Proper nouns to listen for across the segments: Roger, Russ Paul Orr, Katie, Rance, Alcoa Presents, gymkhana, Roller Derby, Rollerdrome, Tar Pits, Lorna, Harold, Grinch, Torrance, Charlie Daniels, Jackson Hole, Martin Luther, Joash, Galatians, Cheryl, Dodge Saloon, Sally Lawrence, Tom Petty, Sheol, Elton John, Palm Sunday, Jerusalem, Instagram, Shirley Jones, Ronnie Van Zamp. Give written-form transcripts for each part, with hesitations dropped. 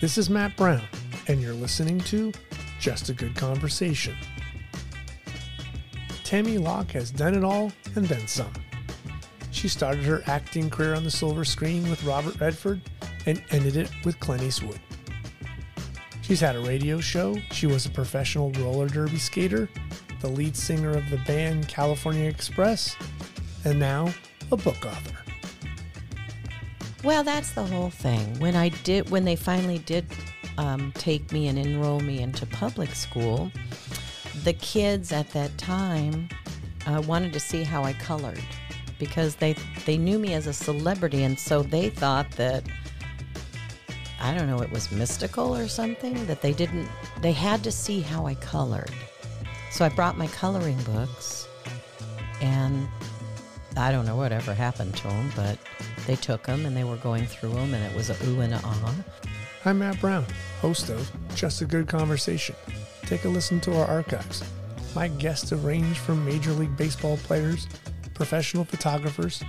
This is Matt Brown, and you're listening to Just a Good Conversation. Tammy Locke has done it all and then some. She started her acting career on the silver screen with Robert Redford and ended it with Clint Eastwood. She's had a radio show, she was a professional roller derby skater, the lead singer of the band California Express, and now a book author. Well, that's the whole thing. When they finally did take me and enroll me into public school, the kids at that time wanted to see how I colored because they knew me as a celebrity, and so they thought that, I don't know, it was mystical or something, that they had to see how I colored. So I brought my coloring books, and I don't know whatever happened to them, but they took them and they were going through them, and it was a ooh and a ah. I'm Matt Brown, host of Just a Good Conversation. Take a listen to our archives. My guests have ranged from Major League Baseball players, professional photographers,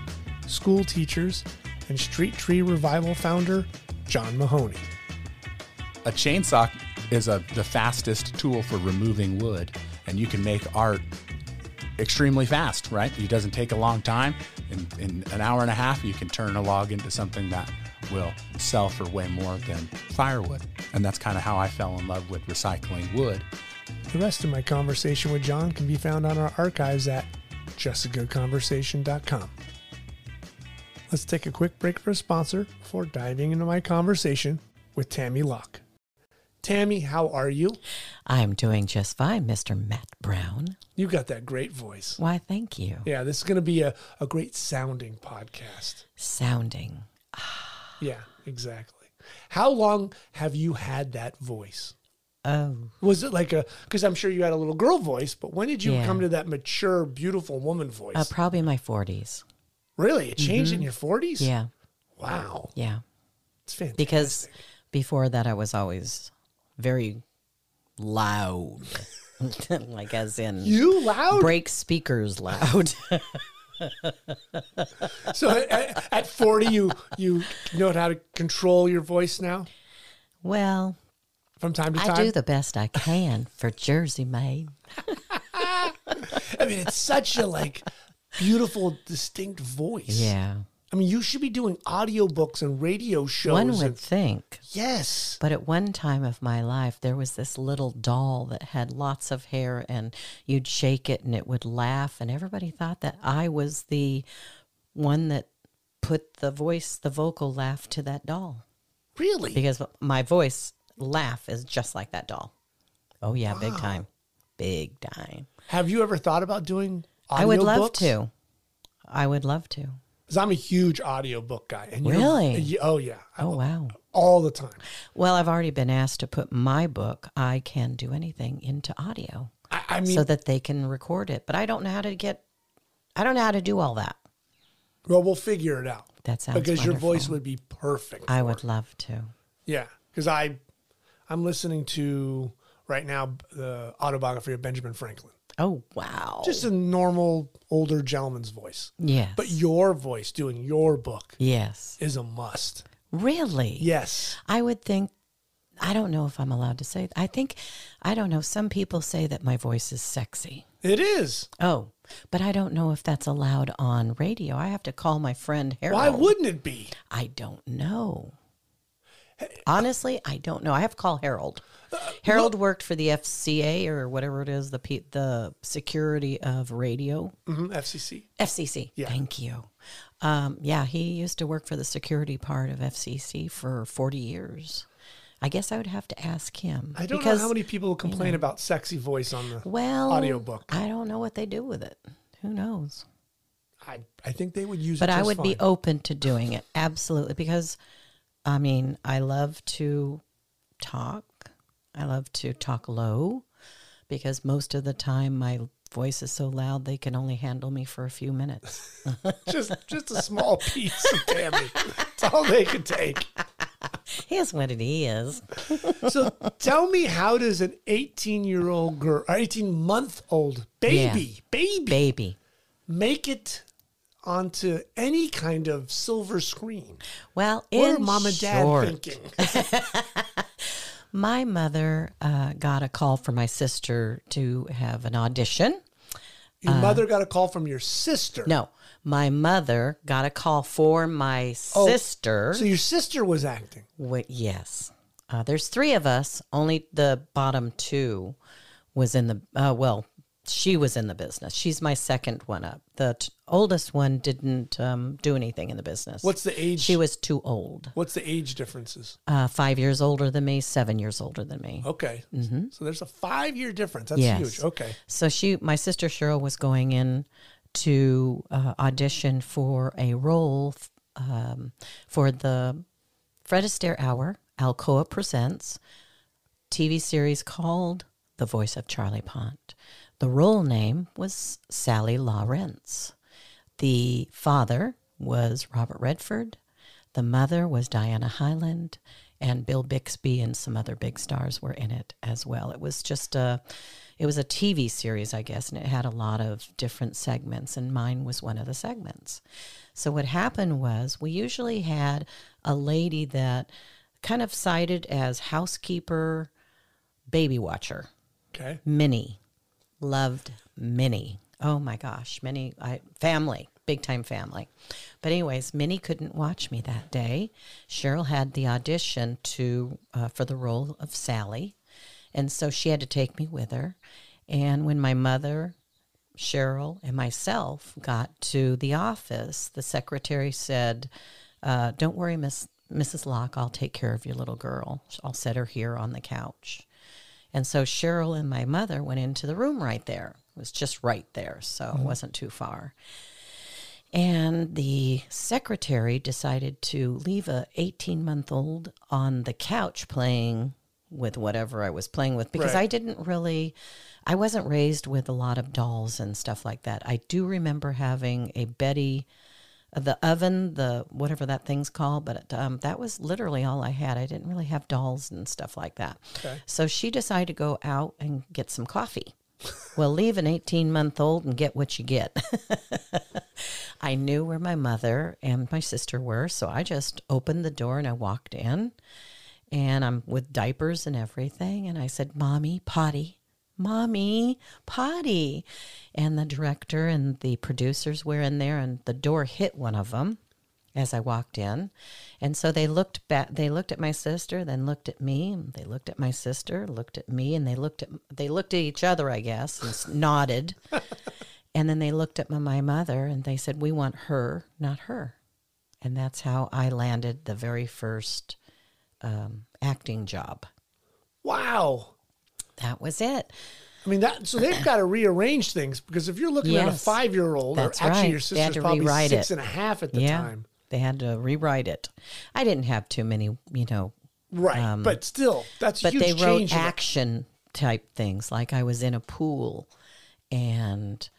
school teachers, and Street Tree Revival founder John Mahoney. A chainsaw is the fastest tool for removing wood, and you can make art extremely fast, right? It doesn't take a long time. In an hour and a half, you can turn a log into something that will sell for way more than firewood. And that's kind of how I fell in love with recycling wood. The rest of my conversation with John can be found on our archives at justagoodconversation.com. Let's take a quick break for a sponsor before diving into my conversation with Tammy Locke. Tammy, how are you? I'm doing just fine, Mr. Matt Brown. You got that great voice. Why, thank you. Yeah, this is going to be a great sounding podcast. Sounding. Yeah, exactly. How long have you had that voice? Oh. Was it like because I'm sure you had a little girl voice, but when did you come to that mature, beautiful woman voice? Probably in my 40s. Really? It changed in your 40s? Yeah. Wow. Yeah. It's fantastic. Because before that, I was always very loud. Like as in... You loud? Break speakers loud. So at 40, you know how to control your voice now? Well... From time to time? I do the best I can for Jersey Maid. I mean, it's such a beautiful, distinct voice. Yeah. I mean, you should be doing audiobooks and radio shows. One would think. Yes. But at one time of my life, there was this little doll that had lots of hair, and you'd shake it, and it would laugh, and everybody thought that I was the one that put the vocal laugh to that doll. Really? Because my voice laugh is just like that doll. Oh, yeah, wow. Big time. Big time. Have you ever thought about doing audiobooks? I would love to. Because I'm a huge audiobook guy. And really? Oh, yeah. Wow. All the time. Well, I've already been asked to put my book, I Can Do Anything, into audio. I mean, so that they can record it. But I don't know how to do all that. Well, we'll figure it out. That sounds wonderful. Because your voice would be perfect. I would love to. Yeah. Because I'm listening to, right now, the autobiography of Benjamin Franklin. Oh, wow. Just a normal, older gentleman's voice. Yes. But your voice doing your book is a must. Really? Yes. I would think, I don't know if I'm allowed to say, I don't know, some people say that my voice is sexy. It is. Oh, but I don't know if that's allowed on radio. I have to call my friend Harold. Why wouldn't it be? I don't know. Honestly, I don't know. I have to call Harold. Harold worked for the FCA or whatever it is, the security of radio. Mm-hmm, FCC. FCC. Yeah. Thank you. He used to work for the security part of FCC for 40 years. I guess I would have to ask him. I don't know how many people complain about sexy voice on the audiobook. I don't know what they do with it. Who knows? I think they would use it just fine. But I would be open to doing it. Absolutely. Because... I mean, I love to talk. I love to talk low because most of the time my voice is so loud they can only handle me for a few minutes. just a small piece of Tammy. It's all they can take. Here's what it is. So tell me, how does an 18-year-old girl, or 18-month-old baby make it onto any kind of silver screen. Well, or mom and dad thinking. My mother got a call from my sister to have an audition. Your mother got a call from your sister? No, my mother got a call for my sister. So your sister was acting? Yes. There's three of us. Only the bottom two was in the, well, she was in the business. She's my second one up. The oldest one didn't do anything in the business. What's the age? She was too old. What's the age differences? 5 years older than me, 7 years older than me. Okay. Mm-hmm. So there's a 5-year difference. That's huge. Okay. So my sister Cheryl was going in to audition for a role for the Fred Astaire Hour, Alcoa Presents, TV series called The Voice of Charlie Pond. The role name was Sally Lawrence. The father was Robert Redford. The mother was Diana Highland. And Bill Bixby and some other big stars were in it as well. It was just a TV series, I guess, and it had a lot of different segments, and mine was one of the segments. So what happened was we usually had a lady that kind of cited as housekeeper, baby watcher. Okay. Minnie. Loved Minnie. Oh my gosh, Minnie, family, big time family. But anyways, Minnie couldn't watch me that day. Cheryl had the audition for the role of Sally. And so she had to take me with her. And when my mother, Cheryl, and myself got to the office, the secretary said, don't worry, Mrs. Locke, I'll take care of your little girl. I'll set her here on the couch. And so Cheryl and my mother went into the room right there. It was just right there, so it wasn't too far. And the secretary decided to leave a 18-month-old on the couch playing with whatever I was playing with, because I wasn't raised with a lot of dolls and stuff like that. I do remember having a Betty, the oven, the whatever that thing's called, but that was literally all I had. I didn't really have dolls and stuff like that. Okay. So she decided to go out and get some coffee. Well, leave an 18-month-old and get what you get. I knew where my mother and my sister were, so I just opened the door and I walked in, and I'm with diapers and everything, and I said, Mommy, potty. And the director and the producers were in there, and the door hit one of them as I walked in. And so they looked back, they looked at my sister, then looked at me, and they looked at my sister, looked at me, and they looked at each other, I guess, and nodded. And then they looked at my mother, and they said, we want her, not her. And that's how I landed the very first acting job. Wow. That was it. I mean, so they've got to rearrange things, because if you're looking at a 5-year-old, or actually your sister's probably six and a half at the time. They had to rewrite it. I didn't have too many, but still, that's a huge change. But they wrote action type things, like I was in a pool, and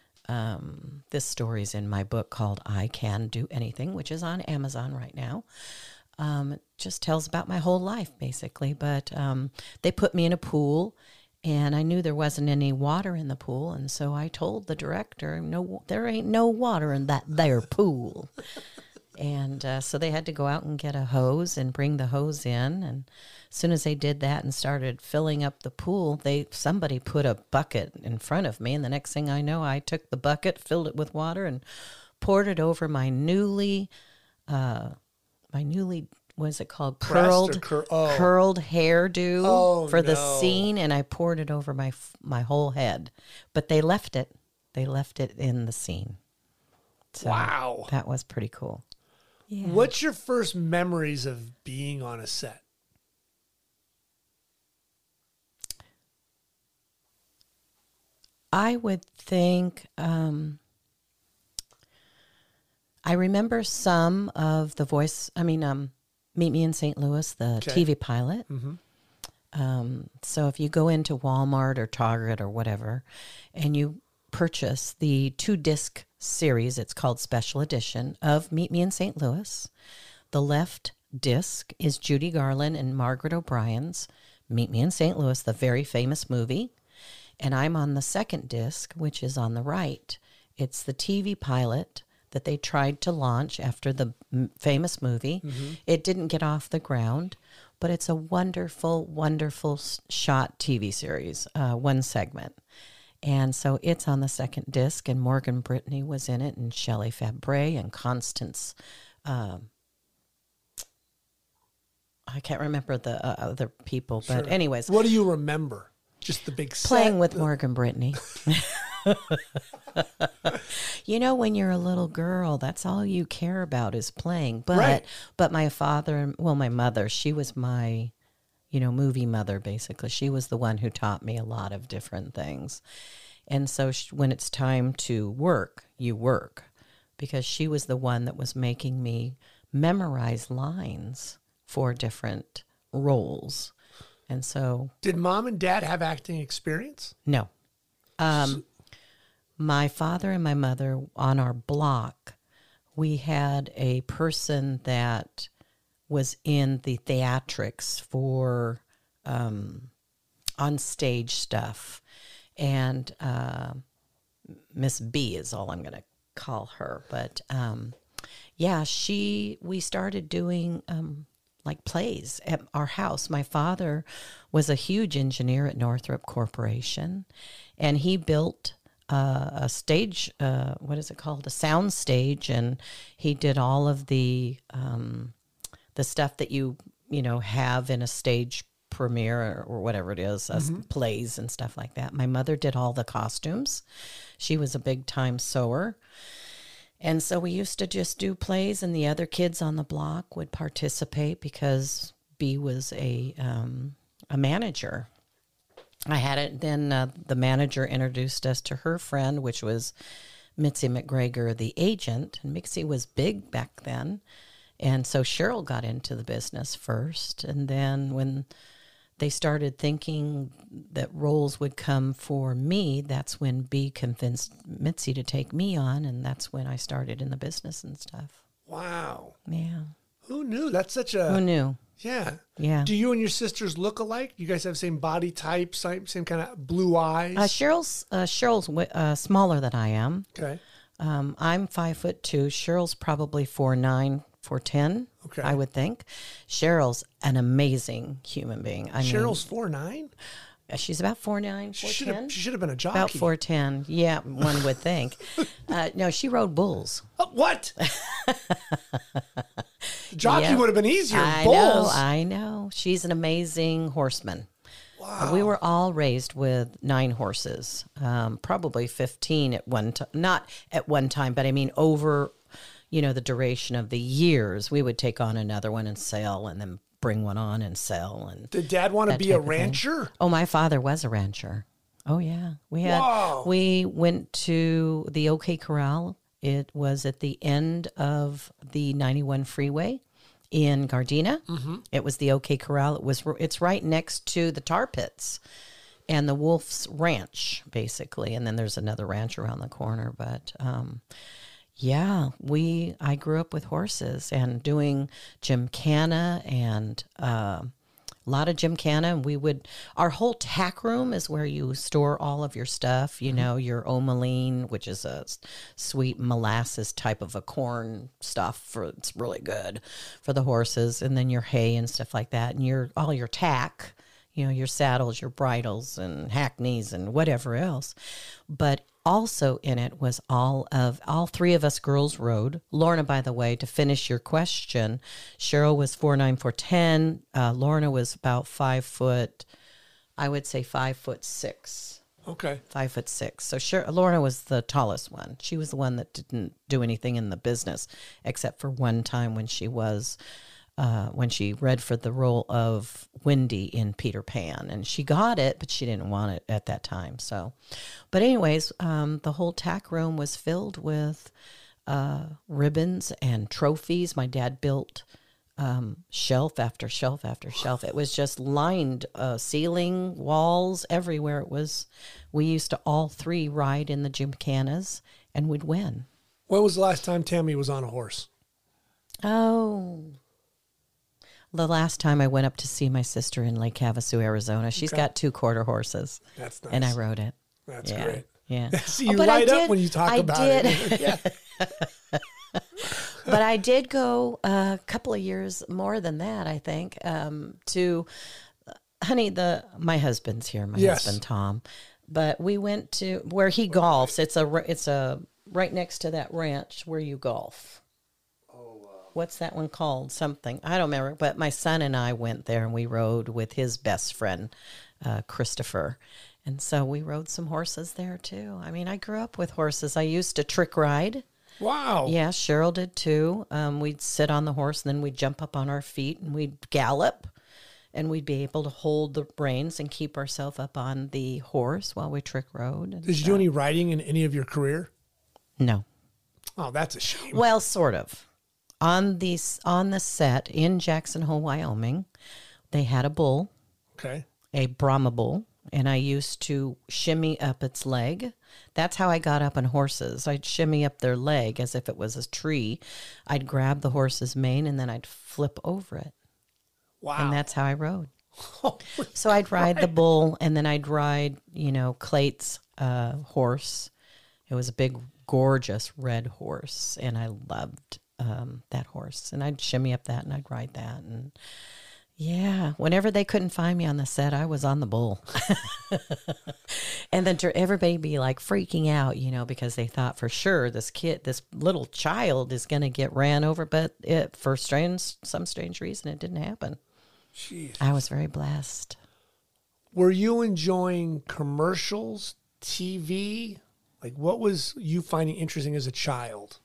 this story's in my book called I Can Do Anything, which is on Amazon right now. It just tells about my whole life, basically. But they put me in a pool, and I knew there wasn't any water in the pool, and so I told the director, "No, there ain't no water in that there pool." And so they had to go out and get a hose and bring the hose in. And as soon as they did that and started filling up the pool, somebody put a bucket in front of me, and the next thing I know, I took the bucket, filled it with water, and poured it over my newly what is it called? Curled hairdo for the scene, and I poured it over my whole head. But they left it. They left it in the scene. So wow. That was pretty cool. Yeah. What's your first memories of being on a set? I would think... I remember some of the Meet Me in St. Louis, the TV pilot. Mm-hmm. So if you go into Walmart or Target or whatever, and you purchase the 2-disc series, it's called Special Edition, of Meet Me in St. Louis, the left disc is Judy Garland and Margaret O'Brien's Meet Me in St. Louis, the very famous movie. And I'm on the second disc, which is on the right. It's the TV pilot, that they tried to launch after the famous movie. Mm-hmm. It didn't get off the ground, but it's a wonderful, wonderful shot TV series, one segment. And so it's on the second disc, and Morgan Brittany was in it, and Shelley Fabre, and Constance, I can't remember the other people, but sure. Anyways. What do you remember? Just the big set? Playing with Morgan Brittany. You know, when you're a little girl, that's all you care about is playing. But right. But my father, well, my mother, she was my, you know, movie mother, basically. She was the one who taught me a lot of different things. And so when it's time to work, you work. Because she was the one that was making me memorize lines for different roles. And so... Did mom and dad have acting experience? No. My father and my mother, on our block, we had a person that was in the theatrics for on-stage stuff. And Miss B is all I'm going to call her. But, yeah, we started doing... like plays at our house. My father was a huge engineer at Northrop Corporation, and he built a stage, what is it called? A sound stage. And he did all of the stuff that you know, have in a stage premiere or whatever it is, mm-hmm. Plays and stuff like that. My mother did all the costumes. She was a big time sewer. And so we used to just do plays, and the other kids on the block would participate because B was a manager. I had it. Then the manager introduced us to her friend, which was Mitzi McGregor, the agent. And Mitzi was big back then. And so Cheryl got into the business first. And then when they started thinking that roles would come for me, that's when B convinced Mitzi to take me on, and that's when I started in the business and stuff. Wow. Yeah. Who knew? That's such a... Who knew? Yeah. Yeah. Do you and your sisters look alike? You guys have the same body type, same kind of blue eyes? Cheryl's smaller than I am. Okay. I'm 5'2". Cheryl's probably 4'9". 4'10", okay. I would think. Cheryl's an amazing human being. Cheryl's 4'9"? She's about 4'9", 4'10". She should have been a jockey. About 4'10", yeah, one would think. No, she rode bulls. What? Jockey would have been easier. I know. She's an amazing horseman. Wow. We were all raised with 9 horses, probably 15 at one time. Not at one time, but I mean over... You know, the duration of the years, we would take on another one and sell, and then bring one on and sell. And did Dad want to be a rancher? Oh, my father was a rancher. Oh yeah, we went to the OK Corral. It was at the end of the 91 freeway in Gardena. Mm-hmm. It was the OK Corral. It's right next to the tar pits and the Wolf's Ranch, basically. And then there's another ranch around the corner, but. Yeah, I grew up with horses and doing gymkhana and a lot of gymkhana. And our whole tack room is where you store all of your stuff, you know, your omeline, which is a sweet molasses type of a corn stuff it's really good for the horses. And then your hay and stuff like that. And all your tack, you know, your saddles, your bridles and hackneys and whatever else. But also in it was all 3 of us girls rode. Lorna, by the way, to finish your question, Cheryl was 4'9", 4'10". Lorna was about 5 foot, I would say 5'6". Okay. 5'6". So Lorna was the tallest one. She was the one that didn't do anything in the business except for one time when she was... when she read for the role of Wendy in Peter Pan, and she got it, but she didn't want it at that time. So, but anyways, the whole tack room was filled with ribbons and trophies. My dad built shelf after shelf after shelf. It was just lined, ceiling, walls, everywhere. We used to all 3 ride in the gymkhanas, and we'd win. When was the last time Tammy was on a horse? Oh. The last time I went up to see my sister in Lake Havasu, Arizona. She's got 2 quarter horses. That's nice. And I rode it. That's great. Yeah. See, you light up when you talk about it. Yeah. But I did go a couple of years more than that, I think, to, honey, my husband's here, my yes. husband, Tom. But we went to where he golfs. It's right next to that ranch where you golf. Oh, wow. What's that one called? Something. I don't remember. But my son and I went there, and we rode with his best friend, Christopher. And so we rode some horses there, too. I mean, I grew up with horses. I used to trick ride. Wow. Yeah, Cheryl did, too. We'd sit on the horse, and then we'd jump up on our feet, and we'd gallop. And we'd be able to hold the reins and keep ourselves up on the horse while we trick rode. Did you do any riding in any of your career? No. Oh, that's a shame. Well, sort of. On the set in Jackson Hole, Wyoming, they had a bull. Okay. A Brahma bull. And I used to shimmy up its leg. That's how I got up on horses. I'd shimmy up their leg as if it was a tree. I'd grab the horse's mane, and then I'd flip over it. Wow. And that's how I rode. So I'd ride the bull, and then I'd ride, Clate's horse. It was a big, gorgeous red horse, and I loved that horse. And I'd shimmy up that, and I'd ride that. And yeah, whenever they couldn't find me on the set, I was on the bull. And then everybody be like freaking out, because they thought for sure this little child is going to get ran over. But for some strange reason, it didn't happen. Jeez. I was very blessed. Were you enjoying commercials, TV? Like, what was you finding interesting as a child?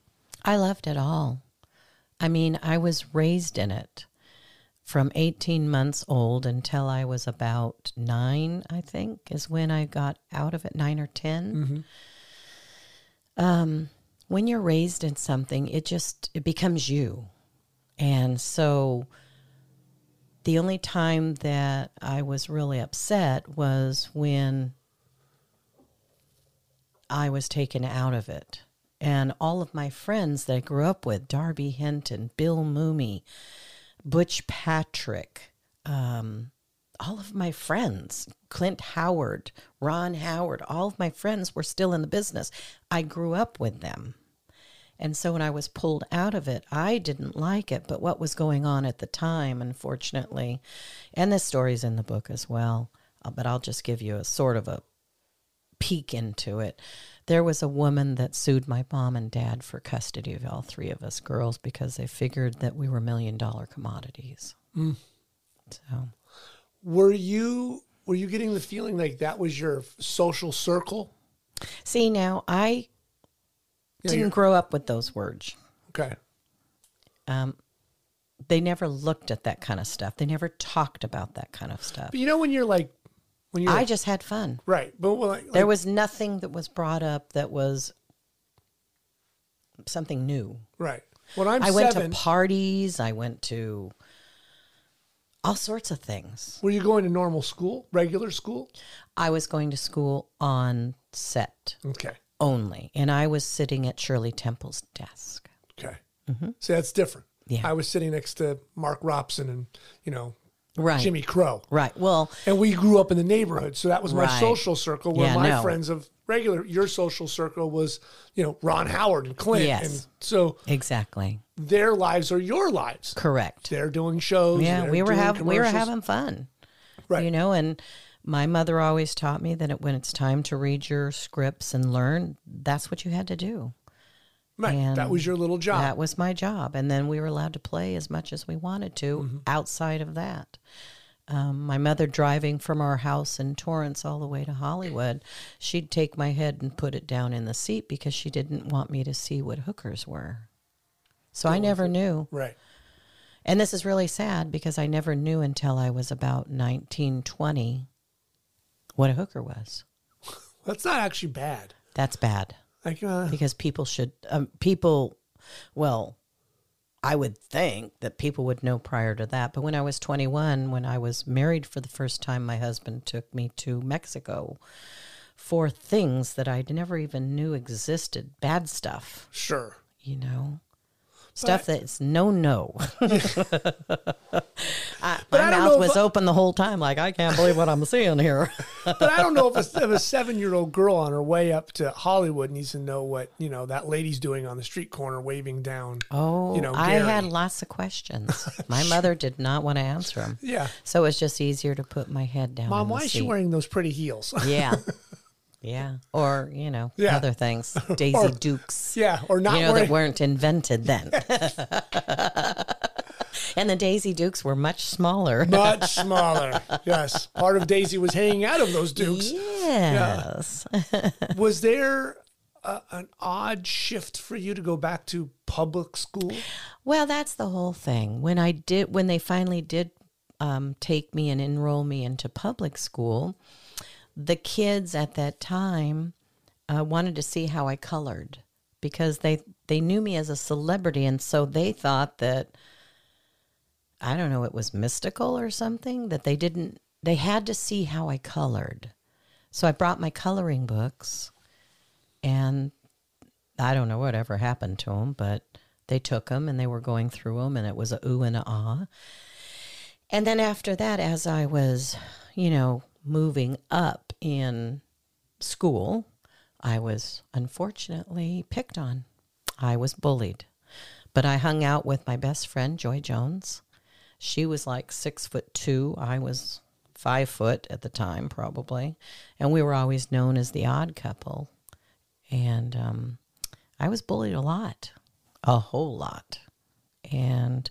I loved it all. I mean, I was raised in it. From 18 months old until I was about 9, I think, is when I got out of it, 9 or 10. Mm-hmm. When you're raised in something, it becomes you. And so the only time that I was really upset was when I was taken out of it. And all of my friends that I grew up with, Darby Hinton, Bill Mooney, Butch Patrick, all of my friends, Clint Howard, Ron Howard, all of my friends were still in the business. I grew up with them. And so when I was pulled out of it, I didn't like it. But what was going on at the time, unfortunately, and this story's in the book as well, but I'll just give you a sort of a peek into it. There was a woman that sued my mom and dad for custody of all three of us girls because they figured that we were million-dollar commodities. Mm. So, were you getting the feeling like that was your social circle? See, now I didn't grow up with those words. Okay. They never looked at that kind of stuff. They never talked about that kind of stuff. But when you're like. I just had fun. Right. But there was nothing that was brought up that was something new. Right. When I went to parties. I went to all sorts of things. Were you going to normal school, regular school? I was going to school on set. Okay. Only. And I was sitting at Shirley Temple's desk. Okay. Mm-hmm. See, that's different. Yeah. I was sitting next to Mark Robson and, right. Jimmy Crow. Right. Well, and we grew up in the neighborhood, so that was my right. social circle where my friends of regular, your social circle was, Ron Howard and Clint. Yes. And so exactly. Their lives are your lives. Correct. They're doing shows. Yeah, we were having fun. Right. And my mother always taught me that when it's time to read your scripts and learn, that's what you had to do. Right. And that was your little job. That was my job. And then we were allowed to play as much as we wanted to outside of that. My mother driving from our house in Torrance all the way to Hollywood, she'd take my head and put it down in the seat because she didn't want me to see what hookers were. So I never knew. Right. And this is really sad because I never knew until I was about 19, 20 what a hooker was. That's not actually bad. That's bad. Because people should, I would think that people would know prior to that. But when I was 21, when I was married for the first time, my husband took me to Mexico for things that I never even knew existed. Bad stuff. Sure. Stuff that's no. My mouth was open the whole time, like, I can't believe what I'm seeing here. But I don't know if a 7-year-old girl on her way up to Hollywood needs to know what, you know, that lady's doing on the street corner waving down. Oh, you know, I had lots of questions. My mother did not want to answer them. Yeah. So it's just easier to put my head down. Mom, why is she wearing those pretty heels? Yeah. Yeah, or, you know, other things. Daisy Dukes. Yeah, or not. You know, that weren't invented then. And the Daisy Dukes were much smaller. Much smaller, yes. Part of Daisy was hanging out of those Dukes. Yes. Yeah. Was there an odd shift for you to go back to public school? Well, that's the whole thing. When they finally did take me and enroll me into public school, the kids at that time wanted to see how I colored, because they knew me as a celebrity, and so they thought that, I don't know, it was mystical or something, that they had to see how I colored. So I brought my coloring books, and I don't know whatever happened to them, but they took them and they were going through them, and it was a ooh and a ah. And then after that, as I was, you know, moving up in school, I was unfortunately picked on. I was bullied. But I hung out with my best friend, Joy Jones. She was like 6'2". I was 5' at the time, probably. And we were always known as the odd couple. And I was bullied a lot, a whole lot. And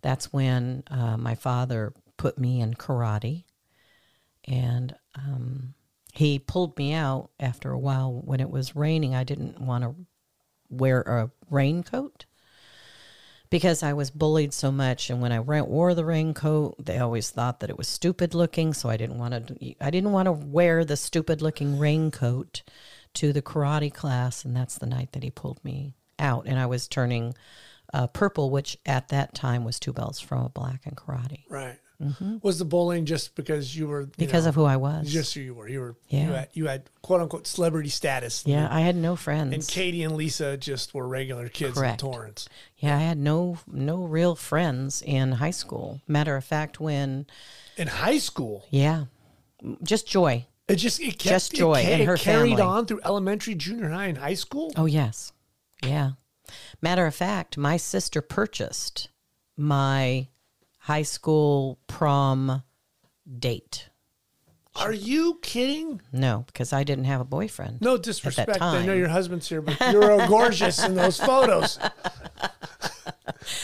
that's when my father put me in karate. And he pulled me out after a while when it was raining. I didn't want to wear a raincoat because I was bullied so much. And when I wore the raincoat, they always thought that it was stupid looking. So I didn't want to wear the stupid looking raincoat to the karate class. And that's the night that he pulled me out. And I was turning purple, which at that time was 2 belts from a black in karate. Right. Mm-hmm. Was the bullying just because you were... Because of who I was. Just who you were. You had quote-unquote celebrity status. Yeah, I had no friends. And Katie and Lisa just were regular kids in Torrance. Yeah, I had no real friends in high school. Matter of fact, when... In high school? Yeah. Just Joy. It carried on through elementary, junior high, and high school? Oh, yes. Yeah. Matter of fact, my sister purchased my... high school prom date. Are you kidding? No, because I didn't have a boyfriend. No disrespect. At that time. I know your husband's here, but you're gorgeous in those photos.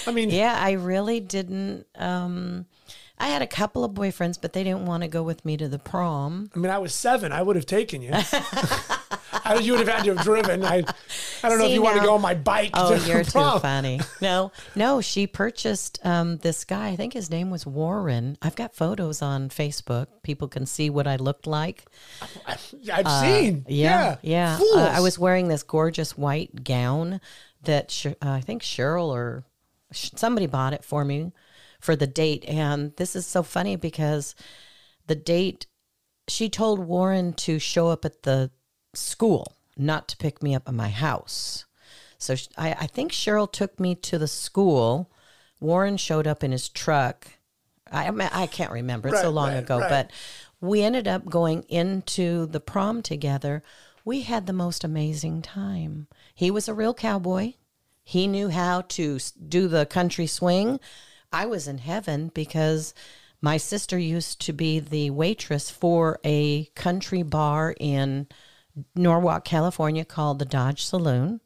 I mean, yeah, I really didn't. I had a couple of boyfriends, but they didn't want to go with me to the prom. I mean, I was 7. I would have taken you. You would have had to have driven. I don't know if you want to go on my bike. Oh, you're too funny. No, she purchased this guy. I think his name was Warren. I've got photos on Facebook. People can see what I looked like. I've seen. Yeah. I was wearing this gorgeous white gown that I think Cheryl or somebody bought it for me for the date. And this is so funny because the date, she told Warren to show up at the school, not to pick me up at my house. So I think Cheryl took me to the school. Warren showed up in his truck. I can't remember. It's so long ago. But we ended up going into the prom together. We had the most amazing time. He was a real cowboy. He knew how to do the country swing. I was in heaven because my sister used to be the waitress for a country bar in Norwalk, California, called the Dodge Saloon.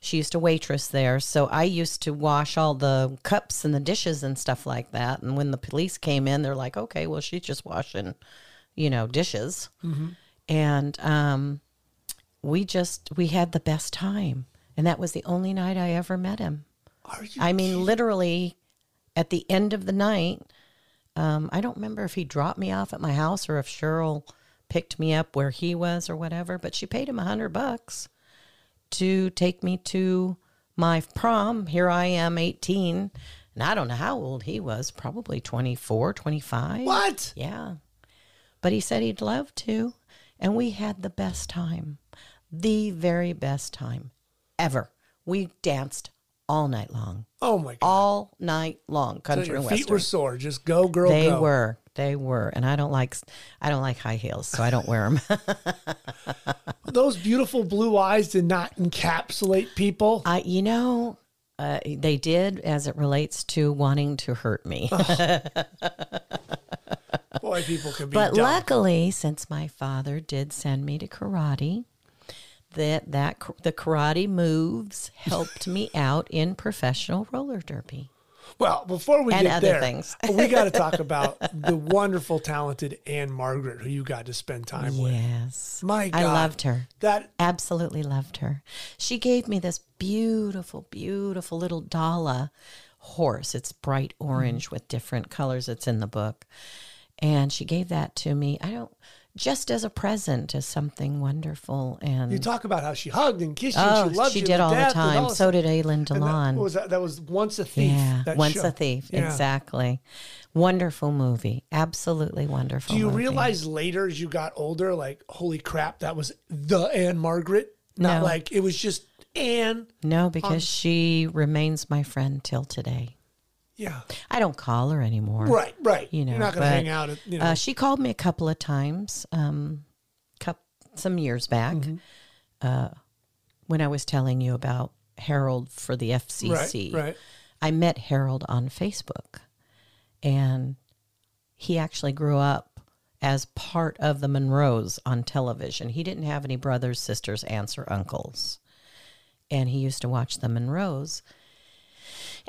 She used to waitress there, so I used to wash all the cups and the dishes and stuff like that. And when the police came in, they're like, okay, well, she's just washing, you know, dishes. Mm-hmm. And we had the best time. And that was the only night I ever met him. I mean, literally at the end of the night, I don't remember if he dropped me off at my house or if Cheryl picked me up where he was or whatever, but she paid him $100 to take me to my prom. Here I am, 18, and I don't know how old he was, probably 24, 25. What? Yeah. But he said he'd love to, and we had the best time, the very best time ever. We danced all night long. Oh my God! All night long, country and western. Your feet were sore. Just go, girl. They were. They were. And I don't like high heels, so I don't wear them. Those beautiful blue eyes did not encapsulate people. They did, as it relates to wanting to hurt me. Oh. Boy, people can be dumb. But luckily, since my father did send me to karate, the karate moves helped me out in professional roller derby. Well, before we get there, we got to talk about the wonderful, talented Ann-Margret, who you got to spend time with. Yes. My God. I loved her. Absolutely loved her. She gave me this beautiful, beautiful little Dala horse. It's bright orange with different colors. It's in the book. And she gave that to me. Just as a present, as something wonderful. And you talk about how she hugged and kissed you and she loved you. She did all the time. So did Aileen DeLon. That was Once a Thief. Yeah, Once a Thief, exactly. Wonderful movie. Absolutely wonderful movie. Do you realize later as you got older, like, holy crap, that was the Ann-Margret? Not like, it was just Ann. No, because she remains my friend till today. Yeah. I don't call her anymore. Right, right. You're not going to hang out. She called me a couple of times some years back when I was telling you about Harold for the FCC. Right, right. I met Harold on Facebook, and he actually grew up as part of the Monroes on television. He didn't have any brothers, sisters, aunts, or uncles, and he used to watch the Monroes.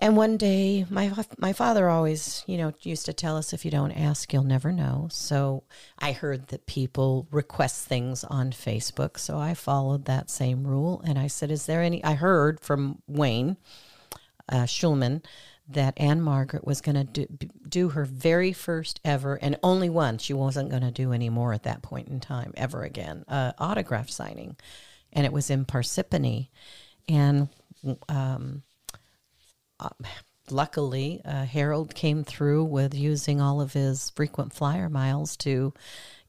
And one day, my father always, used to tell us, if you don't ask, you'll never know. So I heard that people request things on Facebook. So I followed that same rule. And I said, I heard from Wayne Schulman that Ann-Margret was going to do her very first ever, and only one, she wasn't going to do any more at that point in time, ever again, autograph signing. And it was in Parsippany. And... luckily, Harold came through with using all of his frequent flyer miles to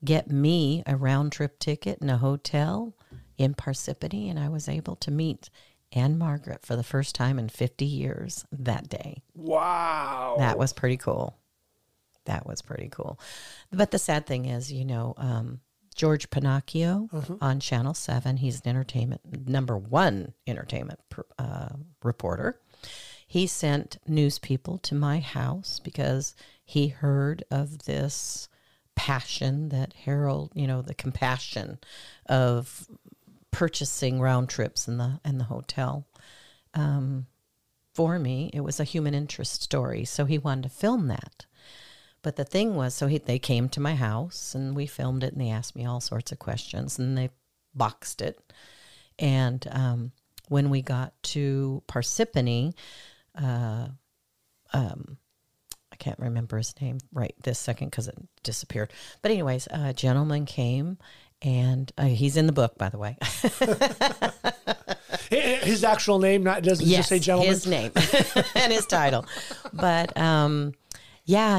get me a round-trip ticket in a hotel in Parsippany, and I was able to meet Ann-Margret for the first time in 50 years that day. Wow. That was pretty cool. That was pretty cool. But the sad thing is, George Pennacchio on Channel 7, he's an number one entertainment reporter. He sent news people to my house because he heard of this passion that Harold, the compassion of purchasing round trips in the hotel for me. It was a human interest story, so he wanted to film that. But the thing was, they came to my house and we filmed it, and they asked me all sorts of questions, and they boxed it. And when we got to Parsippany, I can't remember his name right this second because it disappeared. But anyways, a gentleman came, and he's in the book, by the way. His actual name, just say gentleman. His name and his title. But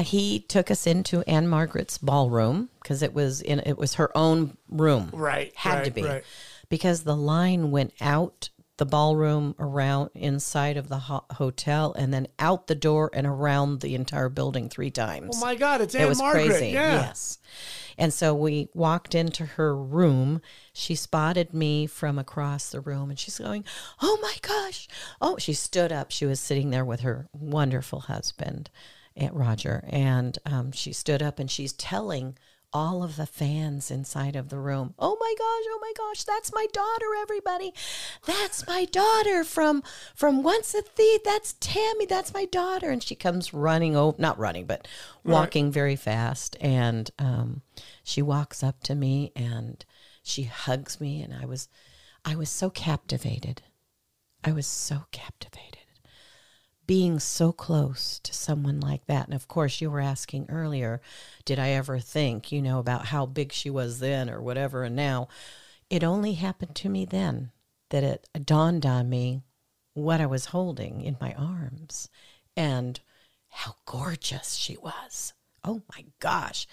he took us into Ann-Margret's ballroom because it was her own room. Right, had to be because the line went out the ballroom around inside of the hotel and then out the door and around the entire building 3 times. Oh my God, it's Ann-Margret. It was crazy. Yeah. Yes. And so we walked into her room. She spotted me from across the room, and she's going, "Oh my gosh." Oh, she stood up. She was sitting there with her wonderful husband, Aunt Roger. And she stood up and she's telling all of the fans inside of the room, oh my gosh, that's my daughter, everybody. That's my daughter from Once a Thief. That's Tammy. That's my daughter. And she comes running over, not running, but walking very fast. And she walks up to me and she hugs me. And I was so captivated. I was so captivated. Being so close to someone like that. And of course, you were asking earlier, did I ever think, about how big she was then or whatever and now. It only happened to me then that it dawned on me what I was holding in my arms and how gorgeous she was. Oh my gosh.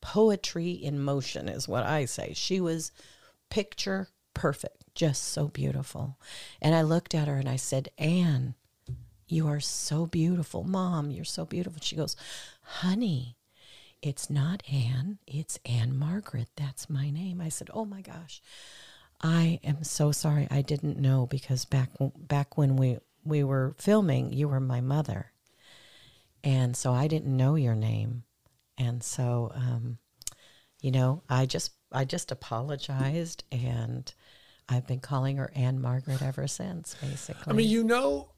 Poetry in motion is what I say. She was picture perfect, just so beautiful. And I looked at her and I said, Ann, you are so beautiful. Mom, you're so beautiful. She goes, honey, it's not Ann, it's Ann-Margret. That's my name. I said, oh my gosh, I am so sorry. I didn't know, because back when we were filming, you were my mother. And so I didn't know your name. And so, you know, I just apologized, and I've been calling her Ann-Margret ever since, basically. I mean, you know,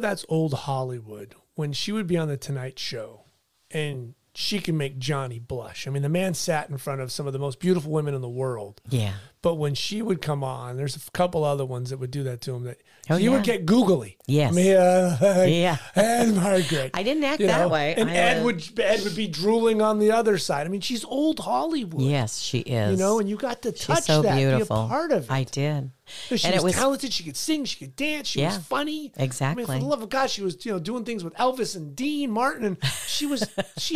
that's old Hollywood. When she would be on the Tonight Show and she can make Johnny blush. I mean, the man sat in front of some of the most beautiful women in the world. Yeah. But when she would come on, there's a couple other ones that would do that to him. That you would get googly. Yes. I mean, yeah. Ann-Margret. I didn't act that way. And Ed would be drooling on the other side. I mean, she's old Hollywood. Yes, she is. You know, and you got to touch that, beautiful. Be a part of it. I did. She and was talented. She could sing. She could dance. She was funny. Exactly. I mean, for the love of God, she was doing things with Elvis and Dean Martin, and she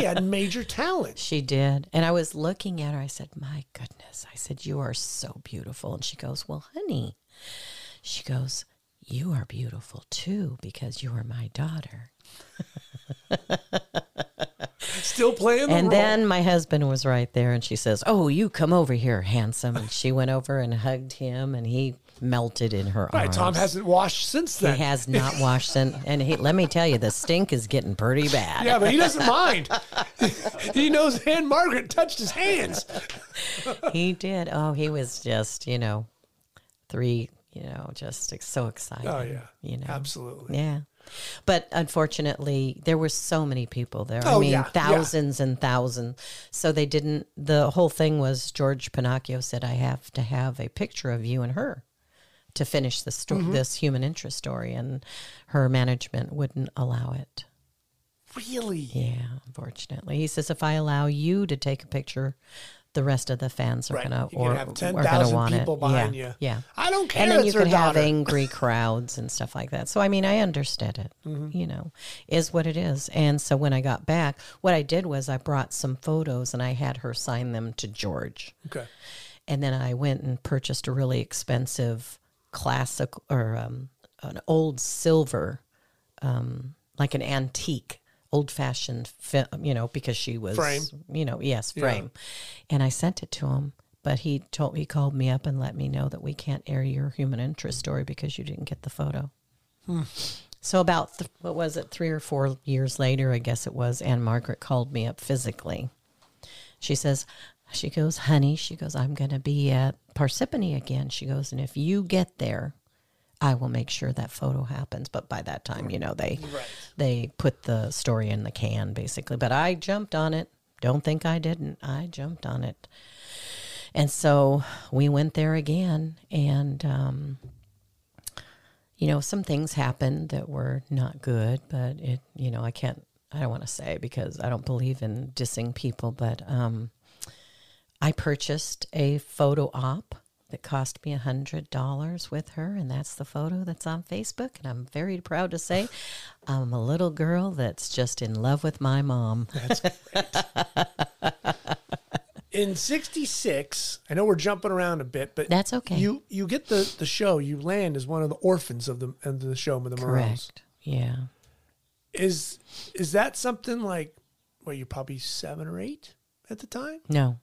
had major talent. She did. And I was looking at her. I said, "My goodness!" I said, "You are so beautiful." And she goes, "Well, honey," she goes, "You are beautiful too, because you are my daughter." Still playing the role. And then my husband was right there, and she says, "Oh, you come over here, handsome." And she went over and hugged him, and he melted in her arms. Tom hasn't washed since then. He has not washed since. And let me tell you, the stink is getting pretty bad. Yeah, but he doesn't mind. He knows Ann-Margret touched his hands. He did. Oh, he was just, just so excited. Oh, yeah. Absolutely. Yeah. But unfortunately, there were so many people there. I mean, thousands and thousands. So they didn't, the whole thing was George Pennacchio said, I have to have a picture of you and her to finish the story, this human interest story. And her management wouldn't allow it. Really? Yeah, unfortunately. He says, if I allow you to take a picture, the rest of the fans are going to have 10,000 people behind you. Yeah. I don't care. And then you could have angry crowds and stuff like that. So, I mean, I understood it, is what it is. And so when I got back, what I did was I brought some photos and I had her sign them to George. Okay. And then I went and purchased a really expensive classic or an old silver, like an antique old-fashioned film, because she was frame. Frame. And I sent it to him, but he called me up and let me know that we can't air your human interest story because you didn't get the photo. So about what was it, 3 or 4 years later, I guess it was, Ann-Margret called me up physically. She goes, honey, she goes, I'm gonna be at Parsippany again. She goes, and if you get there, I will make sure that photo happens. But by that time, they put the story in the can, basically. But I jumped on it. Don't think I didn't. I jumped on it. And so we went there again. And, some things happened that were not good. But, I don't want to say because I don't believe in dissing people. But I purchased a photo op. It cost me $100 with her, and that's the photo that's on Facebook. And I'm very proud to say I'm a little girl that's just in love with my mom. That's great. In 1966, I know we're jumping around a bit, but that's okay. You get the show. You land as one of the orphans of the show with the Maroons. Correct. Yeah. Is that something like? Were you probably 7 or 8 at the time? No.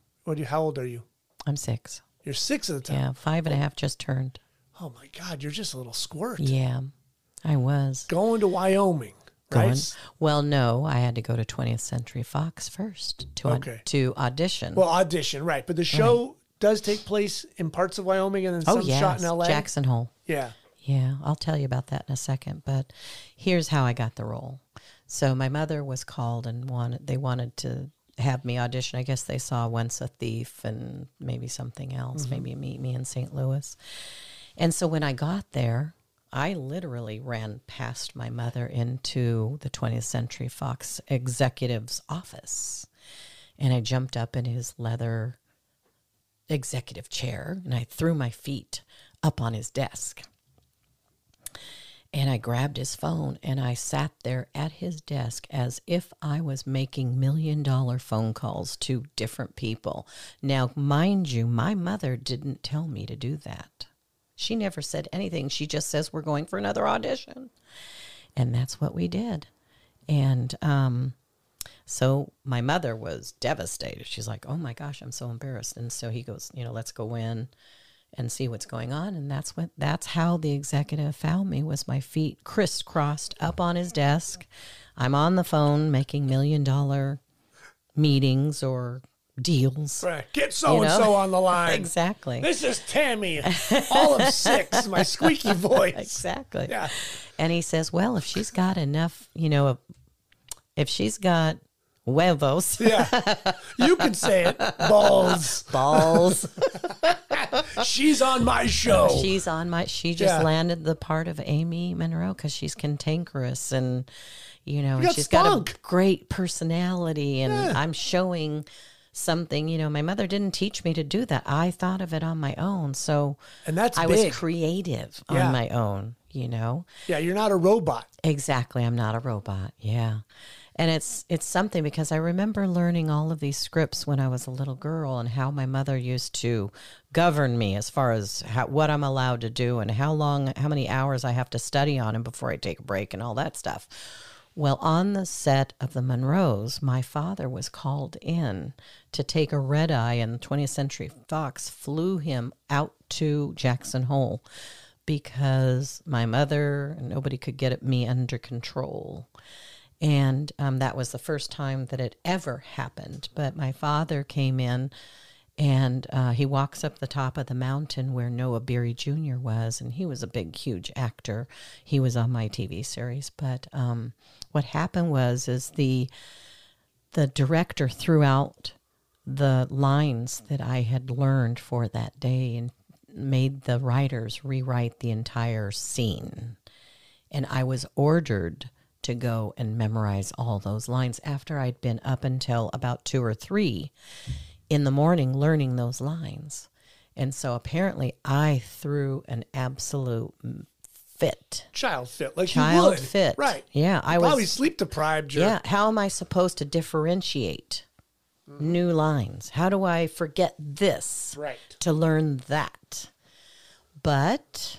How old are you? I'm 6. You're 6 at the time. Yeah, 5 and a half just turned. Oh, my God. You're just a little squirt. Yeah, I was. Going to Wyoming, right? Well, no. I had to go to 20th Century Fox first to audition. Well, audition, right. But the show does take place in parts of Wyoming and then shot in L.A.? Jackson Hole. Yeah. Yeah, I'll tell you about that in a second. But here's how I got the role. So my mother was called and wanted to have me audition. I guess they saw Once a Thief and maybe something else, maybe Meet Me in St. Louis. And so when I got there, I literally ran past my mother into the 20th Century Fox executive's office. And I jumped up in his leather executive chair and I threw my feet up on his desk. And I grabbed his phone and I sat there at his desk as if I was making $1 million phone calls to different people. Now, mind you, my mother didn't tell me to do that. She never said anything. She just says, we're going for another audition. And that's what we did. And so my mother was devastated. She's like, oh my gosh, I'm so embarrassed. And so he goes, you know, let's go in and see what's going on. And that's how the executive found me, was my feet crisscrossed up on his desk. I'm on the phone making $1 million meetings or deals. Right. Get so-and-so, you know? On the line. Exactly. This is Tammy, all of six, my squeaky voice. Exactly. Yeah. And he says, well, if she's got enough, you know, if she's got huevos. Yeah. You can say it. Balls. Balls. She's on my show. She's on my, she just landed the part of Amy Monroe because she's cantankerous and, you know, she's got a great personality and I'm showing something, you know, my mother didn't teach me to do that. I thought of it on my own. So I was creative on my own, you know? Yeah. You're not a robot. Exactly. I'm not a robot. Yeah. And it's something, because I remember learning all of these scripts when I was a little girl and how my mother used to govern me as far as what I'm allowed to do and how many hours I have to study on and before I take a break and all that stuff. Well, on the set of the Monroes, my father was called in to take a red eye, and 20th Century Fox flew him out to Jackson Hole because my mother, nobody could get me under control. And that was the first time that it ever happened. But my father came in, and he walks up the top of the mountain where Noah Beery Jr. was. And he was a big, huge actor. He was on my TV series. But what happened was the director threw out the lines that I had learned for that day and made the writers rewrite the entire scene. And I was ordered to go and memorize all those lines after I'd been up until about 2 or 3 in the morning learning those lines. And so apparently I threw an absolute fit. Child fit, like you would. Child fit. Right. Yeah. I was probably sleep deprived. Yeah. How am I supposed to differentiate new lines? How do I forget this to learn that? But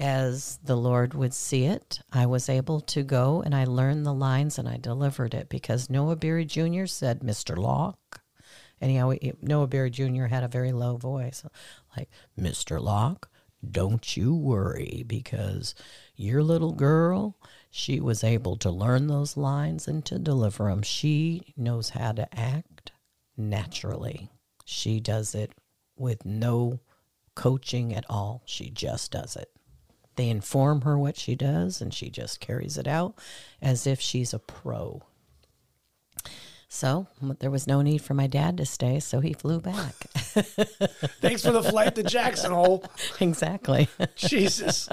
as the Lord would see it, I was able to go and I learned the lines and I delivered it because Noah Beery Jr. said, Mr. Locke. And Noah Beery Jr. had a very low voice. Like, Mr. Locke, don't you worry, because your little girl, she was able to learn those lines and to deliver them. She knows how to act naturally. She does it with no coaching at all. She just does it. They inform her what she does, and she just carries it out as if she's a pro. So there was no need for my dad to stay, so he flew back. Thanks for the flight to Jackson Hole. Exactly. Jesus.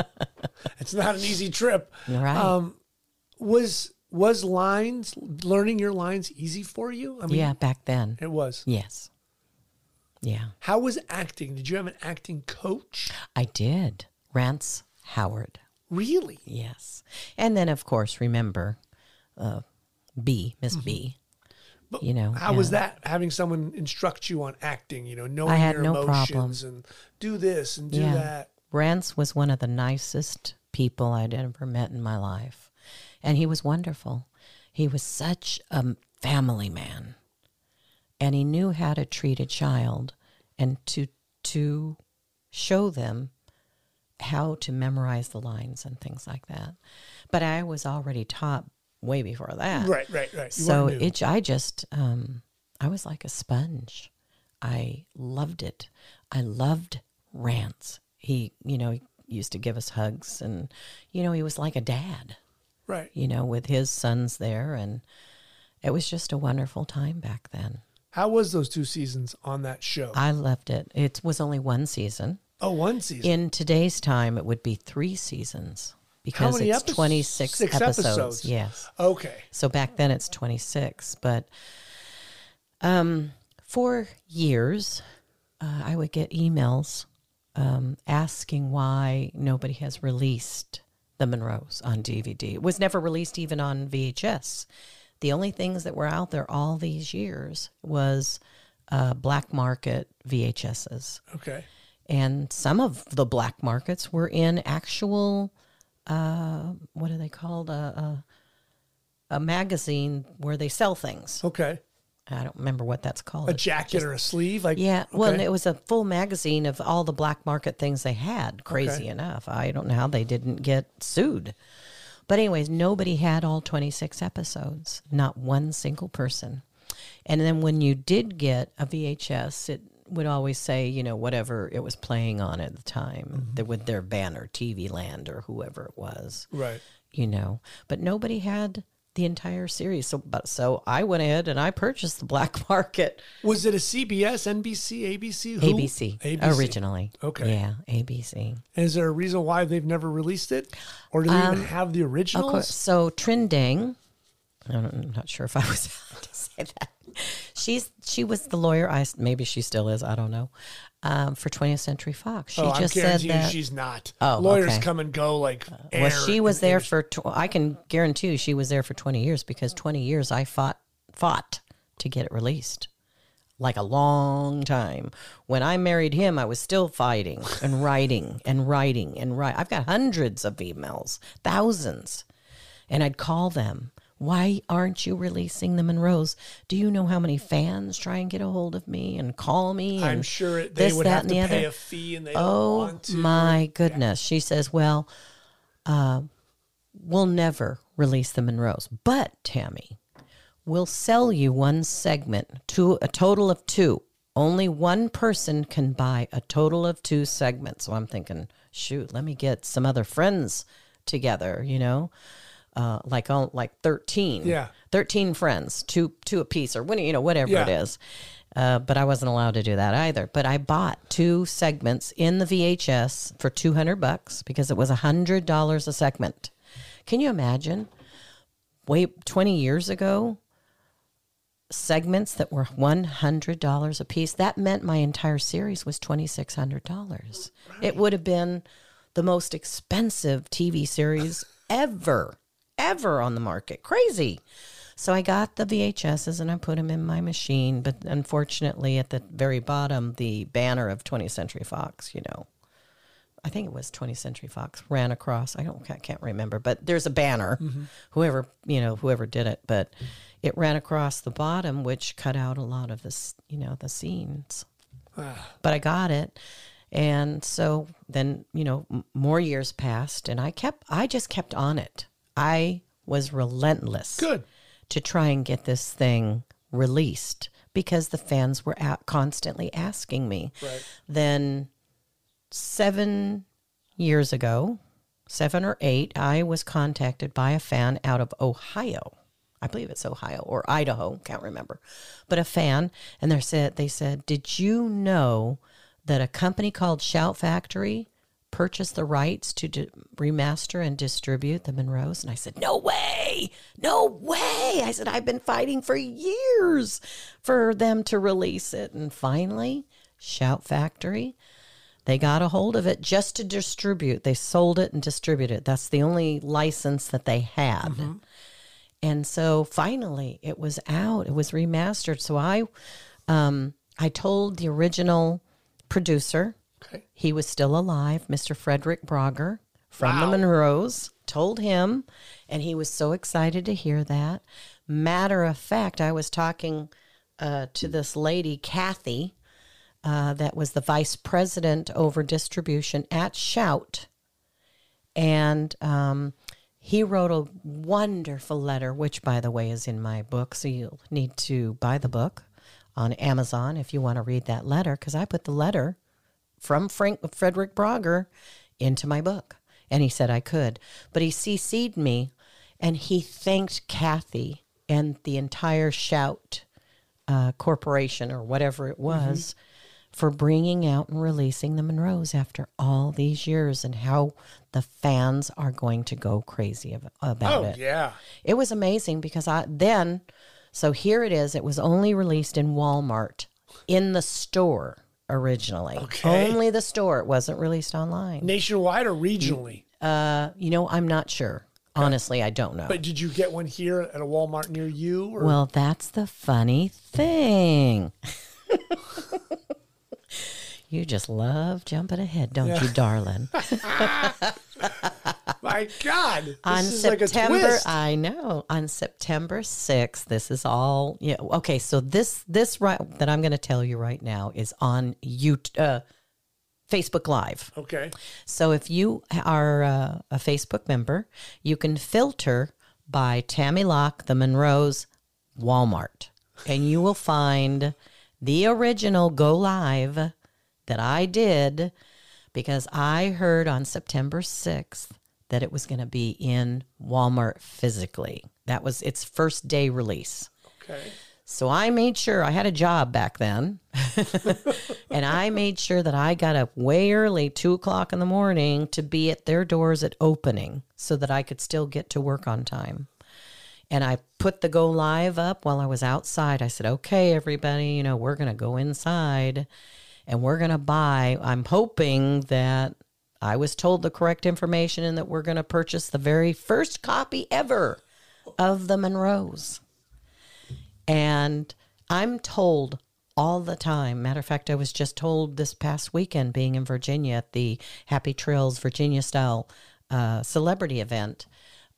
It's not an easy trip. Right. Was lines, learning your lines easy for you? I mean, yeah, back then. It was. Yes. Yeah. How was acting? Did you have an acting coach? I did. Ron Howard. Really? Yes. And then, of course, remember Miss B. But you know, how was that, having someone instruct you on acting, you know, knowing your emotions and do this and do that? Ron was one of the nicest people I'd ever met in my life. And he was wonderful. He was such a family man. And he knew how to treat a child and to show them how to memorize the lines and things like that. But I was already taught way before that. Right. So I was like a sponge. I loved it. I loved Rance. He, you know, he used to give us hugs and, you know, he was like a dad. Right. You know, with his sons there. And it was just a wonderful time back then. How was those 2 seasons on that show? I loved it. It was only 1 season. Oh, 1 season. In today's time, it would be 3 seasons because it's 26 episodes. Yes. Okay. So back then it's 26, but 4 years, I would get emails asking why nobody has released the Monroes on DVD. It was never released even on VHS. The only things that were out there all these years was black market VHSs. Okay. And some of the black markets were in actual what are they called? A magazine where they sell things. Okay. I don't remember what that's called. A jacket or a sleeve? Like, yeah. Okay. Well, and it was a full magazine of all the black market things they had, crazy enough. I don't know how they didn't get sued. But anyways, nobody had all 26 episodes, not one single person. And then when you did get a VHS, it would always say, you know, whatever it was playing on at the time, mm-hmm. with their banner, TV Land or whoever it was. Right. You know, but nobody had the entire series. So I went ahead and I purchased the black market. Was it a CBS, NBC, ABC? Who? ABC. Originally. Okay. Yeah, ABC. And is there a reason why they've never released it? Or do they even have the originals? Of course. So Trindang, I'm not sure if I was allowed to say that. She was the lawyer. Maybe she still is. I don't know. For 20th Century Fox, she just said that she's not. Oh, lawyers come and go like air. Well, she was there for. I can guarantee you, she was there for 20 years, because 20 years I fought to get it released, like a long time. When I married him, I was still fighting and writing and writing and writing. I've got hundreds of emails, thousands, and I'd call them. Why aren't you releasing the Monroes? Do you know how many fans try and get a hold of me and call me? And I'm sure they would have to pay a fee, and they don't want to. Oh, my goodness. Yeah. She says, well, we'll never release the Monroes. But, Tammy, we'll sell you one segment, a total of two. Only one person can buy a total of two segments. So I'm thinking, shoot, let me get some other friends together, you know. Like 13. Yeah. 13 friends, two apiece, or whatever it is. But I wasn't allowed to do that either. But I bought two segments in the VHS for $200 because it was $100 a segment. Can you imagine? Way 20 years ago, segments that were $100 a piece, that meant my entire series was $2,600. Right. It would have been the most expensive TV series ever on the market. Crazy. So I got the VHSs and I put them in my machine, but unfortunately at the very bottom, the banner of 20th Century Fox, I think it was 20th Century Fox, ran across. I can't remember, but there's a banner, mm-hmm. whoever did it, but it ran across the bottom, which cut out a lot of this, the scenes, but I got it. And so then, more years passed, and I just kept on it. I was relentless to try and get this thing released because the fans were constantly asking me. Right. Then 7 or 8 years ago, I was contacted by a fan out of Ohio. I believe it's Ohio or Idaho, can't remember, but a fan. And they said, did you know that a company called Shout Factory purchased the rights to remaster and distribute the Monroes? And I said, no way. I said, I've been fighting for years for them to release it. And finally, Shout Factory, they got a hold of it just to distribute. They sold it and distributed it. That's the only license that they had. Mm-hmm. And so finally it was out. It was remastered. So I told the original producer, he was still alive, Mr. Frederick Brogger from the Monroes, told him, and he was so excited to hear that. Matter of fact, I was talking to this lady, Kathy, that was the vice president over distribution at Shout, and he wrote a wonderful letter, which, by the way, is in my book, so you'll need to buy the book on Amazon if you want to read that letter, because I put the letter from Frederick Brogger into my book, and he said I could. But he CC'd me, and he thanked Kathy and the entire Shout Corporation or whatever it was, mm-hmm. for bringing out and releasing the Monroes after all these years, and how the fans are going to go crazy about it. Oh, yeah. It was amazing because so here it is. It was only released in Walmart, in the store originally. Okay. Only the store. It wasn't released online. Nationwide or regionally? I'm not sure. Okay. Honestly, I don't know. But did you get one here at a Walmart near you? Or? Well, that's the funny thing. You just love jumping ahead, don't you, darling? my God. This is September, like a twist. I know. On September 6th, this is all, yeah. Okay, so this right that I'm going to tell you right now is on Facebook Live. Okay. So if you are a Facebook member, you can filter by Tammy Locke, the Monroes, Walmart, and you will find the original Go Live that I did, because I heard on September 6th that it was going to be in Walmart physically. That was its first day release. Okay. So I made sure, I had a job back then, and I made sure that I got up way early, 2 o'clock in the morning, to be at their doors at opening so that I could still get to work on time. And I put the Go Live up while I was outside. I said, okay, everybody, you know, we're going to go inside and we're going to buy. I'm hoping that I was told the correct information and that we're going to purchase the very first copy ever of the Monroes. And I'm told all the time. Matter of fact, I was just told this past weekend, being in Virginia at the Happy Trails Virginia Style celebrity event,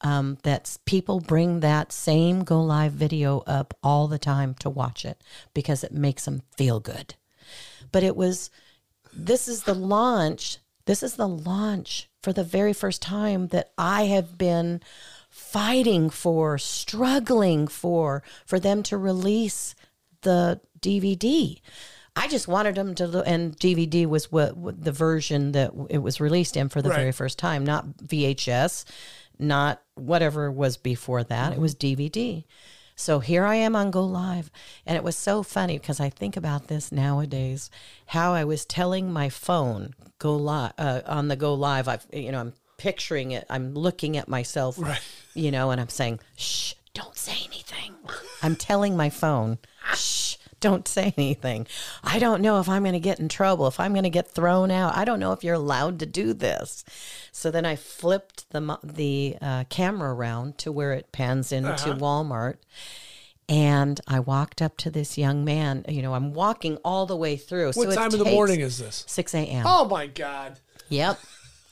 that people bring that same Go Live video up all the time to watch it because it makes them feel good. But it was, this is the launch. This is the launch for the very first time that I have been fighting for, struggling for them to release the DVD. I just wanted them to, and DVD was what the version that it was released in for the very first time, not VHS. Not whatever was before that. It was DVD. So here I am on Go Live. And it was so funny because I think about this nowadays, how I was telling my phone, Go Live, on the Go Live, I'm picturing it. I'm looking at myself, you know, and I'm saying, shh, don't say anything. I'm telling my phone, shh, don't say anything. I don't know if I'm going to get in trouble, if I'm going to get thrown out. I don't know if you're allowed to do this. So then I flipped the camera around to where it pans into Walmart. And I walked up to this young man. You know, I'm walking all the way through. What time of the morning is this? 6 a.m. Oh, my God. Yep.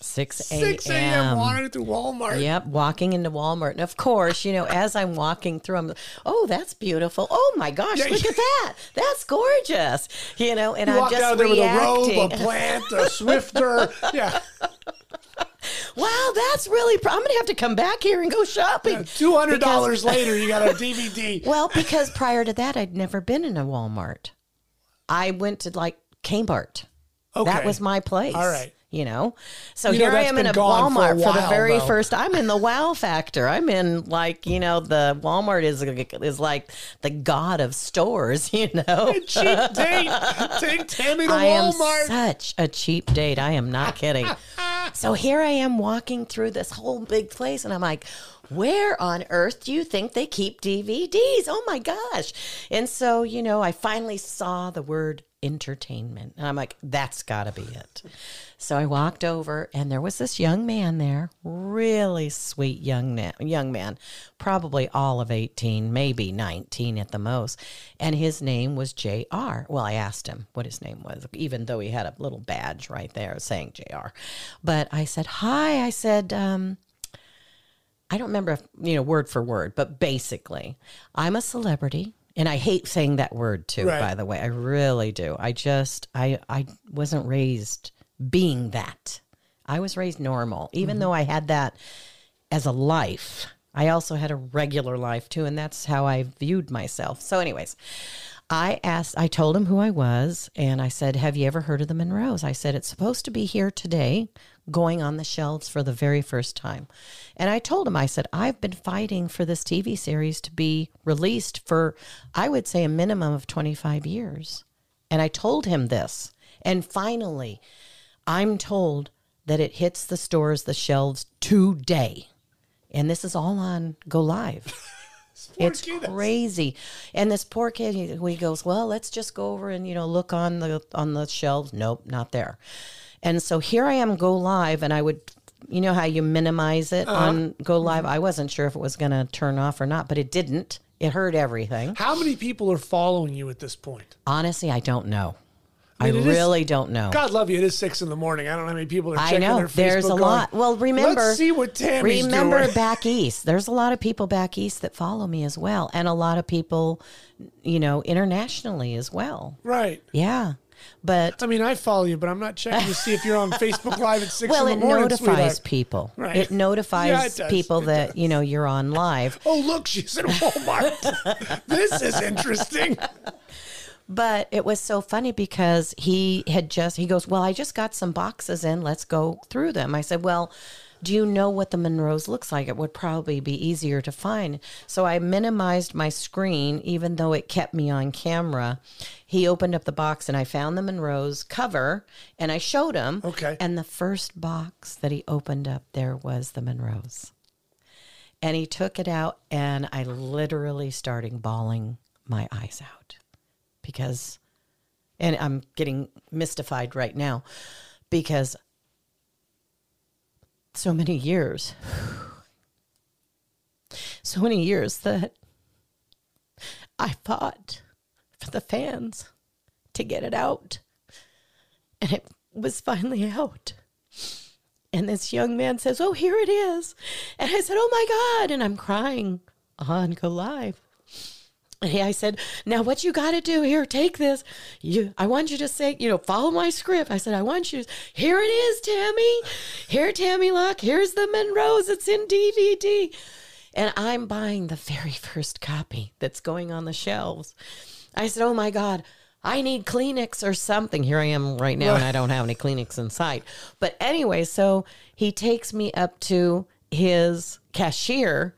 6 a.m. 6 a.m. walking through Walmart. Yep, walking into Walmart. And of course, you know, as I'm walking through, I'm like, oh, that's beautiful. Oh, my gosh, look at that. That's gorgeous. You know, and I'm just reacting. You walked out there with a robe, a plant, a Swifter. Yeah. Wow, that's really, I'm going to have to come back here and go shopping. Yeah, $200 later, you got a DVD. Well, because prior to that, I'd never been in a Walmart. I went to, like, Kmart. Okay. That was my place. All right. You know, so here I am in a Walmart for the very first. I'm in the wow factor. I'm in, like, you know, the Walmart is like the god of stores, you know. A cheap date. Take Tammy to Walmart. I am such a cheap date. I am not kidding. So here I am walking through this whole big place and I'm like, where on earth do you think they keep DVDs? Oh, my gosh. And so, you know, I finally saw the word entertainment. And I'm like, that's got to be it. So I walked over and there was this young man there, really sweet young man, probably all of 18, maybe 19 at the most. And his name was J.R. Well, I asked him what his name was, even though he had a little badge right there saying J.R. But I said, hi. I said, I don't remember, word for word, but basically, I'm a celebrity. And I hate saying that word, too, by the way. I really do. I wasn't raised being that. I was raised normal, even though I had that as a life. I also had a regular life, too, and that's how I viewed myself. So anyways, I told him who I was, and I said, have you ever heard of the Monroes? I said, it's supposed to be here today, going on the shelves for the very first time. And I told him, I said, I've been fighting for this TV series to be released for, I would say, a minimum of 25 years. And I told him this. And finally, I'm told that it hits the stores, the shelves today. And this is all on Go Live. It's crazy. And this poor kid, he goes, well, let's just go over and, look on the shelves. Nope, not there. And so here I am, Go Live, and I would, how you minimize it on Go Live. I wasn't sure if it was going to turn off or not, but it didn't. It heard everything. How many people are following you at this point? Honestly, I don't know. I mean, really don't know. God love you. It is 6 in the morning. I don't know how many people are checking their Facebook. There's a lot. Well, remember. Let's see what Tammy's doing. Remember back east. There's a lot of people back east that follow me as well. And a lot of people, you know, internationally as well. Right. Yeah. But I mean, I follow you, but I'm not checking to see if you're on Facebook Live at 6 in the morning. Well, it notifies people. Right. It notifies people that, you know, you're on live. Oh, look, she's at Walmart. This is interesting. But it was so funny because he goes, well, I just got some boxes in. Let's go through them. I said, well, do you know what the Monroes looks like? It would probably be easier to find. So I minimized my screen, even though it kept me on camera. He opened up the box, and I found the Monroes cover, and I showed him. Okay. And the first box that he opened up, there was the Monroes. And he took it out, and I literally started bawling my eyes out because, and I'm getting mystified right now, because so many years, so many years that I fought for the fans to get it out. And it was finally out. And this young man says, oh, here it is. And I said, oh, my God. And I'm crying on Go Live. And I said, now what you got to do here, take this. I want you to say, you know, follow my script. I said, I want you. Here it is, Tammy. Here, Tammy Locke. Here's the Monroes. It's in DVD. And I'm buying the very first copy that's going on the shelves. I said, oh, my God, I need Kleenex or something. Here I am right now, and I don't have any Kleenex in sight. But anyway, so he takes me up to his cashier.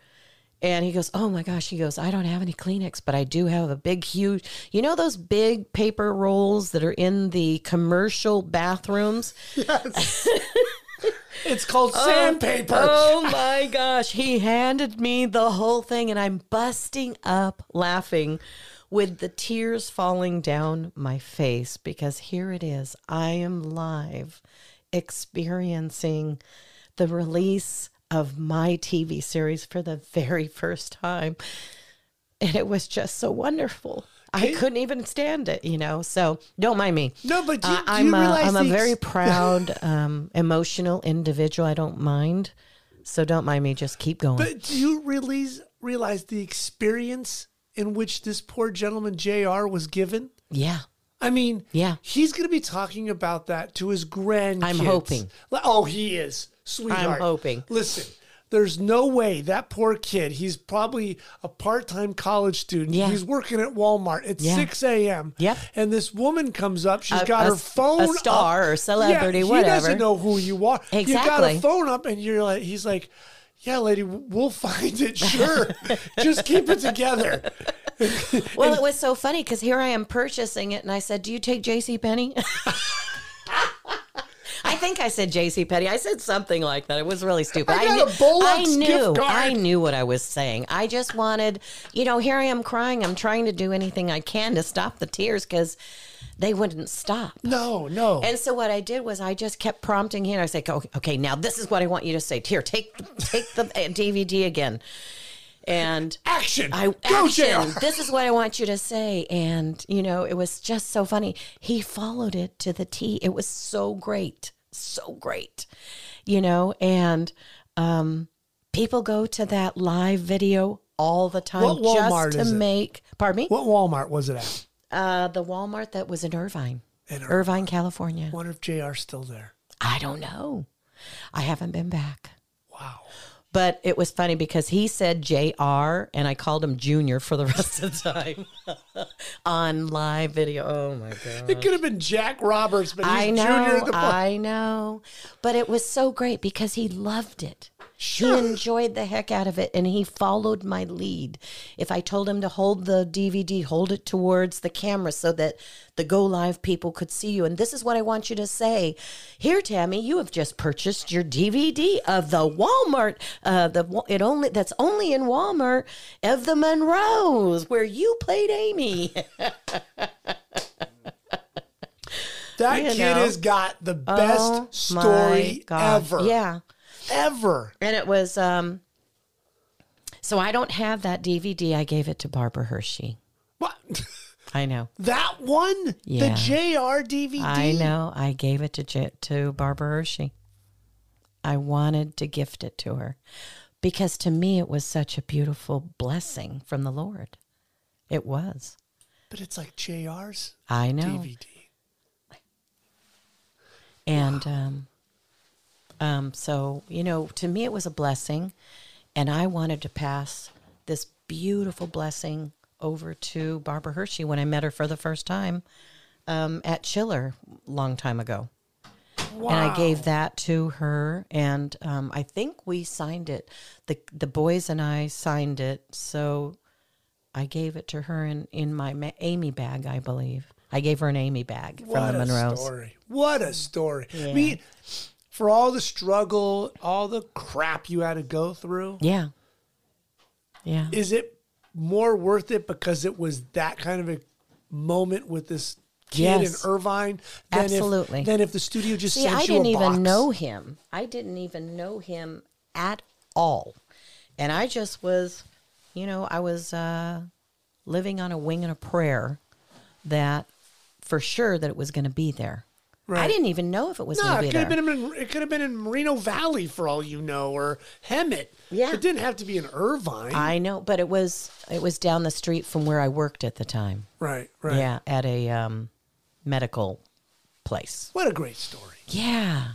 And he goes, oh, my gosh. He goes, I don't have any Kleenex, but I do have a big, huge, you know, those big paper rolls that are in the commercial bathrooms? Yes. It's called sandpaper. Oh, my gosh. He handed me the whole thing, and I'm busting up laughing with the tears falling down my face because here it is. I am live experiencing the release of my TV series for the very first time. And it was just so wonderful. I couldn't even stand it, you know, so don't mind me. No, but I'm a very proud, emotional individual. I don't mind. So don't mind me. Just keep going. But do you really realize the experience in which this poor gentleman, JR, was given? Yeah. I mean, yeah, he's going to be talking about that to his grandkids. I'm hoping. Oh, he is. Sweetheart, I'm hoping. Listen, there's no way that poor kid, he's probably a part-time college student. Yeah. He's working at Walmart at 6 a.m. Yep. And this woman comes up. She's got her phone up. A star or celebrity, whatever. He doesn't know who you are. Exactly. You got a phone up and you're like, he's like, yeah, lady, we'll find it. Sure. Just keep it together. Well, it was so funny because here I am purchasing it. And I said, do you take JCPenney? I think I said JCPenney. I said something like that. It was really stupid. I knew what I was saying. I just wanted, you know, here I am crying. I'm trying to do anything I can to stop the tears because they wouldn't stop. No, no. And so what I did was I just kept prompting him. I said, okay, now this is what I want you to say. Here, take the DVD again. And action. Action. This is what I want you to say. And, you know, it was just so funny. He followed it to the T. It was so great. So great. You know, and people go to that live video all the time. What Walmart just to is it? Pardon me? What Walmart was it at? The Walmart that was in Irvine. Irvine, California. I wonder if JR's still there. I don't know. I haven't been back. Wow. But it was funny because he said JR, and I called him Junior for the rest of the time on live video. Oh, my God. It could have been Jack Roberts, but he's Junior at the point. I know. But it was so great because he loved it. Sure. He enjoyed the heck out of it, and he followed my lead. If I told him to hold the DVD, hold it towards the camera so that the Go Live people could see you. And this is what I want you to say. Here, Tammy, you have just purchased your DVD of the Walmart. That's only in Walmart of the Monroes, where you played Amy. That kid has got the best story ever. Yeah. Ever. And it was, so I don't have that DVD. I gave it to Barbara Hershey. What? I know. That one? Yeah. The JR DVD? I know. I gave it to Barbara Hershey. I wanted to gift it to her because to me it was such a beautiful blessing from the Lord. It was. But it's like JR's I know. DVD. And wow. So, you know, to me it was a blessing, and I wanted to pass this beautiful blessing over to Barbara Hershey when I met her for the first time at Schiller a long time ago. Wow. And I gave that to her, and I think we signed it. The boys and I signed it, so I gave it to her in my Amy bag, I believe. I gave her an Amy bag from the Monroes. What a story. Yeah. I mean, for all the struggle, all the crap you had to go through. Yeah. Yeah. Is it more worth it because it was that kind of a moment with this kid in Irvine? Than if the studio just sent you a box. I didn't even know him. I didn't even know him at all. And I just was, you know, I was living on a wing and a prayer that for sure that it was going to be there. Right. I didn't even know if it was going to be there. It could have been in Moreno Valley for all you know, or Hemet. Yeah. It didn't have to be in Irvine. I know, but it was down the street from where I worked at the time. Right, right. Yeah, at a medical place. What a great story. Yeah.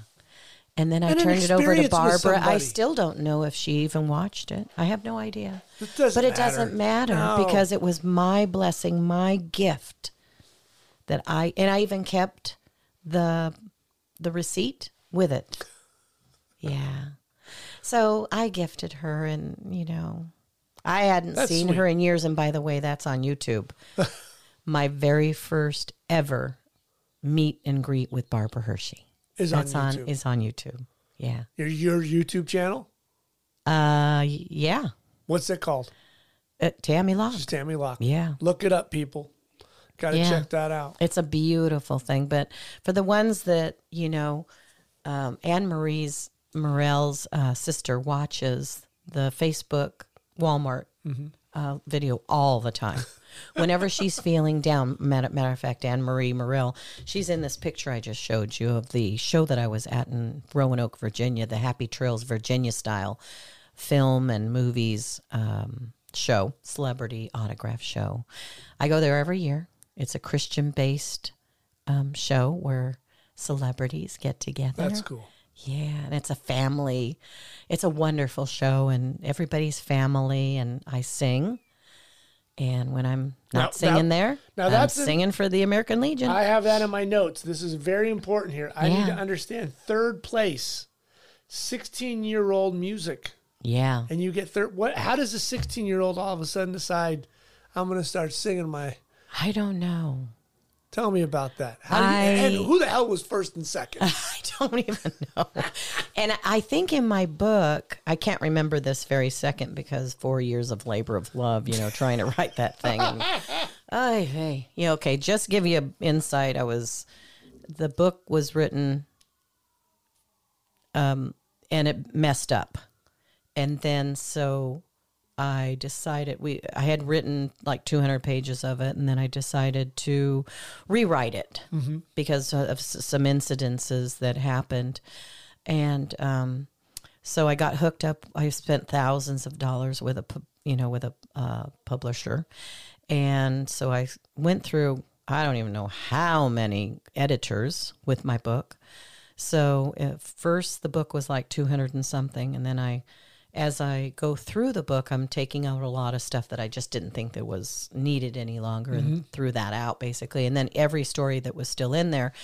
And then I turned it over to Barbara. I still don't know if she even watched it. I have no idea. It doesn't matter because it was my blessing, my gift. I even kept the receipt with it. Yeah. So I gifted her, and, you know, I hadn't seen her in years. And by the way, that's on YouTube. My very first ever meet and greet with Barbara Hershey is on YouTube. Yeah. Your YouTube channel? Yeah. What's it called? Tammy Locke. It's Tammy Locke. Yeah. Look it up, people. Got to check that out. It's a beautiful thing. But for the ones that, you know, Anne-Marie's Morell's sister watches the Facebook Walmart video all the time. Whenever she's feeling down, matter of fact, Anne-Marie Morell, she's in this picture I just showed you of the show that I was at in Roanoke, Virginia, the Happy Trails Virginia style film and movies show, celebrity autograph show. I go there every year. It's a Christian-based show where celebrities get together. That's cool. Yeah, and it's a family. It's a wonderful show, and everybody's family, and I sing. And when I'm not singing for the American Legion. I have that in my notes. This is very important here. I need to understand third place, 16-year-old music. Yeah. And you get third. How does a 16-year-old all of a sudden decide, I'm going to start singing my... I don't know. Tell me about that. And who the hell was first and second? I don't even know. And I think in my book, I can't remember this very second because 4 years of labor of love, you know, trying to write that thing. And, just give you an insight. The book was written and it messed up. And then so I decided I had written like 200 pages of it, and then I decided to rewrite it because of some incidences that happened. And so I got hooked up. I spent thousands of dollars with a publisher. And so I went through, I don't even know how many editors with my book. So at first the book was like 200 and something, and then as I go through the book, I'm taking out a lot of stuff that I just didn't think that was needed any longer and threw that out, basically. And then every story that was still in there,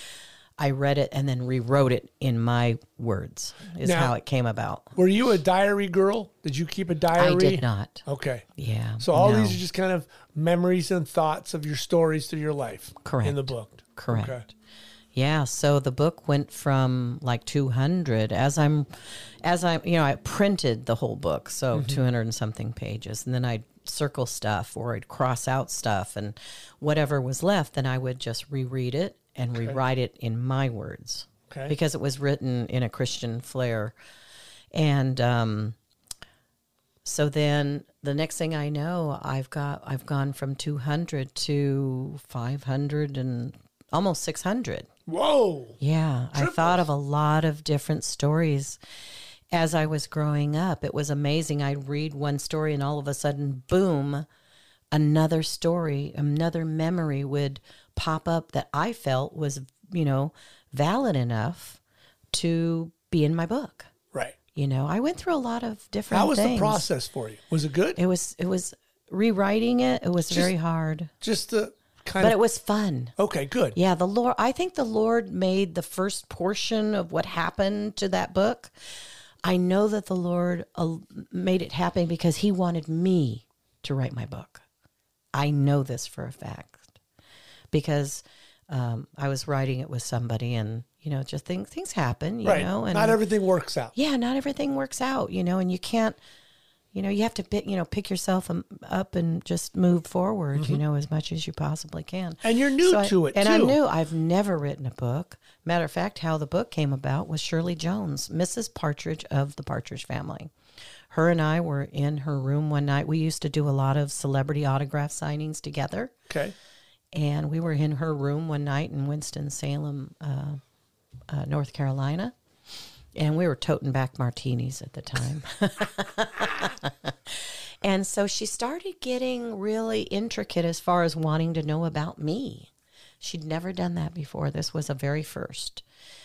I read it and then rewrote it in my words how it came about. Were you a diary girl? Did you keep a diary? I did not. Okay. Yeah. So these are just kind of memories and thoughts of your stories through your life. Correct. In the book. Correct. Okay. Yeah, so the book went from like 200 I printed the whole book, so 200 and something pages, and then I'd circle stuff or I'd cross out stuff, and whatever was left, then I would just reread it and rewrite it in my words because it was written in a Christian flair. And So then the next thing I know, I've gone from 200 to 500 and almost 600. Whoa. Yeah. Triples. I thought of a lot of different stories as I was growing up. It was amazing. I'd read one story and all of a sudden, boom, another story, another memory would pop up that I felt was, you know, valid enough to be in my book. Right. You know, I went through a lot of different things. How was the process for you? Was it good? It was rewriting it. It was just, very hard. Just the kind But it was fun. Okay, good. Yeah, the Lord, I think the Lord made the first portion of what happened to that book. I know that the Lord made it happen because he wanted me to write my book. I know this for a fact because I was writing it with somebody and, you know, just things happen, you know. And not everything works out. Yeah, not everything works out, you know, and you can't, you know, you have to, pick yourself up and just move forward, mm-hmm. you know, as much as you possibly can. And you're new to it, too. And I'm new. I've never written a book. Matter of fact, how the book came about was Shirley Jones, Mrs. Partridge of the Partridge Family. Her and I were in her room one night. We used to do a lot of celebrity autograph signings together. Okay. And we were in her room one night in Winston-Salem, North Carolina, and we were toting back martinis at the time. And so she started getting really intricate as far as wanting to know about me. She'd never done that before. This was a very first.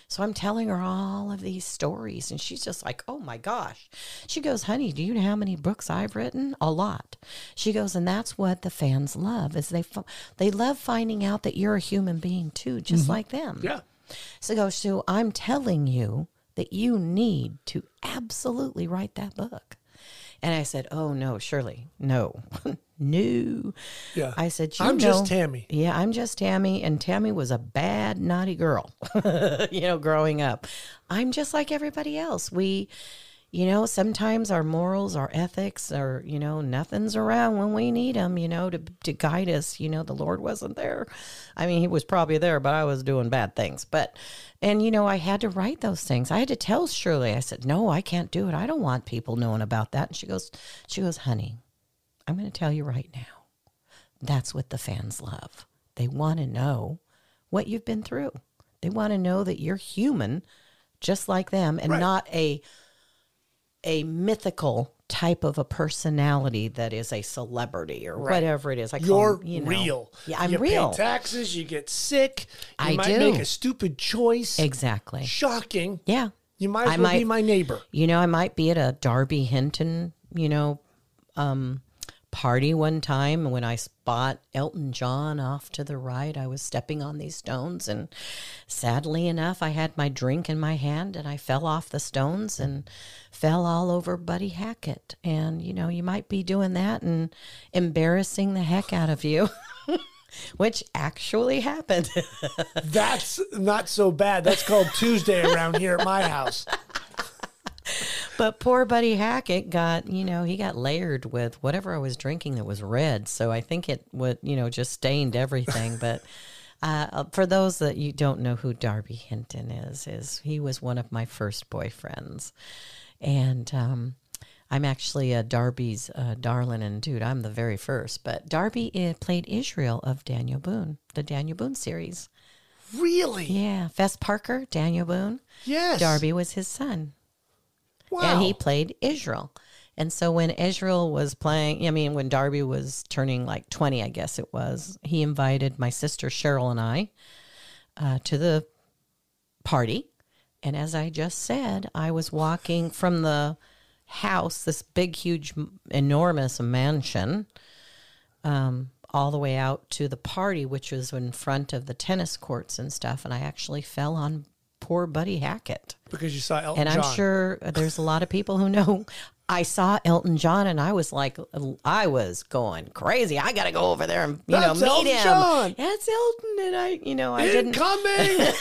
So I'm telling her all of these stories, and she's just like, oh, my gosh. She goes, honey, do you know how many books I've written? A lot. She goes, and that's what the fans love, is they love finding out that you're a human being, too, just mm-hmm. like them. Yeah. So I'm telling you that you need to absolutely write that book. And I said, oh, no, Shirley, no, no. Yeah. I said, just Tammy. Yeah, I'm just Tammy. And Tammy was a bad, naughty girl, you know, growing up. I'm just like everybody else. We, you know, sometimes our morals, our ethics, or, you know, nothing's around when we need them, you know, to guide us. You know, the Lord wasn't there. I mean, he was probably there, but I was doing bad things. And, you know, I had to write those things. I had to tell Shirley. I said, no, I can't do it. I don't want people knowing about that. And she goes, honey, I'm going to tell you right now. That's what the fans love. They want to know what you've been through. They want to know that you're human just like them and not a mythical type of a personality that is a celebrity or whatever it is. You're real. Yeah, I'm real. You pay taxes, you get sick, you might make a stupid choice. Exactly. Shocking. Yeah. You might as well be my neighbor. You know, I might be at a Darby Hinton, you know, party one time, and when I spot Elton John off to the right, I was stepping on these stones, and sadly enough, I had my drink in my hand, and I fell off the stones and fell all over Buddy Hackett. And, you know, you might be doing that and embarrassing the heck out of you, which actually happened. That's not so bad. That's called Tuesday around here at my house. But poor Buddy Hackett got layered with whatever I was drinking that was red. So I think it would, you know, just stained everything. But for those that you don't know who Darby Hinton is he was one of my first boyfriends. And I'm actually a Darby's darling and dude. I'm the very first. But Darby played Israel of Daniel Boone, the Daniel Boone series. Really? Yeah. Fess Parker, Daniel Boone. Yes. Darby was his son. Wow. And he played Israel. And so when Israel was playing, I mean, when Darby was turning like 20, I guess it was, he invited my sister Cheryl and I to the party. And as I just said, I was walking from the house, this big, huge, enormous mansion, all the way out to the party, which was in front of the tennis courts and stuff. And I actually fell on poor Buddy Hackett. Because you saw Elton John. And I'm sure there's a lot of people who know I saw Elton John, and I was like, I was going crazy. I got to go over there and, meet him. John. That's Elton. And Incoming!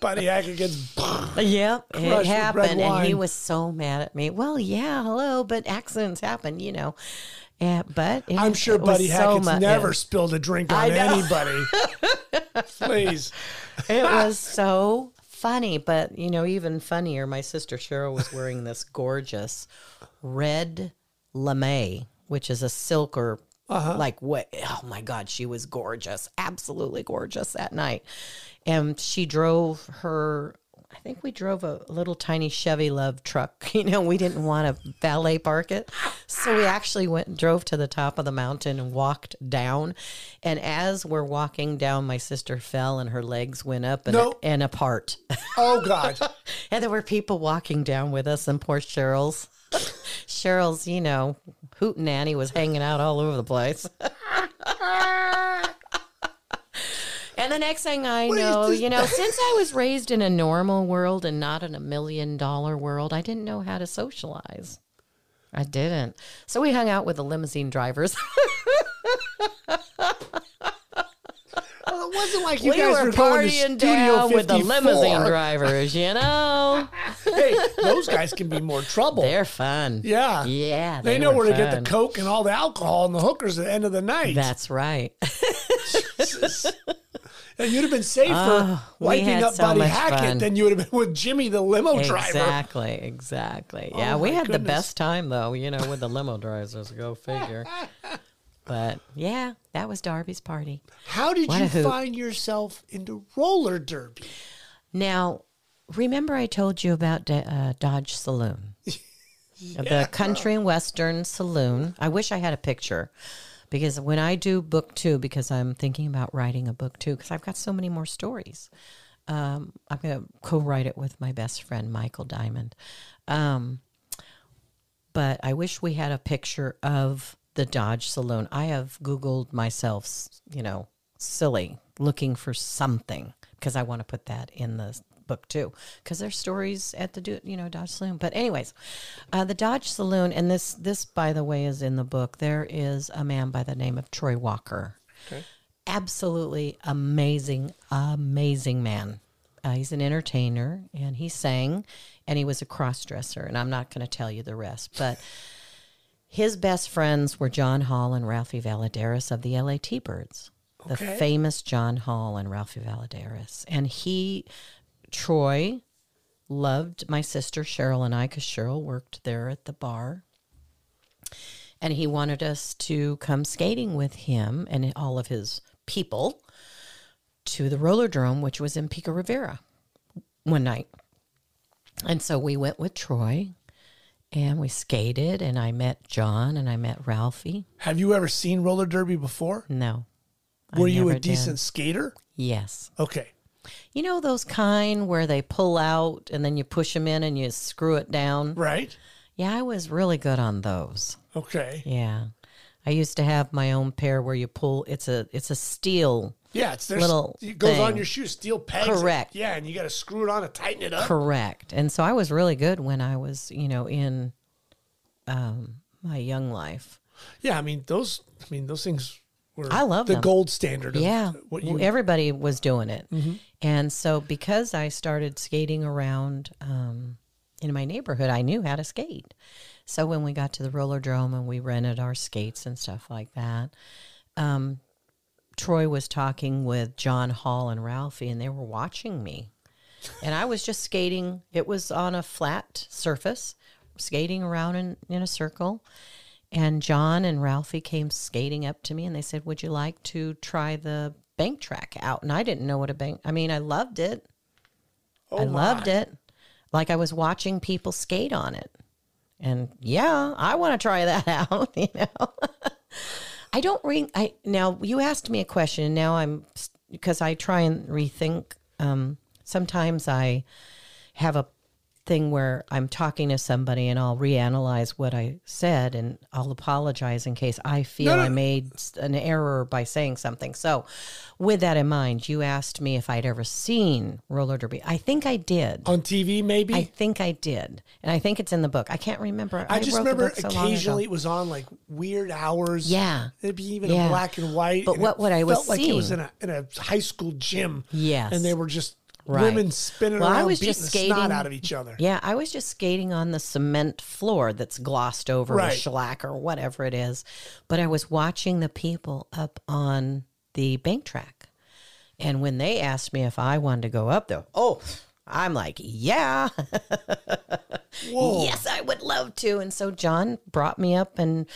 Buddy Hackett gets... Yep, it happened. And he was so mad at me. Well, yeah, hello, but accidents happen, you know. Yeah, but I'm sure Buddy Hackett's never spilled a drink on anybody. Please. It was so funny, but, you know, even funnier, my sister Cheryl was wearing this gorgeous red lame, which is a silk or like what? Oh, my God, she was gorgeous. Absolutely gorgeous that night. And she drove her... I think we drove a little tiny Chevy Love truck. You know, we didn't want to valet park it. So we actually went and drove to the top of the mountain and walked down. And as we're walking down, my sister fell and her legs went up and, and apart. Oh, God. And there were people walking down with us, and poor Cheryl's. Cheryl's, you know, hootenanny was hanging out all over the place. And the next thing I know, you know, since I was raised in a normal world and not in a million-dollar world, I didn't know how to socialize. I didn't. So we hung out with the limousine drivers. Well, it wasn't like you guys were going to down with the limousine drivers, you know. Hey, those guys can be more trouble. They're fun. Yeah. Yeah. They know where to get the coke and all the alcohol and the hookers at the end of the night. That's right. Jesus. And you'd have been safer wiping up Buddy Hackett than you would have been with Jimmy, the limo driver. Exactly, exactly. Yeah, oh, we had the best time, though, you know, with the limo drivers. Go figure. But, yeah, that was Darby's party. How did you find yourself into roller derby? Now, remember I told you about Dodge Saloon, the country and western saloon. I wish I had a picture. Because when I do book two, because I'm thinking about writing a book two, because I've got so many more stories. I'm going to co-write it with my best friend, Michael Diamond. But I wish we had a picture of the Dodge Saloon. I have Googled myself, you know, silly, looking for something, because I want to put that in the book two, because there's stories at the, you know, Dodge Saloon. But anyways, the Dodge Saloon, and this by the way is in the book. There is a man by the name of Troy Walker. Okay. Absolutely amazing man. He's an entertainer, and he sang, and he was a cross-dresser, and I'm not going to tell you the rest, but his best friends were John Hall and Ralphie Valladares of the LA T-Birds. Okay. The famous John Hall and Ralphie Valladares. And Troy loved my sister Cheryl and I, because Cheryl worked there at the bar, and he wanted us to come skating with him and all of his people to the Rollerdrome, which was in Pico Rivera, one night. And so we went with Troy, and we skated, and I met John, and I met Ralphie. Have you ever seen roller derby before? No. Were you a decent skater? Yes. Okay. You know those kind where they pull out and then you push them in and you screw it down? Right. Yeah, I was really good on those. Okay. Yeah. I used to have my own pair where you pull, it's a steel. Yeah, it's there's little it goes thing on your shoe, steel pegs. Correct. And, and you got to screw it on and tighten it up. Correct. And so I was really good when I was, you know, in my young life. Yeah, I mean those things were the gold standard of what you... Everybody was doing it. Mm-hmm. And so because I started skating around in my neighborhood, I knew how to skate. So when we got to the Rollerdrome and we rented our skates and stuff like that, Troy was talking with John Hall and Ralphie, and they were watching me. And I was just skating. It was on a flat surface, skating around in a circle. And John and Ralphie came skating up to me, and they said, would you like to try the bank track out? And I didn't know what a bank... I mean, I loved it. Oh, I loved it. Like I was watching people skate on it. And yeah, I want to try that out, you know. I don't... Now, you asked me a question, and now I'm... Because I try and rethink. Sometimes I have a thing where I'm talking to somebody and I'll reanalyze what I said, and I'll apologize in case I feel I made an error by saying something. So with that in mind, you asked me if I'd ever seen roller derby. I think I did. On TV, maybe? I think I did. And I think it's in the book. I can't remember. I just remember occasionally it was on like weird hours. Yeah. It'd be even in black and white. But what I was seeing. It felt like it was in a high school gym. Yes. And they were just... Right. Women spinning around, I was beating just skating, the snot out of each other. Yeah, I was just skating on the cement floor that's glossed over with shellac or whatever it is. But I was watching the people up on the bank track. And when they asked me if I wanted to go up there, I'm like, yeah. Whoa. Yes, I would love to. And so John brought me up, and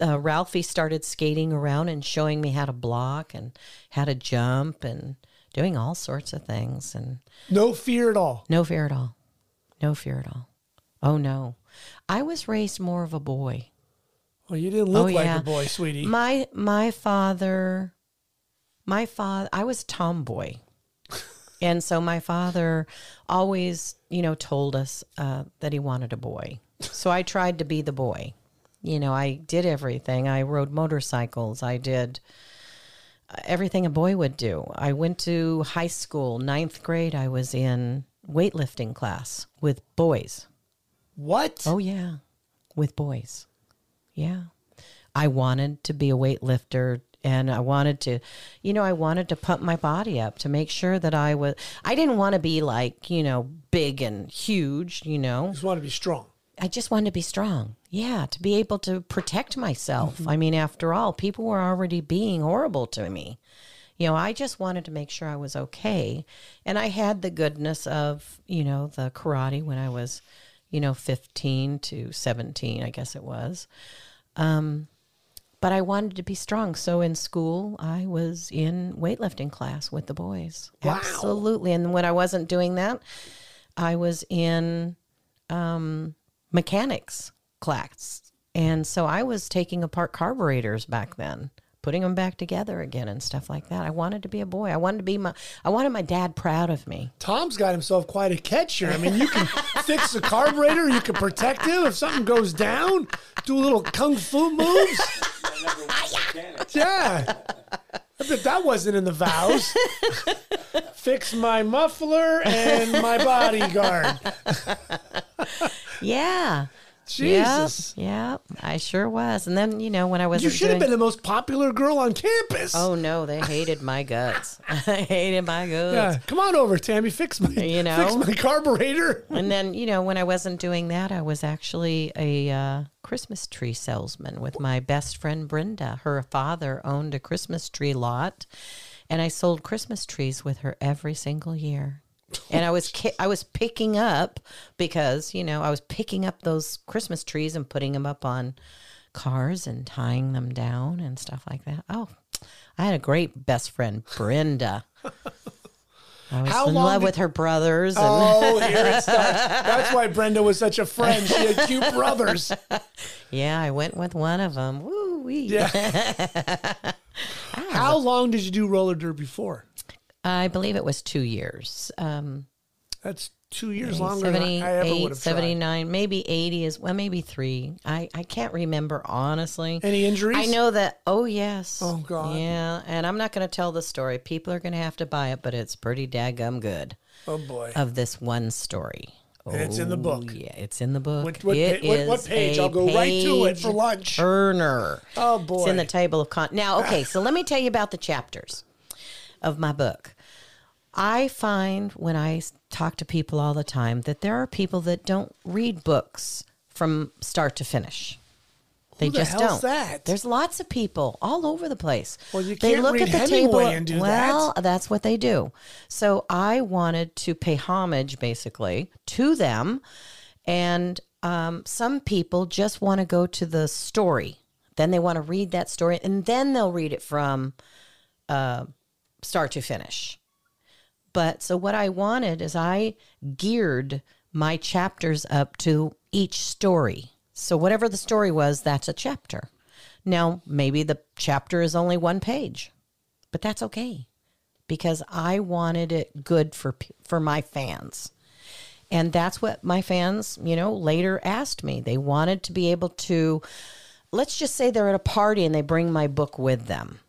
Ralphie started skating around and showing me how to block and how to jump and doing all sorts of things. And no fear at all. No fear at all. No fear at all. Oh, no. I was raised more of a boy. Well, you didn't look like a boy, sweetie. My father, I was a tomboy. And so my father always, you know, told us that he wanted a boy. So I tried to be the boy. You know, I did everything. I rode motorcycles. I did everything a boy would do. I went to high school, 9th grade. I was in weightlifting class with boys. What? Oh, yeah. With boys. Yeah. I wanted to be a weightlifter. And I wanted to, you know, I wanted to pump my body up to make sure that I didn't want to be like, you know, big and huge, you know. Just wanted to be strong. I just wanted to be strong. Yeah. To be able to protect myself. Mm-hmm. I mean, after all, people were already being horrible to me. You know, I just wanted to make sure I was okay. And I had the goodness of, you know, the karate when I was, you know, 15 to 17, I guess it was. But I wanted to be strong. So in school, I was in weightlifting class with the boys. Wow. Absolutely. And when I wasn't doing that, I was in mechanics class. And so I was taking apart carburetors back then, putting them back together again and stuff like that. I wanted to be a boy. I wanted my dad proud of me. Tom's got himself quite a catcher. I mean, you can fix the carburetor. You can protect him. If something goes down, do a little kung fu moves. Yeah. I bet that wasn't in the vows. Fix my muffler and my bodyguard. Yeah. Jesus. Yeah, I sure was. And then, you know, when I was... You should have been the most popular girl on campus. Oh, no, they hated my guts. They hated my guts. Yeah. Come on over, Tammy. Fix my carburetor. And then, you know, when I wasn't doing that, I was actually a Christmas tree salesman with my best friend, Brenda. Her father owned a Christmas tree lot, and I sold Christmas trees with her every single year. And I was picking up, because, you know, I was picking up those Christmas trees and putting them up on cars and tying them down and stuff like that. Oh, I had a great best friend, Brenda. I was in love with her brothers. And oh, here it starts. That's why Brenda was such a friend. She had cute brothers. Yeah, I went with one of them. Woo-wee. Yeah. How long did you do roller derby for? I believe it was 2 years. That's 2 years longer than I ever would have tried. 79, maybe 80 is, well, maybe 3. I can't remember, honestly. Any injuries? I know that, oh, yes. Oh, God. Yeah, and I'm not going to tell the story. People are going to have to buy it, but it's pretty daggum good. Oh, boy. Of this one story. Oh, and it's in the book. Yeah, it's in the book. What page? I'll go right to it for lunch. Turner. Oh, boy. It's in the table of contents. Now, okay, so let me tell you about the chapters of my book. I find when I talk to people all the time that there are people that don't read books from start to finish. They just don't. That? There's lots of people all over the place. Well, you can't look at the table and do that. Well, that's what they do. So I wanted to pay homage, basically, to them. And some people just want to go to the story. Then they want to read that story, and then they'll read it from start to finish. But so what I wanted is I geared my chapters up to each story. So whatever the story was, that's a chapter. Now, maybe the chapter is only one page, but that's okay, because I wanted it good for my fans. And that's what my fans, you know, later asked me. They wanted to be able to, let's just say they're at a party and they bring my book with them.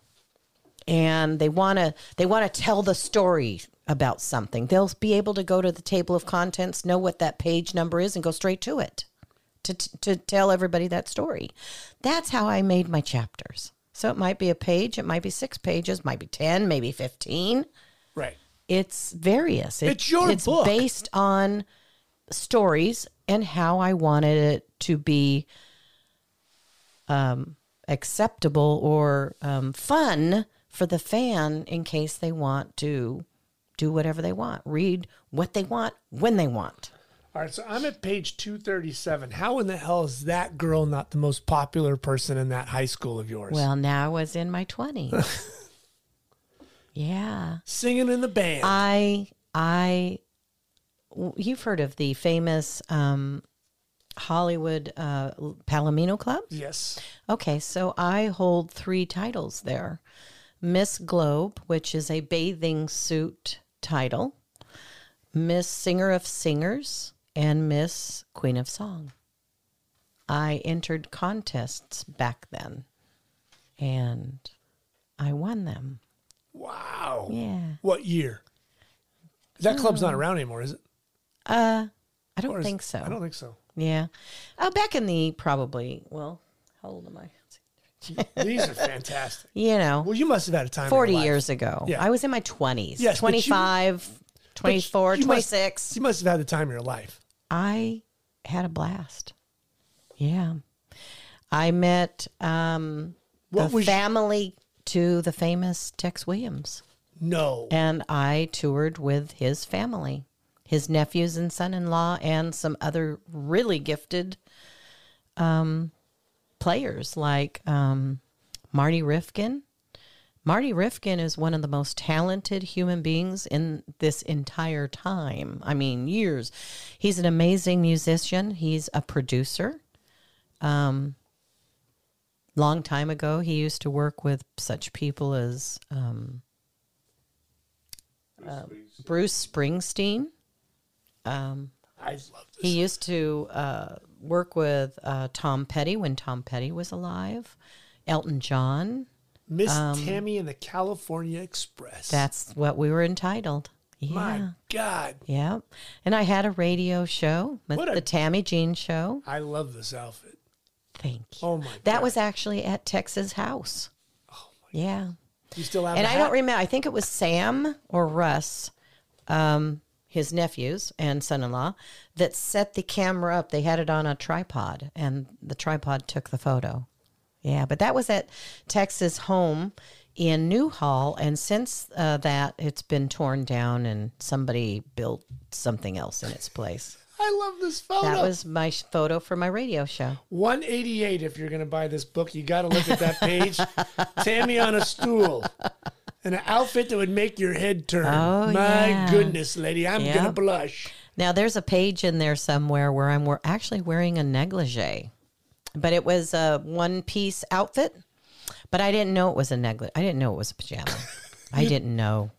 And they want to tell the story about something. They'll be able to go to the table of contents, know what that page number is, and go straight to it to tell everybody that story. That's how I made my chapters. So it might be a page, it might be 6 pages, might be 10, maybe 15. Right. It's various. It's your book. It's based on stories and how I wanted it to be acceptable or fun for the fan, in case they want to do whatever they want, read what they want, when they want. All right, so I'm at page 237. How in the hell is that girl not the most popular person in that high school of yours? Well, now I was in my 20s. Yeah. Singing in the band. You've heard of the famous Hollywood Palomino Club? Yes. Okay, so I hold 3 titles there. Miss Globe, which is a bathing suit title, Miss Singer of Singers, and Miss Queen of Song. I entered contests back then, and I won them. Wow. Yeah. What year? That club's not around anymore, is it? I don't think so. I don't think so. Yeah. Back in the probably, well, how old am I? These are fantastic. You know. Well, you must have had a time 40 years ago. Yeah. I was in my 20s. Yes, 25, 24, 26. You must have had the time of your life. I had a blast. Yeah. I met the family to the famous Tex Williams. No. And I toured with his family, his nephews and son-in-law, and some other really gifted players like Marty Rifkin. Marty Rifkin is one of the most talented human beings in this entire time. I mean, years. He's an amazing musician. He's a producer. Long time ago, he used to work with such people as... Bruce Springsteen. I love this. He used to work with Tom Petty when Tom Petty was alive. Elton John. Miss Tammy and the California Express. That's what we were entitled. Yeah. My God. Yeah. And I had a radio show, the Tammy Jean Show. I love this outfit. Thank you. Oh, my God. That was actually at Tex's house. Oh, my God. Yeah. You still have I don't remember. I think it was Sam or Russ, his nephews and son-in-law, that set the camera up. They had it on a tripod, and the tripod took the photo. Yeah, but that was at Tex's home in Newhall, and since that, it's been torn down, and somebody built something else in its place. I love this photo. That was my photo for my radio show. 188, if you're going to buy this book, you got to look at that page. Tammy on a stool. And an outfit that would make your head turn. Oh, my goodness, lady, I'm going to blush. Now, there's a page in there somewhere where I'm actually wearing a negligee. But it was a one-piece outfit. But I didn't know it was a negligee. I didn't know it was a pajama. I didn't know.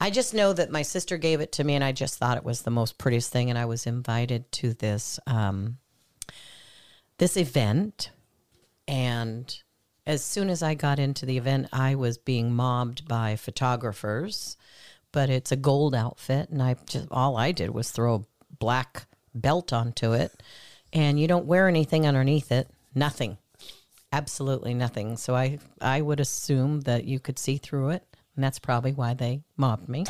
I just know that my sister gave it to me, and I just thought it was the most prettiest thing. And I was invited to this this event, and as soon as I got into the event, I was being mobbed by photographers. But it's a gold outfit, and all I did was throw a black belt onto it, and you don't wear anything underneath it, nothing, absolutely nothing. So I would assume that you could see through it. And that's probably why they mobbed me.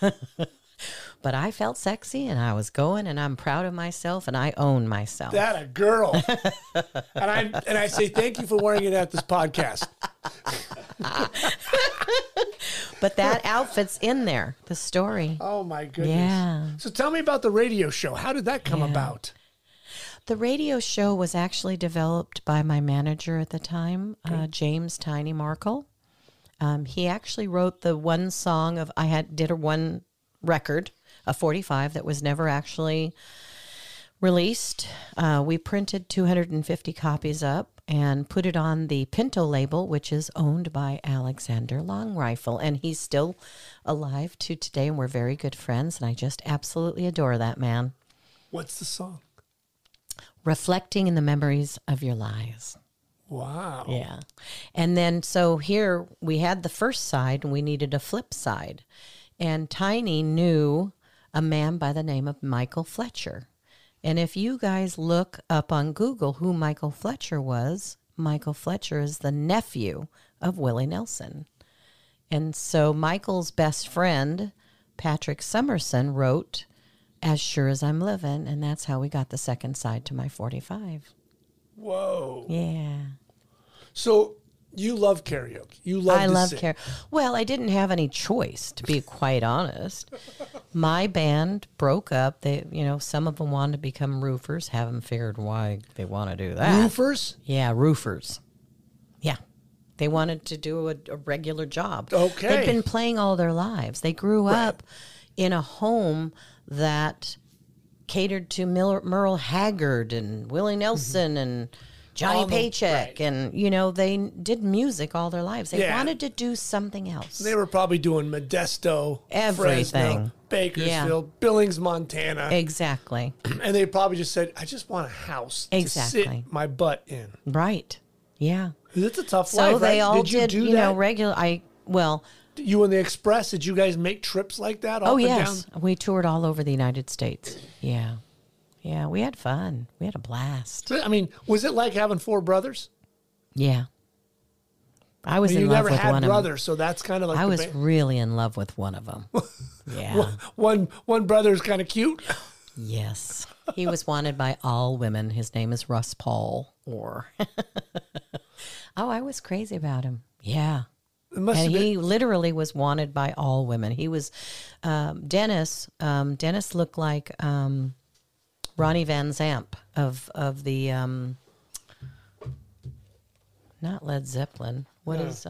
But I felt sexy, and I was going, and I'm proud of myself, and I own myself. That a girl. And I say thank you for wearing it at this podcast. But that outfit's in there, the story. Oh, my goodness. Yeah. So tell me about the radio show. How did that come about? The radio show was actually developed by my manager at the time, James Tiny Markle. He actually wrote the one song of one record of 45 that was never actually released. We printed 250 copies up and put it on the Pinto label, which is owned by Alexander Long Rifle, and he's still alive to today, and we're very good friends. And I just absolutely adore that man. What's the song? Reflecting in the Memories of Your Lies. Wow. Yeah. And then, so here we had the first side, and we needed a flip side. And Tiny knew a man by the name of Michael Fletcher. And if you guys look up on Google who Michael Fletcher was, Michael Fletcher is the nephew of Willie Nelson. And so Michael's best friend, Patrick Summerson, wrote, As Sure As I'm Living, and that's how we got the second side to my 45. Whoa. Yeah. So You love karaoke. You love I love karaoke. Well, I didn't have any choice, to be quite honest. My band broke up. They, you know, some of them wanted to become roofers. Haven't figured why they want to do that. Roofers? Yeah, roofers. Yeah. They wanted to do a regular job. Okay. They'd been playing all their lives. They grew up in a home that catered to Merle Haggard and Willie Nelson and Johnny Paycheck, and, you know, they did music all their lives. They wanted to do something else. They were probably doing Modesto, Fresno, Bakersfield, Billings, Montana. Exactly. And they probably just said, I just want a house to sit my butt in. Right. Yeah. It's a tough life, right? So they all did, you know, regular, You and the Express, did you guys make trips like that? Oh, yes. We toured all over the United States. Yeah. Yeah, we had fun. We had a blast. I mean, was it like having four brothers? Yeah. I was in love with one of them. You never had brothers, so that's kind of like... I was really in love with one of them. Yeah. One brother's kind of cute? Yes. He was wanted by all women. His name is Russ Paul Orr. Oh, I was crazy about him. Yeah. And he literally was wanted by all women. He was... Dennis. Dennis looked like... Ronnie Van Zamp of the, not Led Zeppelin. What is,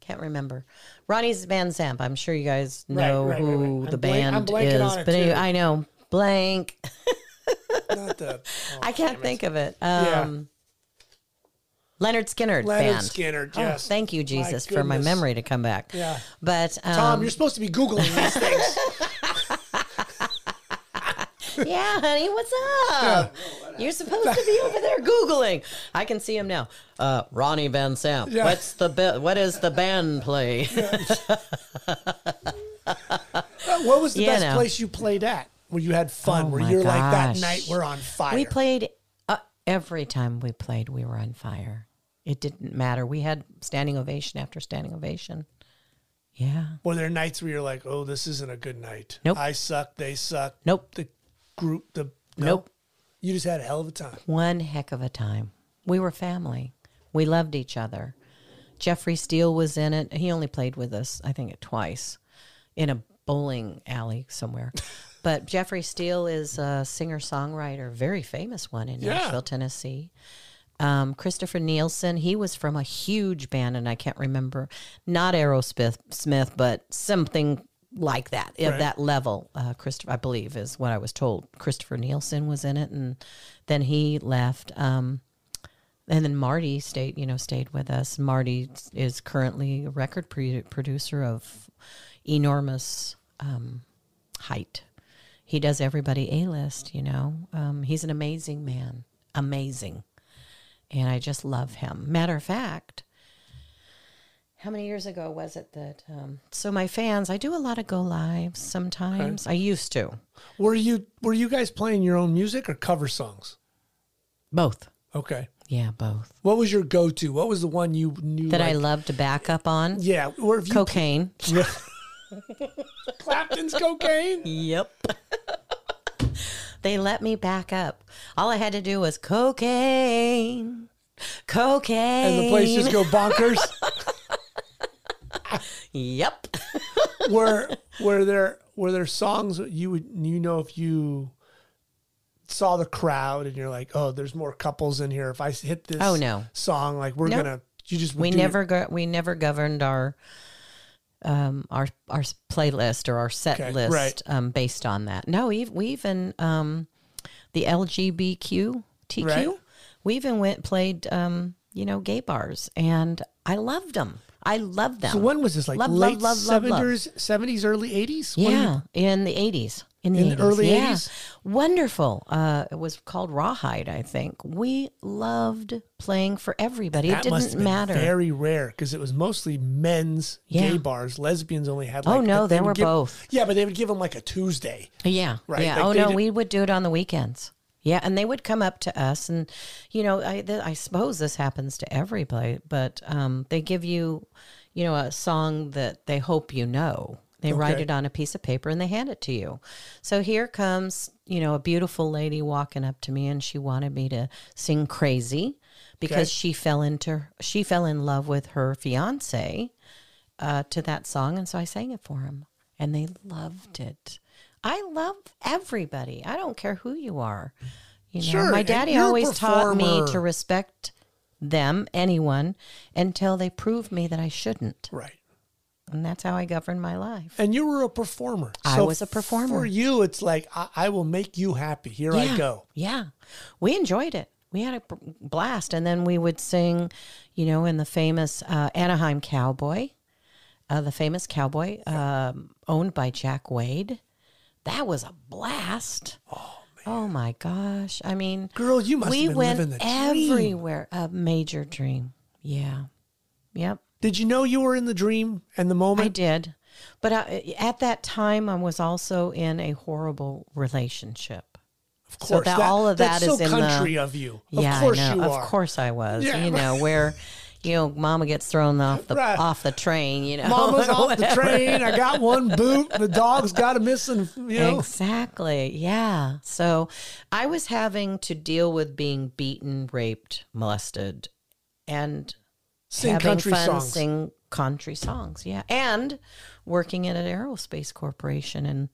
can't remember. Ronnie Van Zamp. I'm sure you guys know who the band is. But anyway, I know. Blank. Not the, I can't think of it. Leonard Skinner. Leonard Skinner, yes. Oh, thank you, Jesus, for my memory to come back. Yeah. But, Tom, you're supposed to be Googling these things. Yeah, honey, what's up? You're supposed to be over there Googling. I can see him now. Ronnie Van Zamp. Yeah. What is the band play? What was the best place you played at where you had fun, where you're like, that night we're on fire? We played, every time we played, we were on fire. It didn't matter. We had standing ovation after standing ovation. Yeah. Were there nights where you're like, oh, this isn't a good night? Nope. I suck, they suck. Nope. Nope. You just had a hell of a time. One heck of a time. We were family. We loved each other. Jeffrey Steele was in it. He only played with us, I think, twice in a bowling alley somewhere. But Jeffrey Steele is a singer-songwriter, very famous one in Nashville, Tennessee. Christopher Nielsen, he was from a huge band, and I can't remember, not Aerosmith, but something like that, at that level. Christopher, I believe, is what I was told. Christopher Nielsen was in it, and then he left. And then Marty stayed with us. Marty is currently a record producer of enormous height. He does everybody A-list, you know. He's an amazing man. Amazing. And I just love him. Matter of fact, how many years ago was it that... so my fans, I do a lot of go lives sometimes. Okay. I used to. Were you guys playing your own music or cover songs? Both. Okay. Yeah, both. What was your go-to? What was the one you knew? That I loved to back up on? Yeah. Or cocaine. Clapton's Cocaine? Yep. They let me back up. All I had to do was cocaine. And the place just go bonkers? Yep. were there songs you would, you know, if you saw the crowd and you're like, oh, there's more couples in here, if I hit this song, like we're gonna, you just we never governed our playlist or our set list based on that. No, we even the LGBTQ we even played you know, gay bars, and I loved them. I love them. So when was this, like late 70s, early 80s? Yeah, in the 80s. In the early 80s? Wonderful. It was called Rawhide, I think. We loved playing for everybody. It didn't matter. Very rare, because it was mostly men's gay bars. Lesbians only had like... Oh, no, they were both. Yeah, but they would give them like a Tuesday. Yeah. Right? Yeah. Like we would do it on the weekends. Yeah, and they would come up to us, and, you know, I suppose this happens to everybody, but they give you, you know, a song that they hope you know. They write it on a piece of paper, and they hand it to you. So here comes, you know, a beautiful lady walking up to me, and she wanted me to sing Crazy because she fell in love with her fiance to that song, and so I sang it for him, and they loved it. I love everybody. I don't care who you are. You know, my daddy always taught me to respect them, anyone, until they prove me that I shouldn't. Right. And that's how I govern my life. And you were a performer. I was a performer. For you, it's like, I will make you happy. Here I go. Yeah. We enjoyed it. We had a blast. And then we would sing, you know, in the famous Anaheim Cowboy, the famous Cowboy owned by Jack Wade. That was a blast. Oh, man. Oh, my gosh. I mean. Girl, you must have been living the dream. We went everywhere. A major dream. Yeah. Yep. Did you know you were in the dream and the moment? I did. But at that time, I was also in a horrible relationship. Of course. So that's in the... That's so country of you. Of course you are. Of course I was. Yeah. You know, where... You know, Mama gets thrown off the train, you know. Mama's off the train. I got one boot. The dog's got a missing, you know. Exactly, yeah. So I was having to deal with being beaten, raped, molested, and sing country songs, yeah. And working at an aerospace corporation. And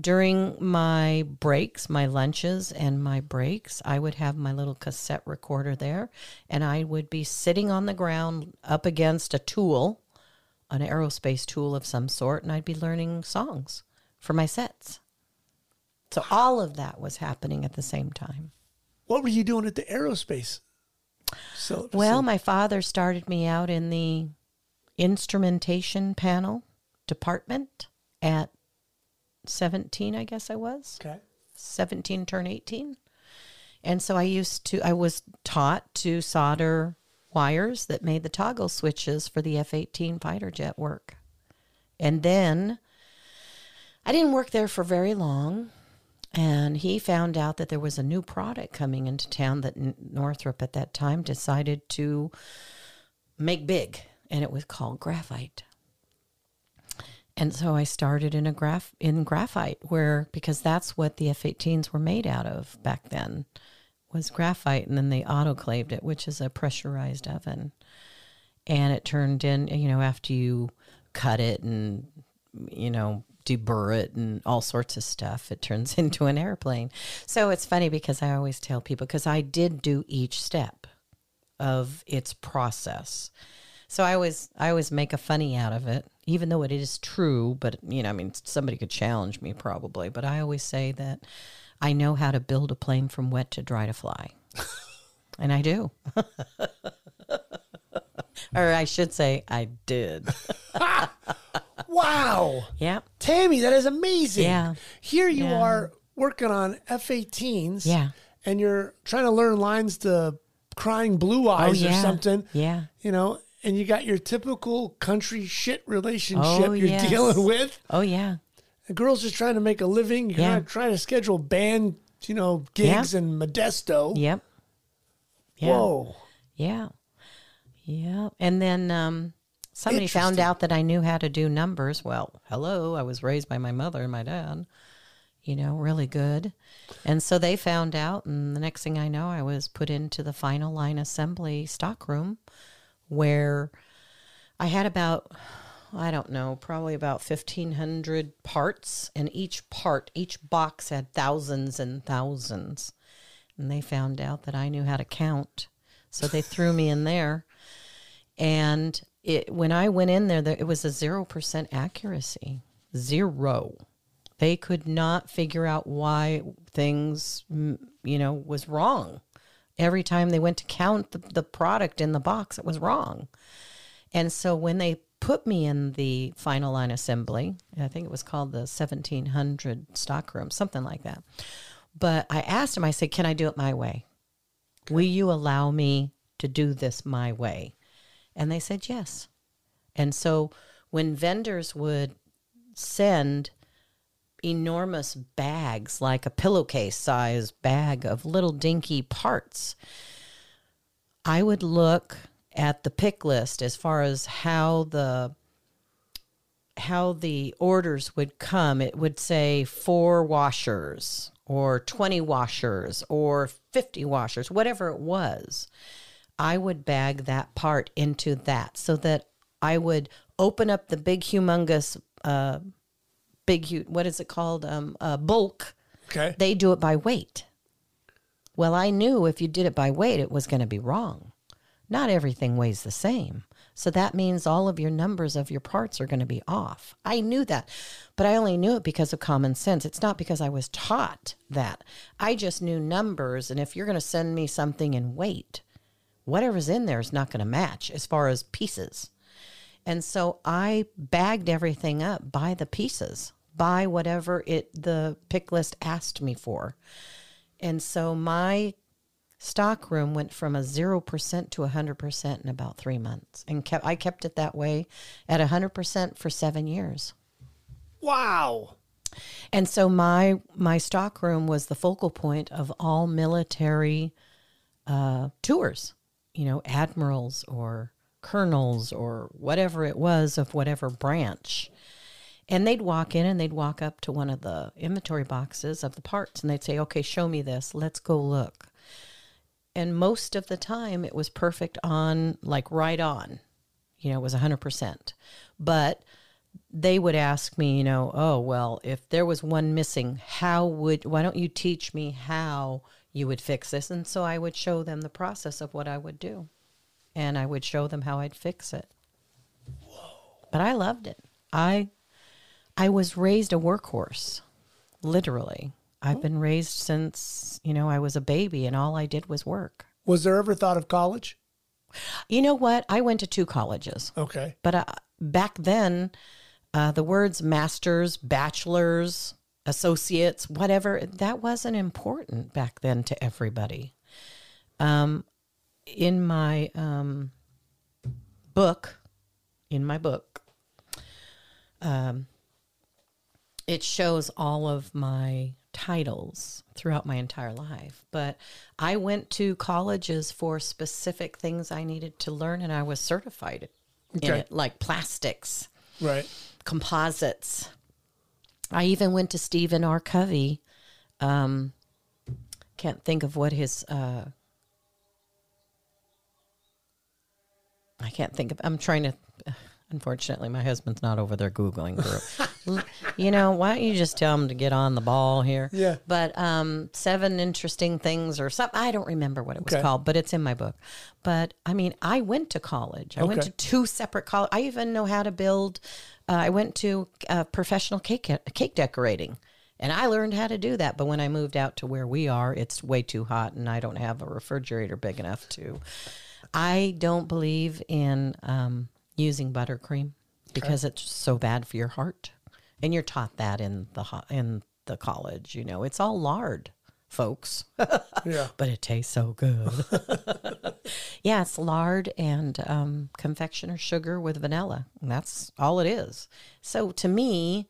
during my breaks, my lunches and my breaks, I would have my little cassette recorder there, and I would be sitting on the ground up against a tool, an aerospace tool of some sort, and I'd be learning songs for my sets. So all of that was happening at the same time. What were you doing at the aerospace? My father started me out in the instrumentation panel department at 17, I guess I was. Okay. 17, turn 18. And so I was taught to solder wires that made the toggle switches for the F-18 fighter jet work. And then I didn't work there for very long. And he found out that there was a new product coming into town that Northrop at that time decided to make big. And it was called graphite. And so I started in graphite, because that's what the F-18s were made out of back then, was graphite, and then they autoclaved it, which is a pressurized oven. And it turned in, you know, after you cut it and, you know, deburr it and all sorts of stuff, it turns into an airplane. So it's funny because I always tell people, because I did do each step of its process. So I always make a funny out of it, even though it is true. But, you know, I mean, somebody could challenge me probably. But I always say that I know how to build a plane from wet to dry to fly. And I do. Or I should say I did. Wow. Yeah. Tammy, that is amazing. Yeah. Here you are working on F-18s. Yeah. And you're trying to learn lines to Crying Blue Eyes or something. Yeah. You know. And you got your typical country shit relationship you're dealing with. Oh, yeah. The girl's just trying to make a living. You're trying to schedule band, you know, gigs in Modesto. Yep. Yeah. Whoa. Yeah. Yeah. And then somebody found out that I knew how to do numbers. Well, hello. I was raised by my mother and my dad, you know, really good. And so they found out. And the next thing I know, I was put into the final line assembly stockroom, where I had about, I don't know, probably about 1,500 parts, and each box had thousands and thousands. And they found out that I knew how to count, so they threw me in there. And when I went in there, it was a 0% accuracy. Zero. They could not figure out why things, you know, was wrong. Every time they went to count the product in the box, it was wrong. And so when they put me in the final line assembly, I think it was called the 1700 stockroom, something like that. But I asked him, I said, can I do it my way? Will you allow me to do this my way? And they said yes. And so when vendors would send enormous bags, like a pillowcase size bag of little dinky parts, I would look at the pick list as far as how the orders would come. It would say 4 washers or 20 washers or 50 washers, whatever it was. I would bag that part into that so that I would open up the big, humongous, what is it called? Bulk. Okay. They do it by weight. Well, I knew if you did it by weight, it was going to be wrong. Not everything weighs the same. So that means all of your numbers of your parts are going to be off. I knew that, but I only knew it because of common sense. It's not because I was taught that. I just knew numbers, and if you're going to send me something in weight, whatever's in there is not going to match as far as pieces. And so I bagged everything up by the pieces, by whatever the pick list asked me for. And so my stock room went from a 0% to 100% in about 3 months, and I kept it that way at 100% for 7 years. Wow! And so my stock room was the focal point of all military tours. You know, admirals or colonels or whatever it was of whatever branch. And they'd walk in and they'd walk up to one of the inventory boxes of the parts and they'd say, "Okay, show me this. Let's go look." And most of the time it was perfect on, like right on, you know, it was 100%. But they would ask me, you know, "Oh, well, if there was one missing, why don't you teach me how you would fix this?" And so I would show them the process of what I would do. And I would show them how I'd fix it. Whoa. But I loved it. I was raised a workhorse, literally. I've been raised since, you know, I was a baby and all I did was work. Was there ever thought of college? You know what? I went to 2 colleges. Okay. But back then, the words masters, bachelors, associates, whatever, that wasn't important back then to everybody. In my book, it shows all of my titles throughout my entire life, but I went to colleges for specific things I needed to learn, and I was certified in it, like plastics, right? Composites. I even went to Stephen R. Covey. Can't think of what his. I can't think of. I'm trying to. Unfortunately, my husband's not over there Googling group. You know, why don't you just tell him to get on the ball here? Yeah. But 7 interesting things or something. I don't remember what it was called, but it's in my book. But, I mean, I went to college. I went to 2 separate colleges. I even know how to build. I went to professional cake decorating, and I learned how to do that. But when I moved out to where we are, it's way too hot, and I don't have a refrigerator big enough to. I don't believe in... using buttercream because it's so bad for your heart, and you're taught that in the college. You know, it's all lard, folks. Yeah, but it tastes so good. Yeah, it's lard and confectioner's sugar with vanilla. And that's all it is. So to me,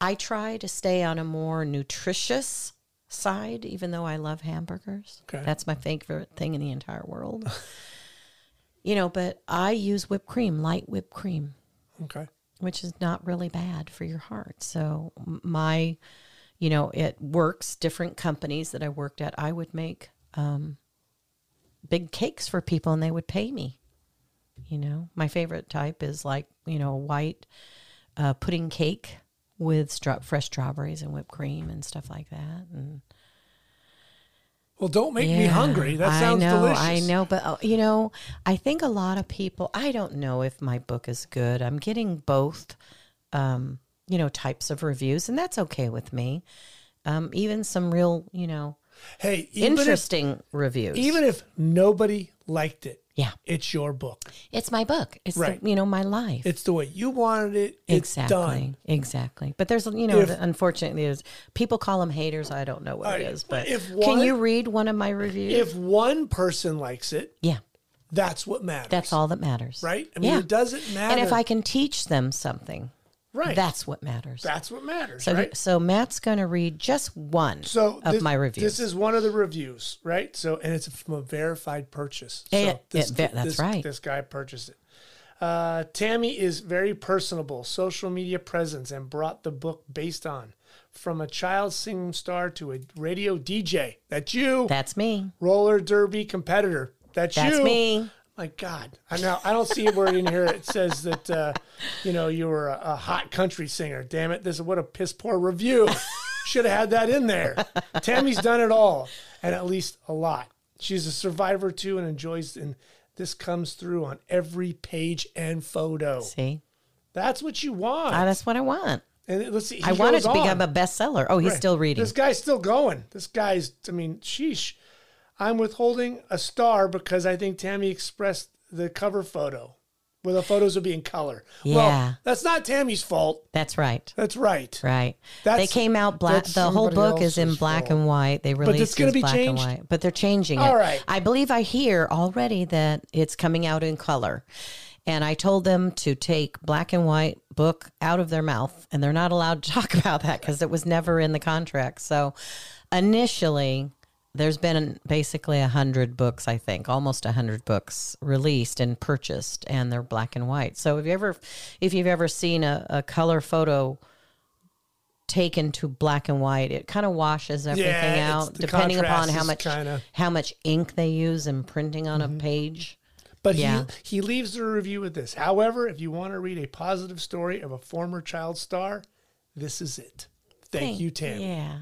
I try to stay on a more nutritious side, even though I love hamburgers. Okay. That's my favorite thing in the entire world. You know, but I use whipped cream, light whipped cream, which is not really bad for your heart. So you know, it works. Different companies that I worked at, I would make big cakes for people and they would pay me. You know, my favorite type is like, you know, white pudding cake with fresh strawberries and whipped cream and stuff like that. And well, don't make me hungry. That sounds delicious. I know, but you know, I think a lot of people, I don't know if my book is good. I'm getting both, you know, types of reviews, and that's okay with me. Even some real, you know, interesting reviews. Even if nobody liked it. Yeah. It's your book. It's my book. It's, you know, my life. It's the way you wanted it. It's done. Exactly. But there's, you know, unfortunately, there's, people call them haters. I don't know what it is. But can you read one of my reviews? If one person likes it, that's what matters. That's all that matters. Right? I mean, it doesn't matter. And if I can teach them something, that's what matters. That's what matters, So Matt's going to read just one of my reviews. This is one of the reviews, right? So, and it's from a verified purchase. This guy purchased it. Tammy is very personable, social media presence, and brought the book based on. From a child singing star to a radio DJ. That's you. That's me. Roller derby competitor. That's you. Me. My God. I don't see a word in here. It says that, you know, you were a hot country singer. Damn it. What a piss poor review. Should have had that in there. Tammy's done it all, and at least a lot. She's a survivor, too, and enjoys, and this comes through on every page and photo. See? That's what you want. That's what I want. And let's see. I wanted to become a bestseller. Oh, he's still reading. This guy's still going. This guy's, I mean, sheesh. I'm withholding a star because I think Tammy expressed the cover photo where the photos would be in color. Yeah. Well, that's not Tammy's fault. That's right. That's right. Right. They came out black. The whole book is in black and white. They released it in black and white. But they're changing it. All right. I believe I hear already that it's coming out in color. And I told them to take black and white book out of their mouth. And they're not allowed to talk about that because it was never in the contract. So initially... There's been basically 100 books, I think, almost 100 books released and purchased, and they're black and white. So if you've ever seen a color photo taken to black and white, it kind of washes everything out, depending upon how much ink they use in printing on a page. But he leaves the review with this. However, if you want to read a positive story of a former child star, this is it. Thank you, Tammy. Yeah.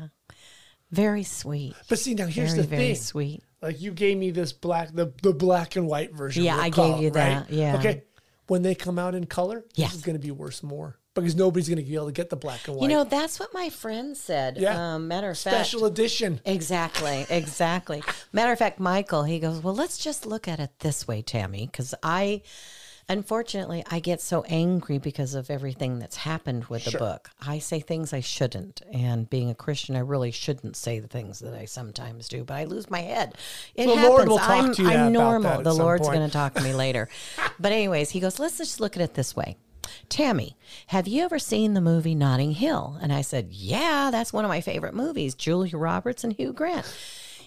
Very sweet. But see, now here's the thing. Very sweet. Like you gave me this the black and white version. Yeah, I gave you that. Yeah. Okay. When they come out in color, this is going to be worth more because nobody's going to be able to get the black and white. You know, that's what my friend said. Yeah. Matter of fact. Special edition. Exactly. Exactly. Matter of fact, Michael, he goes, well, let's just look at it this way, Tammy, because unfortunately, I get so angry because of everything that's happened with the book. I say things I shouldn't. And being a Christian, I really shouldn't say the things that I sometimes do. But I lose my head. It happens. Lord will talk to you I'm normal. About that the Lord's going to talk to me later. But anyways, he goes, let's just look at it this way. Tammy, have you ever seen the movie Notting Hill? And I said, yeah, that's one of my favorite movies. Julia Roberts and Hugh Grant.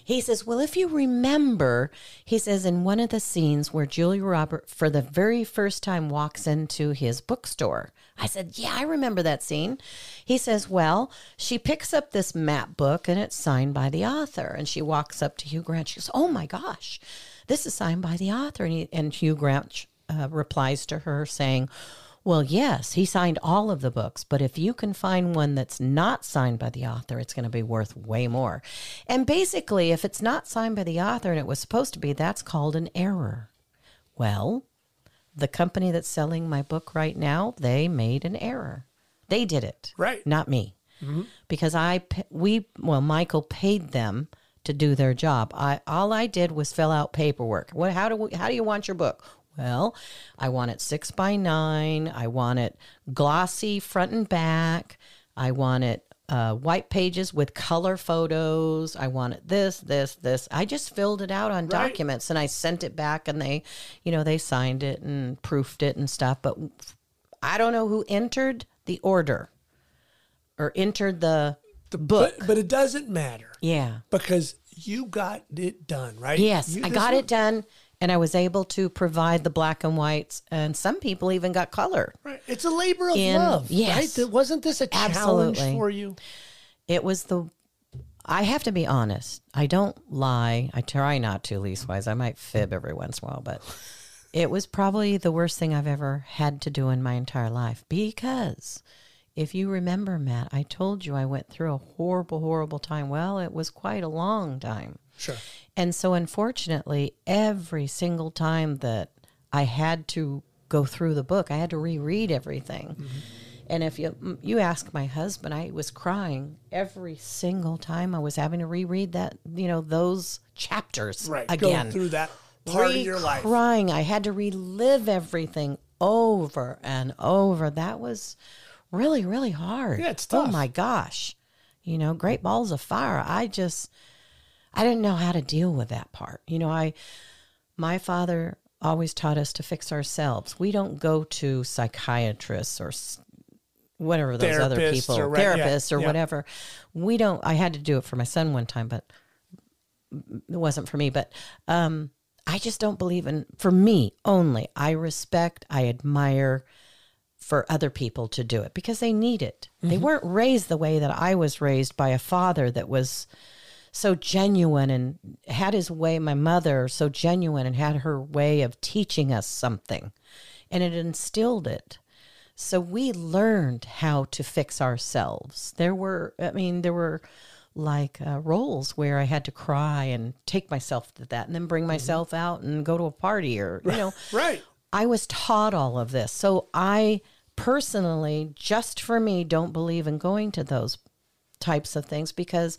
He says, well, if you remember, he says in one of the scenes where Julia Roberts for the very first time walks into his bookstore. I said, yeah, I remember that scene. He says, well, she picks up this map book and it's signed by the author. And she walks up to Hugh Grant. She goes, oh, my gosh, this is signed by the author. And Hugh Grant replies to her saying, well, yes, he signed all of the books, but if you can find one that's not signed by the author, it's going to be worth way more. And basically, if it's not signed by the author and it was supposed to be, that's called an error. Well, the company that's selling my book right now, they made an error. They did it. Right. Not me. Mm-hmm. Because Michael paid them to do their job. All I did was fill out paperwork. How do you want your book? Well, I want it 6x9. I want it glossy front and back. I want it white pages with color photos. I want it this. I just filled it out on documents and I sent it back and they, you know, they signed it and proofed it and stuff. But I don't know who entered the order or entered the book. But it doesn't matter. Yeah. Because you got it done, right? Yes, I got it done. And I was able to provide the black and whites, and some people even got color. Right. It's a labor of love, yes. Right? Wasn't this a challenge for you? It was I have to be honest. I don't lie. I try not to, leastwise. I might fib every once in a while, but it was probably the worst thing I've ever had to do in my entire life. Because if you remember, Matt, I told you I went through a horrible, horrible time. Well, it was quite a long time. Sure. And so, unfortunately, every single time that I had to go through the book, I had to reread everything. Mm-hmm. And if you ask my husband, I was crying every single time I was having to reread that, you know, those chapters again. Go through that part of your life. Crying. I had to relive everything over and over. That was really, really hard. Yeah, it's tough. Oh, my gosh. You know, great balls of fire. I didn't know how to deal with that part. You know, my father always taught us to fix ourselves. We don't go to psychiatrists or whatever those other people, therapists or whatever. We don't, I had to do it for my son one time, but it wasn't for me. But I just don't believe in, for me only, I respect, I admire for other people to do it because they need it. Mm-hmm. They weren't raised the way that I was raised by a father that was so genuine and had his way, my mother, so genuine and had her way of teaching us something. And it instilled it. So we learned how to fix ourselves. There were like roles where I had to cry and take myself to that and then bring myself mm-hmm. out and go to a party or, you know. Right. I was taught all of this. So I personally, just for me, don't believe in going to those types of things because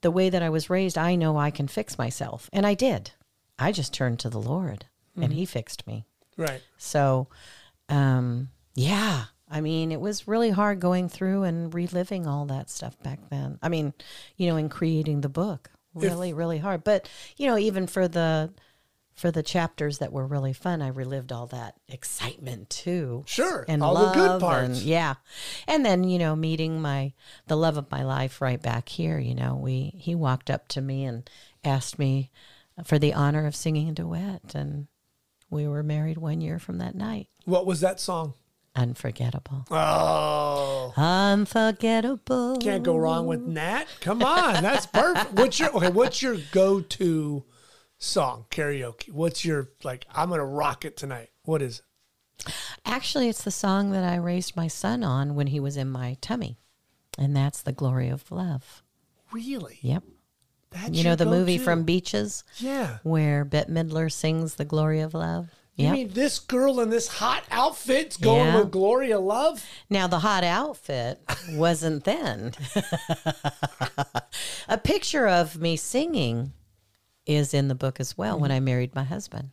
the way that I was raised, I know I can fix myself. And I did. I just turned to the Lord mm-hmm. and he fixed me. Right. So, yeah, I mean, it was really hard going through and reliving all that stuff back then. I mean, you know, in creating the book, really hard. But, you know, even for the chapters that were really fun, I relived all that excitement too. Sure. And all the good parts. And, yeah. And then, you know, meeting the love of my life right back here, you know, he walked up to me and asked me for the honor of singing a duet, and we were married 1 year from that night. What was that song? Unforgettable. Oh. Unforgettable. Can't go wrong with that. Come on. That's perfect. What's your go-to song, karaoke? What's your, like, I'm going to rock it tonight? What is it? Actually, it's the song that I raised my son on when he was in my tummy. And that's The Glory of Love. Really? Yep. That's you know the movie from Beaches? Yeah. Where Bette Midler sings The Glory of Love? You mean this girl in this hot outfit's going with Gloria Love? Now, the hot outfit wasn't then. A picture of me singing is in the book as well. Mm-hmm. When I married my husband,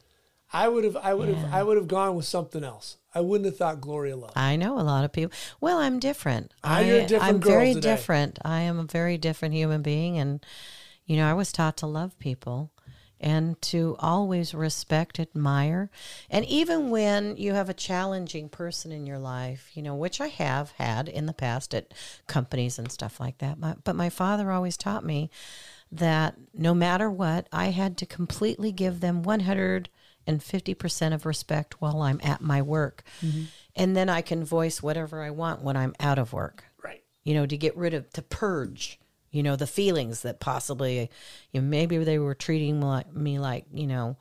I would have gone with something else. I wouldn't have thought Gloria Love. I know a lot of people. Well, I'm different. I'm very different. I am a very different human being, and you know, I was taught to love people and to always respect, admire. And even when you have a challenging person in your life, you know, which I have had in the past at companies and stuff like that. But my father always taught me that no matter what, I had to completely give them 150% of respect while I'm at my work. Mm-hmm. And then I can voice whatever I want when I'm out of work. Right. You know, to purge, you know, the feelings that possibly, you know, maybe they were treating me like, you know,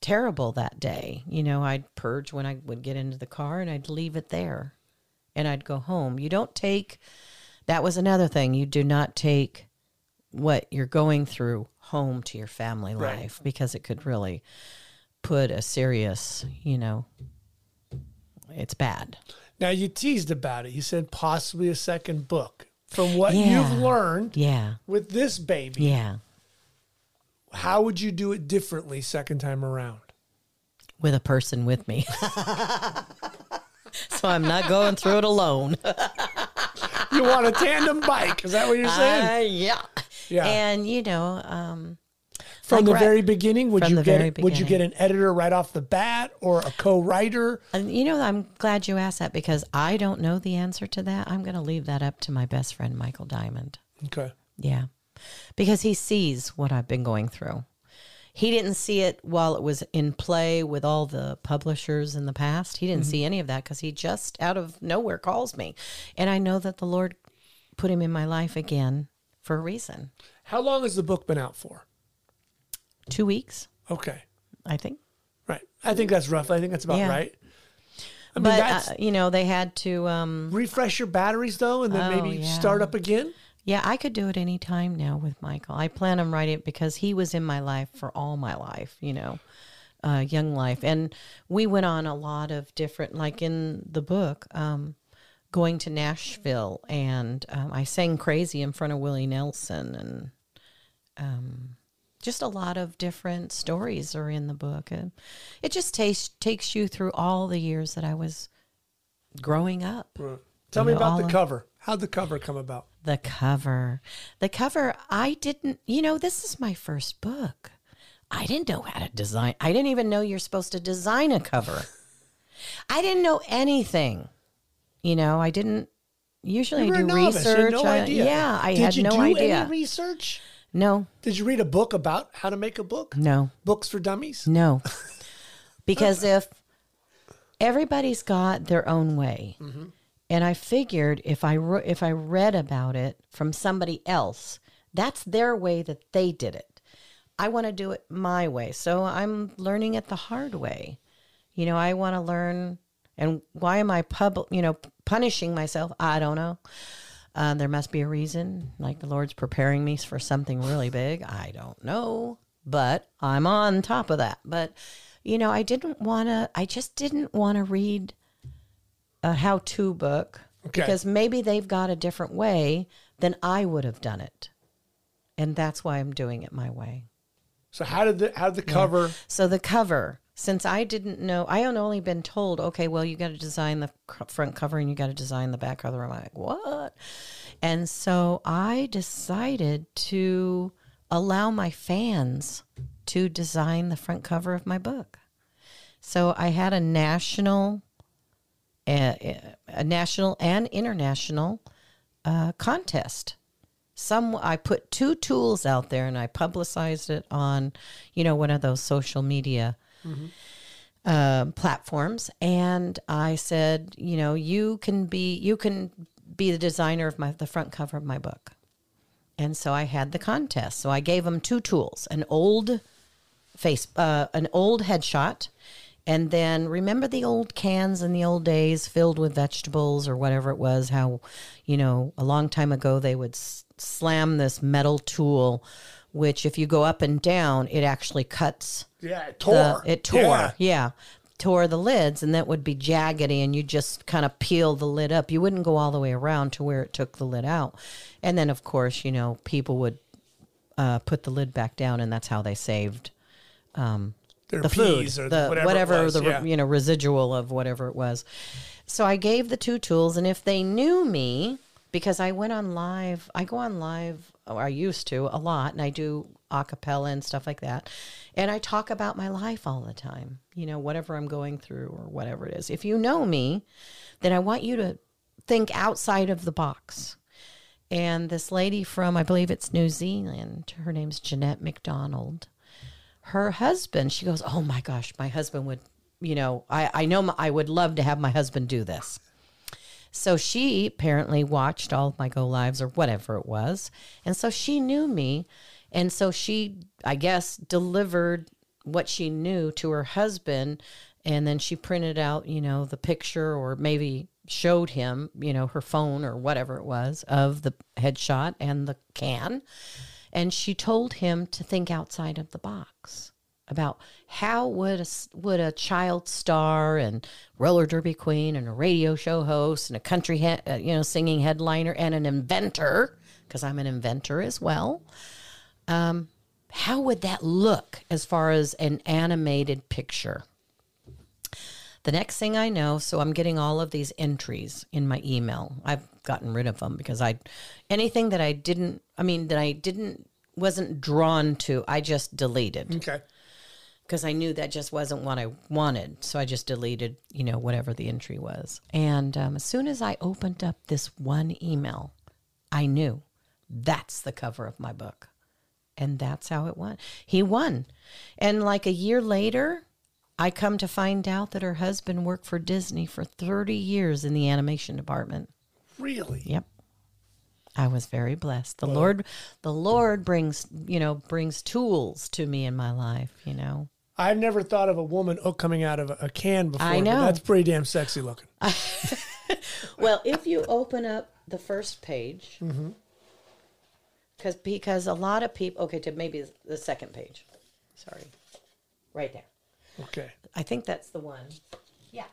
terrible that day. You know, I'd purge when I would get into the car and I'd leave it there and I'd go home. That was another thing. You do not take what you're going through home to your family life, because it could really put a serious, you know, it's bad. Now, you teased about it. You said possibly a second book. From what you've learned with this baby, how would you do it differently second time around? With a person with me. So I'm not going through it alone. You want a tandem bike. Is that what you're saying? Yeah. And, you know... From the very beginning, would you get an editor right off the bat or a co-writer? And you know, I'm glad you asked that because I don't know the answer to that. I'm going to leave that up to my best friend, Michael Diamond. Okay. Yeah. Because he sees what I've been going through. He didn't see it while it was in play with all the publishers in the past. He didn't see any of that because he just out of nowhere calls me. And I know that the Lord put him in my life again for a reason. How long has the book been out for? 2 weeks. Okay. I think. Right. I think that's rough. I think that's about right. I mean, you know, they had to... refresh your batteries, though, and then start up again? Yeah, I could do it any time now with Michael. I plan on writing it because he was in my life for all my life, you know, young life. And we went on a lot of different, like in the book, going to Nashville, and I sang Crazy in front of Willie Nelson, and... just a lot of different stories are in the book. And it just takes you through all the years that I was growing up. Right. Tell me about the cover. How'd the cover come about? The cover, I didn't, you know, this is my first book. I didn't know how to design. I didn't even know you're supposed to design a cover. I didn't know anything. You know, I didn't usually do research. I had no idea. Any research? No. Did you read a book about how to make a book? No. Books for dummies? No. Because if everybody's got their own way, and I figured if I read about it from somebody else, That's their way that they did it. I want to do it my way. So I'm learning it the hard way. You know, I want to learn. And why am I punishing myself? I don't know. There must be a reason. Like the Lord's preparing me for something really big. I don't know. But I'm on top of that. But, you know, I just didn't want to read a how-to book. Okay. Because maybe they've got a different way than I would have done it. And that's why I'm doing it my way. So how did the cover? So the cover, since I didn't know, I had only been told, okay, well, you got to design the front cover and you got to design the back cover. I'm like, what? And so I decided to allow my fans to design the front cover of my book. So I had a national and international contest. I put two tools out there and I publicized it on, one of those social media platforms. And I said, you can be the designer of the front cover of my book. And so I had the contest. So I gave them two tools, an old headshot. And then remember the old cans in the old days filled with vegetables or whatever it was, how, a long time ago they would slam this metal tool, which if you go up and down, it actually cuts. Yeah, it tore. Tore the lids, and that would be jaggedy, and you just kind of peel the lid up. You wouldn't go all the way around to where it took the lid out. And then, of course, people would put the lid back down, and that's how they saved the food, or whatever residual of whatever it was. So I gave the two tools, and if they knew me, because I used to a lot, and I do a cappella and stuff like that, and I talk about my life all the time, whatever I'm going through or whatever it is. If you know me, then I want you to think outside of the box. And this lady from, I believe it's New Zealand, her name's Jeanette McDonald. Her husband, she goes, oh my gosh, my husband would, I would love to have my husband do this. So she apparently watched all of my go lives or whatever it was. And so she knew me. And so she, I guess, delivered what she knew to her husband. And then she printed out, the picture, or maybe showed him, her phone or whatever it was, of the headshot and the can. And she told him to think outside of the box about how would a child star and roller derby queen and a radio show host and a country singing headliner and an inventor, because I'm an inventor as well, how would that look as far as an animated picture? The next thing I know, so I'm getting all of these entries in my email. I've gotten rid of them because anything that I wasn't drawn to, I just deleted. Okay. Because I knew that just wasn't what I wanted. So I just deleted, whatever the entry was. And as soon as I opened up this one email, I knew that's the cover of my book. And that's how it went. He won. And like a year later, I come to find out that her husband worked for Disney for 30 years in the animation department. Really? Yep. I was very blessed. The Lord brings tools to me in my life, I've never thought of a woman coming out of a can before. I know. But that's pretty damn sexy looking. Well, if you open up the first page, because a lot of people, okay, to maybe the second page. Sorry. Right there. Okay. I think that's the one. Yeah.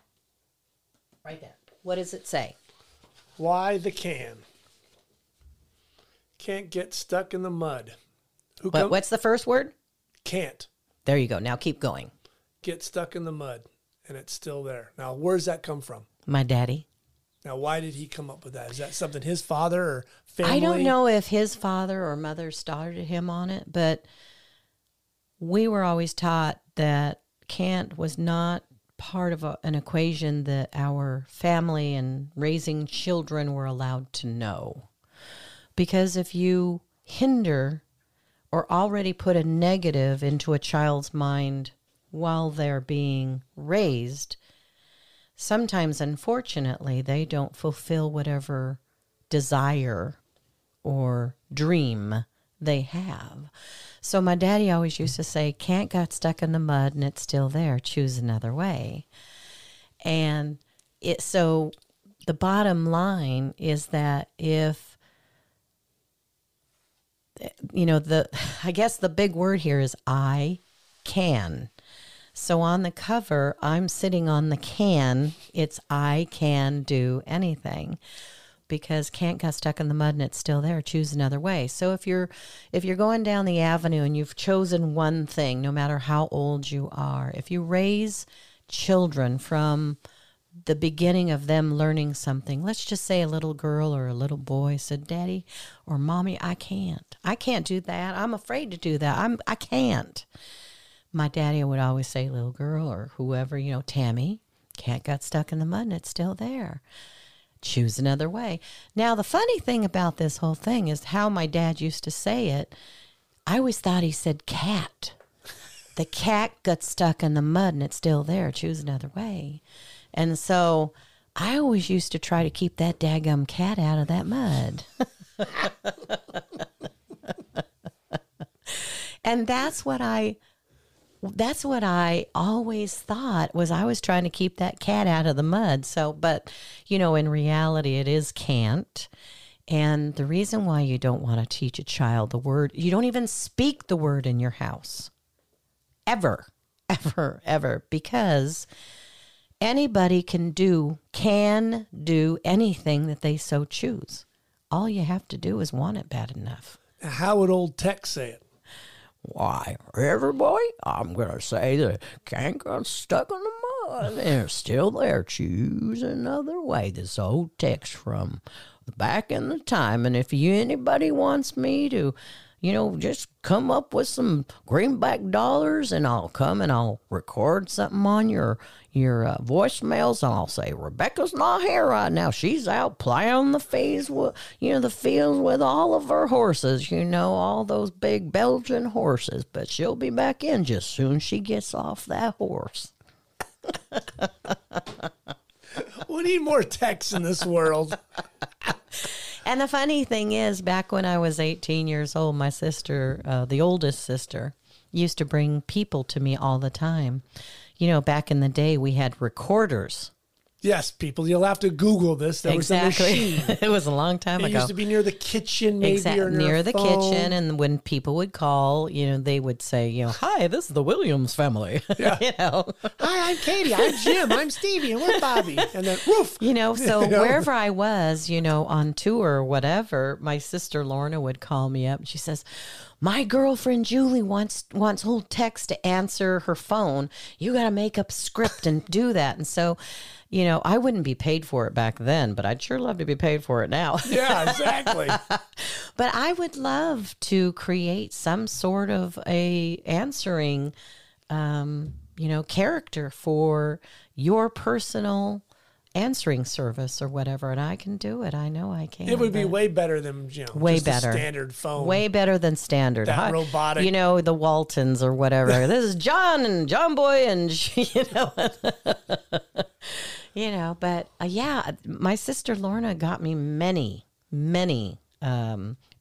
Right there. What does it say? Why the can? Can't get stuck in the mud. What's the first word? Can't. There you go. Now keep going. Get stuck in the mud, and it's still there. Now, where does that come from? My daddy. Now, why did he come up with that? Is that something his father or family? I don't know if his father or mother started him on it, but we were always taught that can't was not part of an equation that our family and raising children were allowed to know. Because if you hinder or already put a negative into a child's mind while they're being raised, sometimes, unfortunately, they don't fulfill whatever desire or dream they have. So my daddy always used to say, "Can't got stuck in the mud and it's still there. Choose another way." And it, so the bottom line is that if, you know, the, I guess the big word here is I can. So on the cover, I'm sitting on the can. It's I can do anything, because can't got stuck in the mud and it's still there. Choose another way. So if you're going down the avenue and you've chosen one thing, no matter how old you are, if you raise children from the beginning of them learning something, let's just say a little girl or a little boy said, "Daddy or Mommy, I can't do that. I'm afraid to do that. I can't." My daddy would always say, "Little girl," or whoever, you know, "Tammy, can't got stuck in the mud and it's still there. Choose another way." Now, the funny thing about this whole thing is how my dad used to say it. I always thought he said cat. The cat got stuck in the mud and it's still there. Choose another way. And so I always used to try to keep that daggum cat out of that mud. And that's what I always thought, was I was trying to keep that cat out of the mud. So, but, you know, in reality, it is can't. And the reason why you don't want to teach a child the word, you don't even speak the word in your house. Ever, ever, ever. Because anybody can do anything that they so choose. All you have to do is want it bad enough. How would old Tex say it? "Why, everybody, I'm going to say that can't got stuck in the mud. They're still there. Choose another way." This old text from back in the time. And if anybody wants me to, you know, just come up with some greenback dollars, and I'll come and I'll record something on your voicemails, and I'll say, "Rebecca's not here right now. She's out plowing the fields with all of her horses, you know, all those big Belgian horses. But she'll be back in just soon as she gets off that horse." We need more texts in this world. And the funny thing is, back when I was 18 years old, my sister, the oldest sister, used to bring people to me all the time. You know, back in the day, we had recorders. Yes, people. You'll have to Google this. That exactly. Was a machine. It was a long time ago. It used to be near the kitchen, maybe. Exactly. Or near the phone. Kitchen. And when people would call, you know, they would say, you know, "Hi, this is the Williams family." Yeah. You know, "Hi, I'm Katie. I'm Jim. I'm Stevie. And we're Bobby." And then, woof. You know, so wherever I was, you know, on tour or whatever, my sister Lorna would call me up and she says, "My girlfriend Julie wants old Tex to answer her phone. You got to make up a script and do that." And so, you know, I wouldn't be paid for it back then, but I'd sure love to be paid for it now. Yeah, exactly. But I would love to create some sort of a answering, you know, character for your personal answering service or whatever, and I can do it. I know I can. It would be way better than, you know, way just better. Standard phone. Way better than standard. That robotic. You know, the Waltons or whatever. "This is John and John Boy," and, you know. You know, but yeah, my sister Lorna got me many, many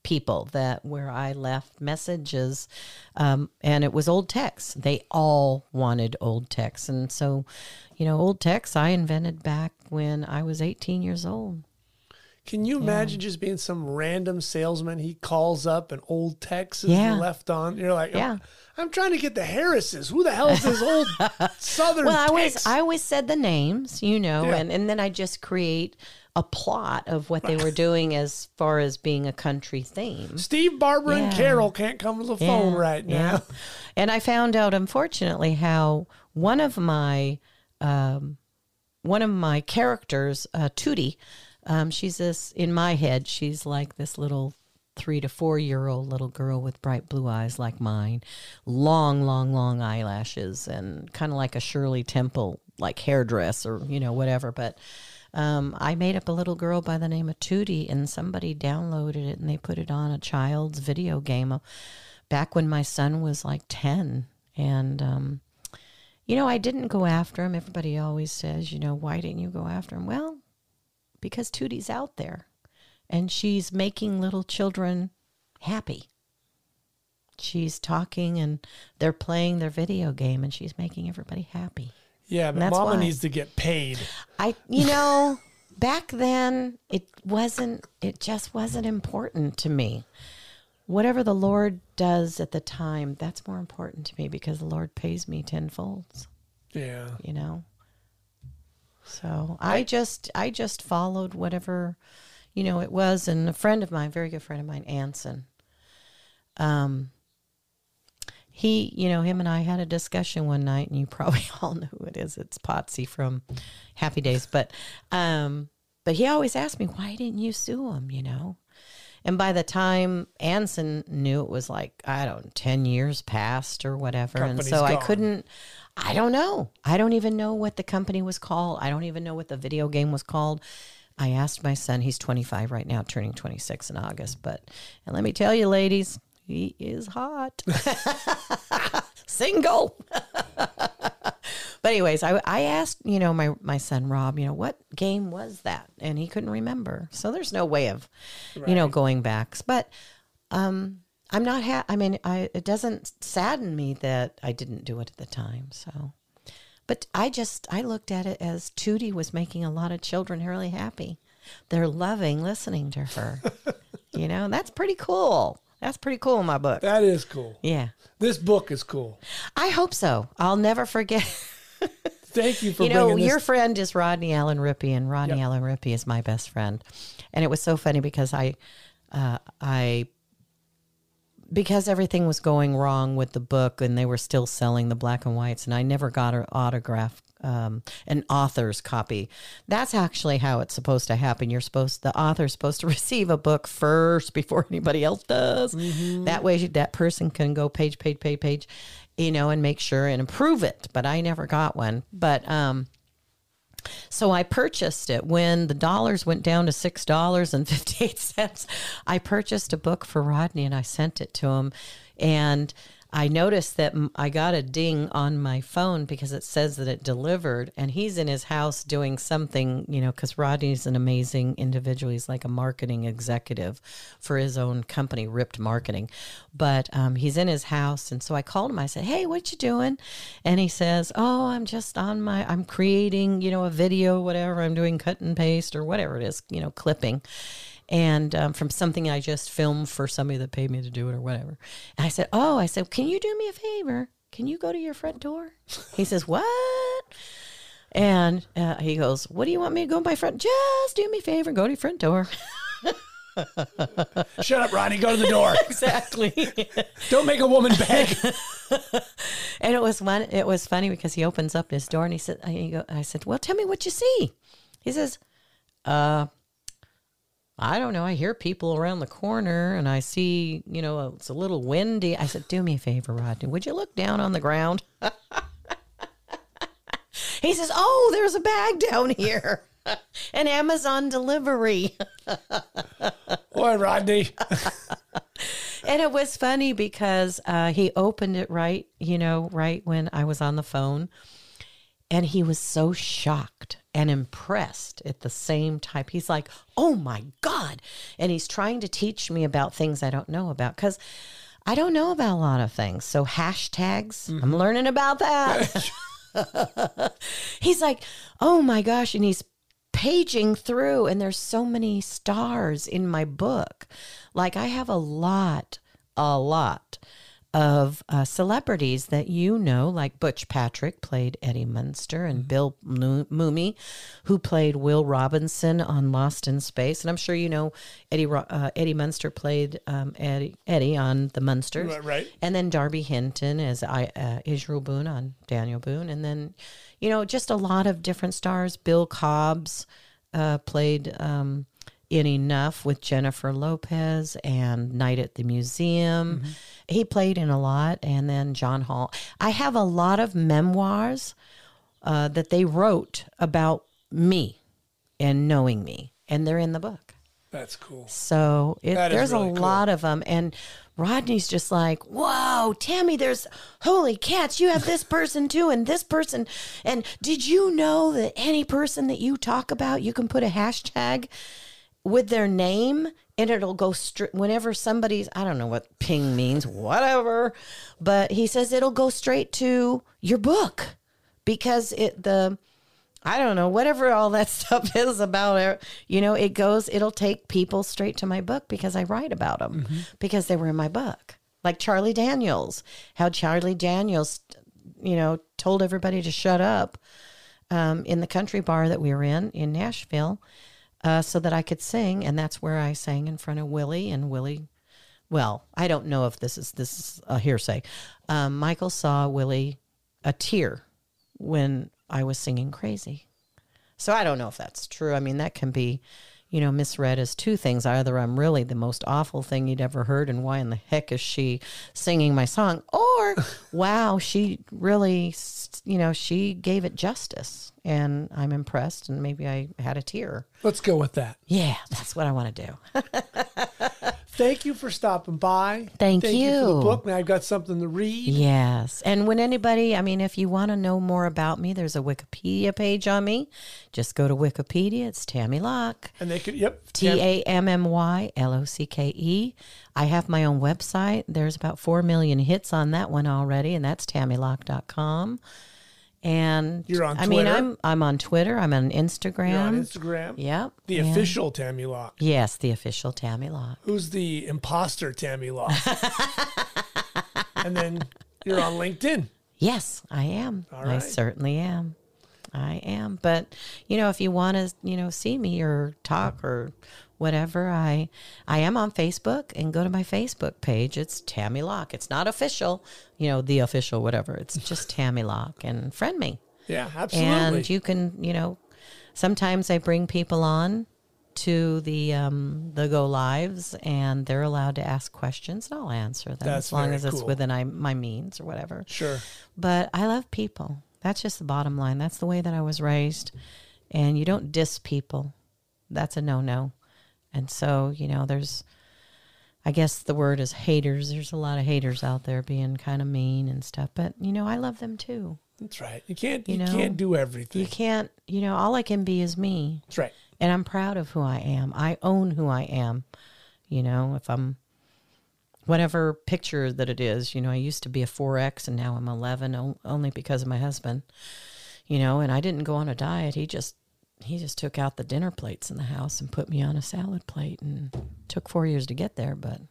people that where I left messages, and it was old Tex. They all wanted old Tex. And so, you know, old Tex I invented back when I was 18 years old. Can you imagine just being some random salesman? He calls up and old Tex is left on. You're like, I'm trying to get the Harrises. Who the hell is this old Southern Tex? Well, I always said the names, you know, and then I just create a plot of what they were doing as far as being a country theme. Steve, Barbara, and Carol can't come to the phone right now. And I found out, unfortunately, how one of my characters, Tootie, she's this, in my head, she's like this little 3 to 4 year old little girl with bright blue eyes like mine, long, long, long eyelashes, and kind of like a Shirley Temple, like hairdress or, you know, whatever. But I made up a little girl by the name of Tootie, and somebody downloaded it and they put it on a child's video game back when my son was like 10. And, you know, I didn't go after him. Everybody always says, you know, "Why didn't you go after him?" Well, because Tootie's out there and she's making little children happy. she's talking and they're playing their video game and she's making everybody happy. Yeah, but Mama needs to get paid. Back then it just wasn't important to me. Whatever the Lord does at the time, that's more important to me because the Lord pays me tenfold. Yeah. So I just followed whatever, it was. And a friend of mine, very good friend of mine, Anson, him and I had a discussion one night, and you probably all know who it is. It's Potsy from Happy Days. But he always asked me, why didn't you sue him, And by the time Anson knew, it was like, 10 years passed or whatever. Company's and so gone. I don't know. I don't even know what the company was called. I don't even know what the video game was called. I asked my son, he's 25 right now, turning 26 in August. And let me tell you, ladies, he is hot. Single. But anyways, I asked, my son, Rob, what game was that? And he couldn't remember. So there's no way of, going back. But I'm not, it doesn't sadden me that I didn't do it at the time. So, but I looked at it as Tootie was making a lot of children really happy. They're loving listening to her, and that's pretty cool. That's pretty cool in my book. That is cool. Yeah. This book is cool. I hope so. I'll never forget. Thank you for bringing this. Your friend is Rodney Allen Rippey, and Rodney Allen Rippey is my best friend. And it was so funny because because everything was going wrong with the book and they were still selling the black and whites, and I never got an autograph, an author's copy. That's actually how it's supposed to happen. The author's supposed to receive a book first before anybody else does. Mm-hmm. That way that person can go page, and make sure and improve it. But I never got one. But, so I purchased it when the dollars went down to $6.58. I purchased a book for Rodney and I sent it to him. And I noticed that I got a ding on my phone because it says that it delivered, and he's in his house doing something, because Rodney's an amazing individual. He's like a marketing executive for his own company, Ripped Marketing. But he's in his house, and so I called him. I said, hey, what you doing? And he says, oh, I'm just I'm creating, a video, whatever. I'm doing cut and paste or whatever it is, clipping. And from something I just filmed for somebody that paid me to do it or whatever. And I said, can you do me a favor? Can you go to your front door? He says, what? And he goes, what do you want me to go by front? Just do me a favor and go to your front door. Shut up, Ronnie. Go to the door. Exactly. Don't make a woman beg. And it was funny because he opens up his door and I said, well, tell me what you see. He says, I don't know. I hear people around the corner and I see, it's a little windy. I said, do me a favor, Rodney. Would you look down on the ground? He says, oh, there's a bag down here. An Amazon delivery. Boy, Rodney. And it was funny because he opened it right when I was on the phone. And he was so shocked and impressed at the same time. He's like, oh, my God. And he's trying to teach me about things I don't know about because I don't know about a lot of things. So hashtags, mm-hmm. I'm learning about that. He's like, oh, my gosh. And he's paging through. And there's so many stars in my book. Like I have a lot of celebrities that like Butch Patrick played Eddie Munster and Bill Mumy, who played Will Robinson on Lost in Space. And I'm sure Eddie Munster played Eddie on The Munsters. Right. And then Darby Hinton as Israel Boone on Daniel Boone. And then, just a lot of different stars. Bill Cobbs played... In Enough with Jennifer Lopez and Night at the Museum. Mm-hmm. He played in a lot. And then John Hall. I have a lot of memoirs that they wrote about me and knowing me. And they're in the book. That's cool. So there's really a lot of them. And Rodney's just like, whoa, Tammy, holy cats, you have this person too and this person. And did you know that any person that you talk about, you can put a hashtag with their name, and it'll go straight whenever somebody's, I don't know what ping means, whatever, but he says it'll go straight to your book because I don't know, whatever all that stuff is about, you know, it'll take people straight to my book because I write about them because they were in my book. Like Charlie Daniels, how Charlie Daniels, you know, told everybody to shut up in the country bar that we were in Nashville, so that I could sing. And that's where I sang in front of Willie, and Willie, well, I don't know if this is a hearsay. Michael saw Willie a tear when I was singing Crazy. So I don't know if that's true. I mean, that can be, you know, misread as two things. Either I'm really the most awful thing you'd ever heard, and why in the heck is she singing my song? Or, wow, she really, you know, she gave it justice, and I'm impressed, and maybe I had a tear. Let's go with that. Yeah, that's what I want to do. Thank you for stopping by. Thank you for the book. Now I've got something to read. Yes. And when anybody, I mean, if you want to know more about me, there's a Wikipedia page on me. Just go to Wikipedia. It's Tammy Locke. And they could, yep. TAMMYLOCKE. I have my own website. There's about 4 million hits on that one already, and that's tammylocke.com. And you're on Twitter. I mean, I'm on Twitter. I'm on Instagram. You're on Instagram. Yep. The official Tammy Locke. Yes, the official Tammy Locke. Who's the imposter Tammy Locke? And then you're on LinkedIn. Yes, I am. All right. I certainly am. I am. But you know, if you want to, you know, see me or talk or whatever, I am on Facebook, and go to my Facebook page. It's Tammy Locke. It's not official, you know, the official whatever. It's just Tammy Locke, and friend me. Yeah, absolutely. And you can, you know, sometimes I bring people on to the go lives, and they're allowed to ask questions, and I'll answer them as long as it's within my means or whatever. Sure. But I love people. That's just the bottom line. That's the way that I was raised, and you don't diss people. That's a no-no. And so, you know, there's, I guess the word is haters. There's a lot of haters out there being kind of mean and stuff. But, you know, I love them too. That's right. You can't do everything. You can't, you know, all I can be is me. That's right. And I'm proud of who I am. I own who I am. You know, if I'm whatever picture that it is, you know, I used to be a 4X and now I'm 11 only because of my husband, you know, and I didn't go on a diet. He just took out the dinner plates in the house and put me on a salad plate, and took 4 years to get there, but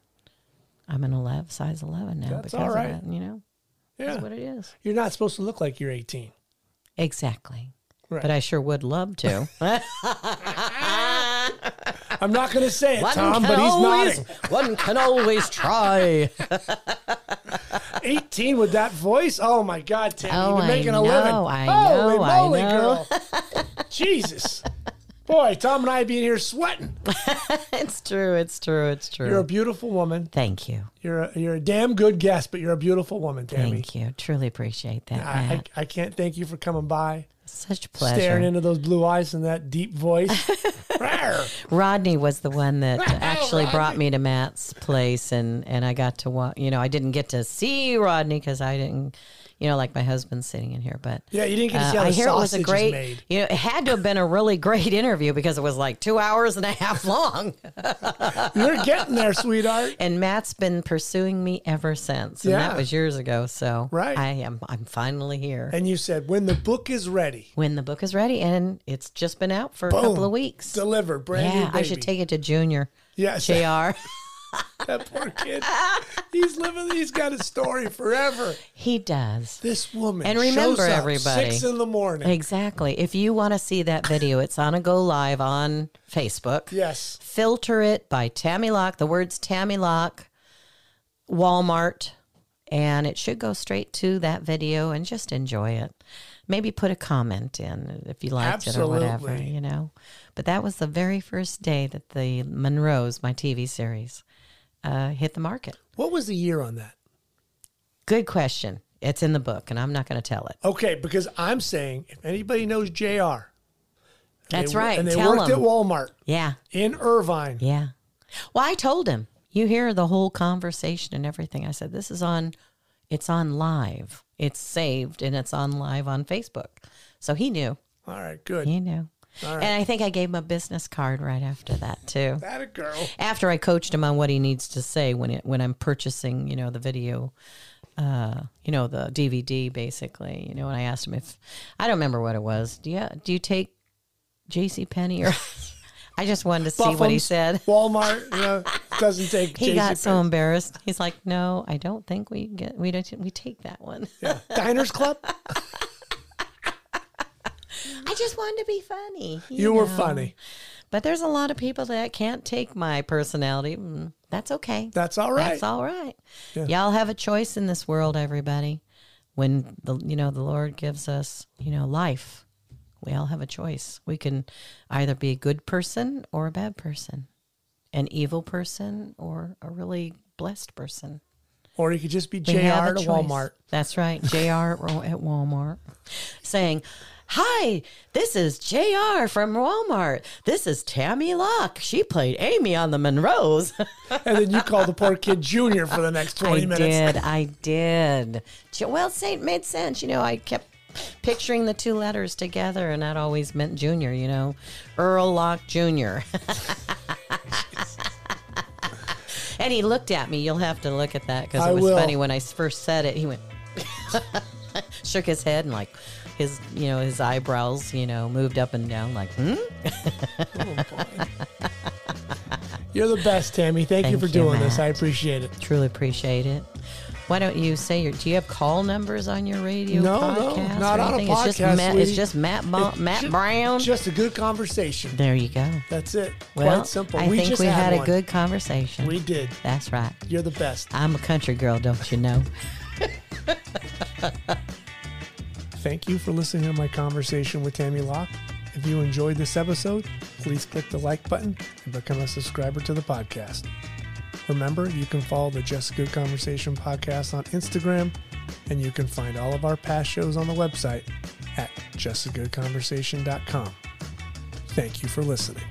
I'm an size 11 now. That's all right. Of that, you know, that's what it is. You're not supposed to look like you're 18. Exactly. Right. But I sure would love to. I'm not going to say it, Tom, but he's nodding. One can always try. 18 with that voice? Oh, my God, Tammy. You're making 11. Holy moly, girl. Jesus. Boy, Tom and I being here sweating. It's true. You're a beautiful woman. Thank you. You're a damn good guest, but you're a beautiful woman, Tammy. Thank you. Truly appreciate that, Matt. I can't thank you for coming by. Such pleasure. Staring into those blue eyes and that deep voice. Rodney was the one that actually brought me to Matt's place, and I got to walk. You know, I didn't get to see Rodney because I didn't, you know, like my husband's sitting in here. But yeah, you didn't get to see how the sausage was made. You know, it had to have been a really great interview because it was like 2.5 hours long. You're getting there, sweetheart. And Matt's been pursuing me ever since, and that was years ago. So I'm finally here. And you said when the book is ready. When the book is ready, and it's just been out for a couple of weeks. Delivered, brand new baby. I should take it to Junior. Yes, JR. That poor kid. He's got a story forever. He does. This woman. And remember, shows up everybody. 6 in the morning. Exactly. If you want to see that video, it's on a go live on Facebook. Yes. Filter it by Tammy Locke. The words Tammy Locke, Walmart, and it should go straight to that video, and just enjoy it. Maybe put a comment in if you liked it or whatever, you know. But that was the very first day that the Monroes, my TV series, hit the market. What was the year on that? Good question. It's in the book, and I'm not going to tell it. Okay, because I'm saying if anybody knows JR. That's right. And they worked at Walmart. Yeah. In Irvine. Yeah. Well, I told him. You hear the whole conversation and everything. I said, it's on live. It's saved, and it's on live on Facebook. So he knew. All right, good. He knew. All right. And I think I gave him a business card right after that too. That a girl. After I coached him on what he needs to say when I'm purchasing, you know, the video, you know, the DVD basically, you know, and I asked him if I don't remember what it was. Do you take JCPenney or I just wanted to see Buffums, what he said. Walmart, you know, doesn't take. He got so embarrassed. He's like, "No, I don't think we take that one." Yeah. Diners Club. I just wanted to be funny. You were funny. But there's a lot of people that can't take my personality. That's okay. That's all right. That's all right. Yeah. Y'all have a choice in this world, everybody. When the Lord gives us, life, we all have a choice. We can either be a good person or a bad person, an evil person or a really blessed person. Or you could just be JR at Walmart. That's right. JR at Walmart saying, "Hi, this is JR from Walmart. This is Tammy Locke. She played Amy on the Monroes." And then you called the poor kid Junior for the next 20 minutes. I did. Well, it made sense. I kept picturing the two letters together, and that always meant Junior, Earl Locke Jr. And he looked at me. You'll have to look at that because it was funny when I first said it. He went, shook his head and like, his eyebrows, moved up and down like, You're the best, Tammy. Thank you for doing this. I appreciate it. Truly appreciate it. Why don't you say do you have call numbers on your radio? No, podcast no, not on a podcast. It's just Matt Brown. Just a good conversation. There you go. That's it. Well, quite simple. I think we had a good conversation. We did. That's right. You're the best. I'm a country girl, don't you know? Thank you for listening to my conversation with Tammy Locke. If you enjoyed this episode, please click the like button and become a subscriber to the podcast. Remember, you can follow the Just a Good Conversation podcast on Instagram, and you can find all of our past shows on the website at justagoodconversation.com. Thank you for listening.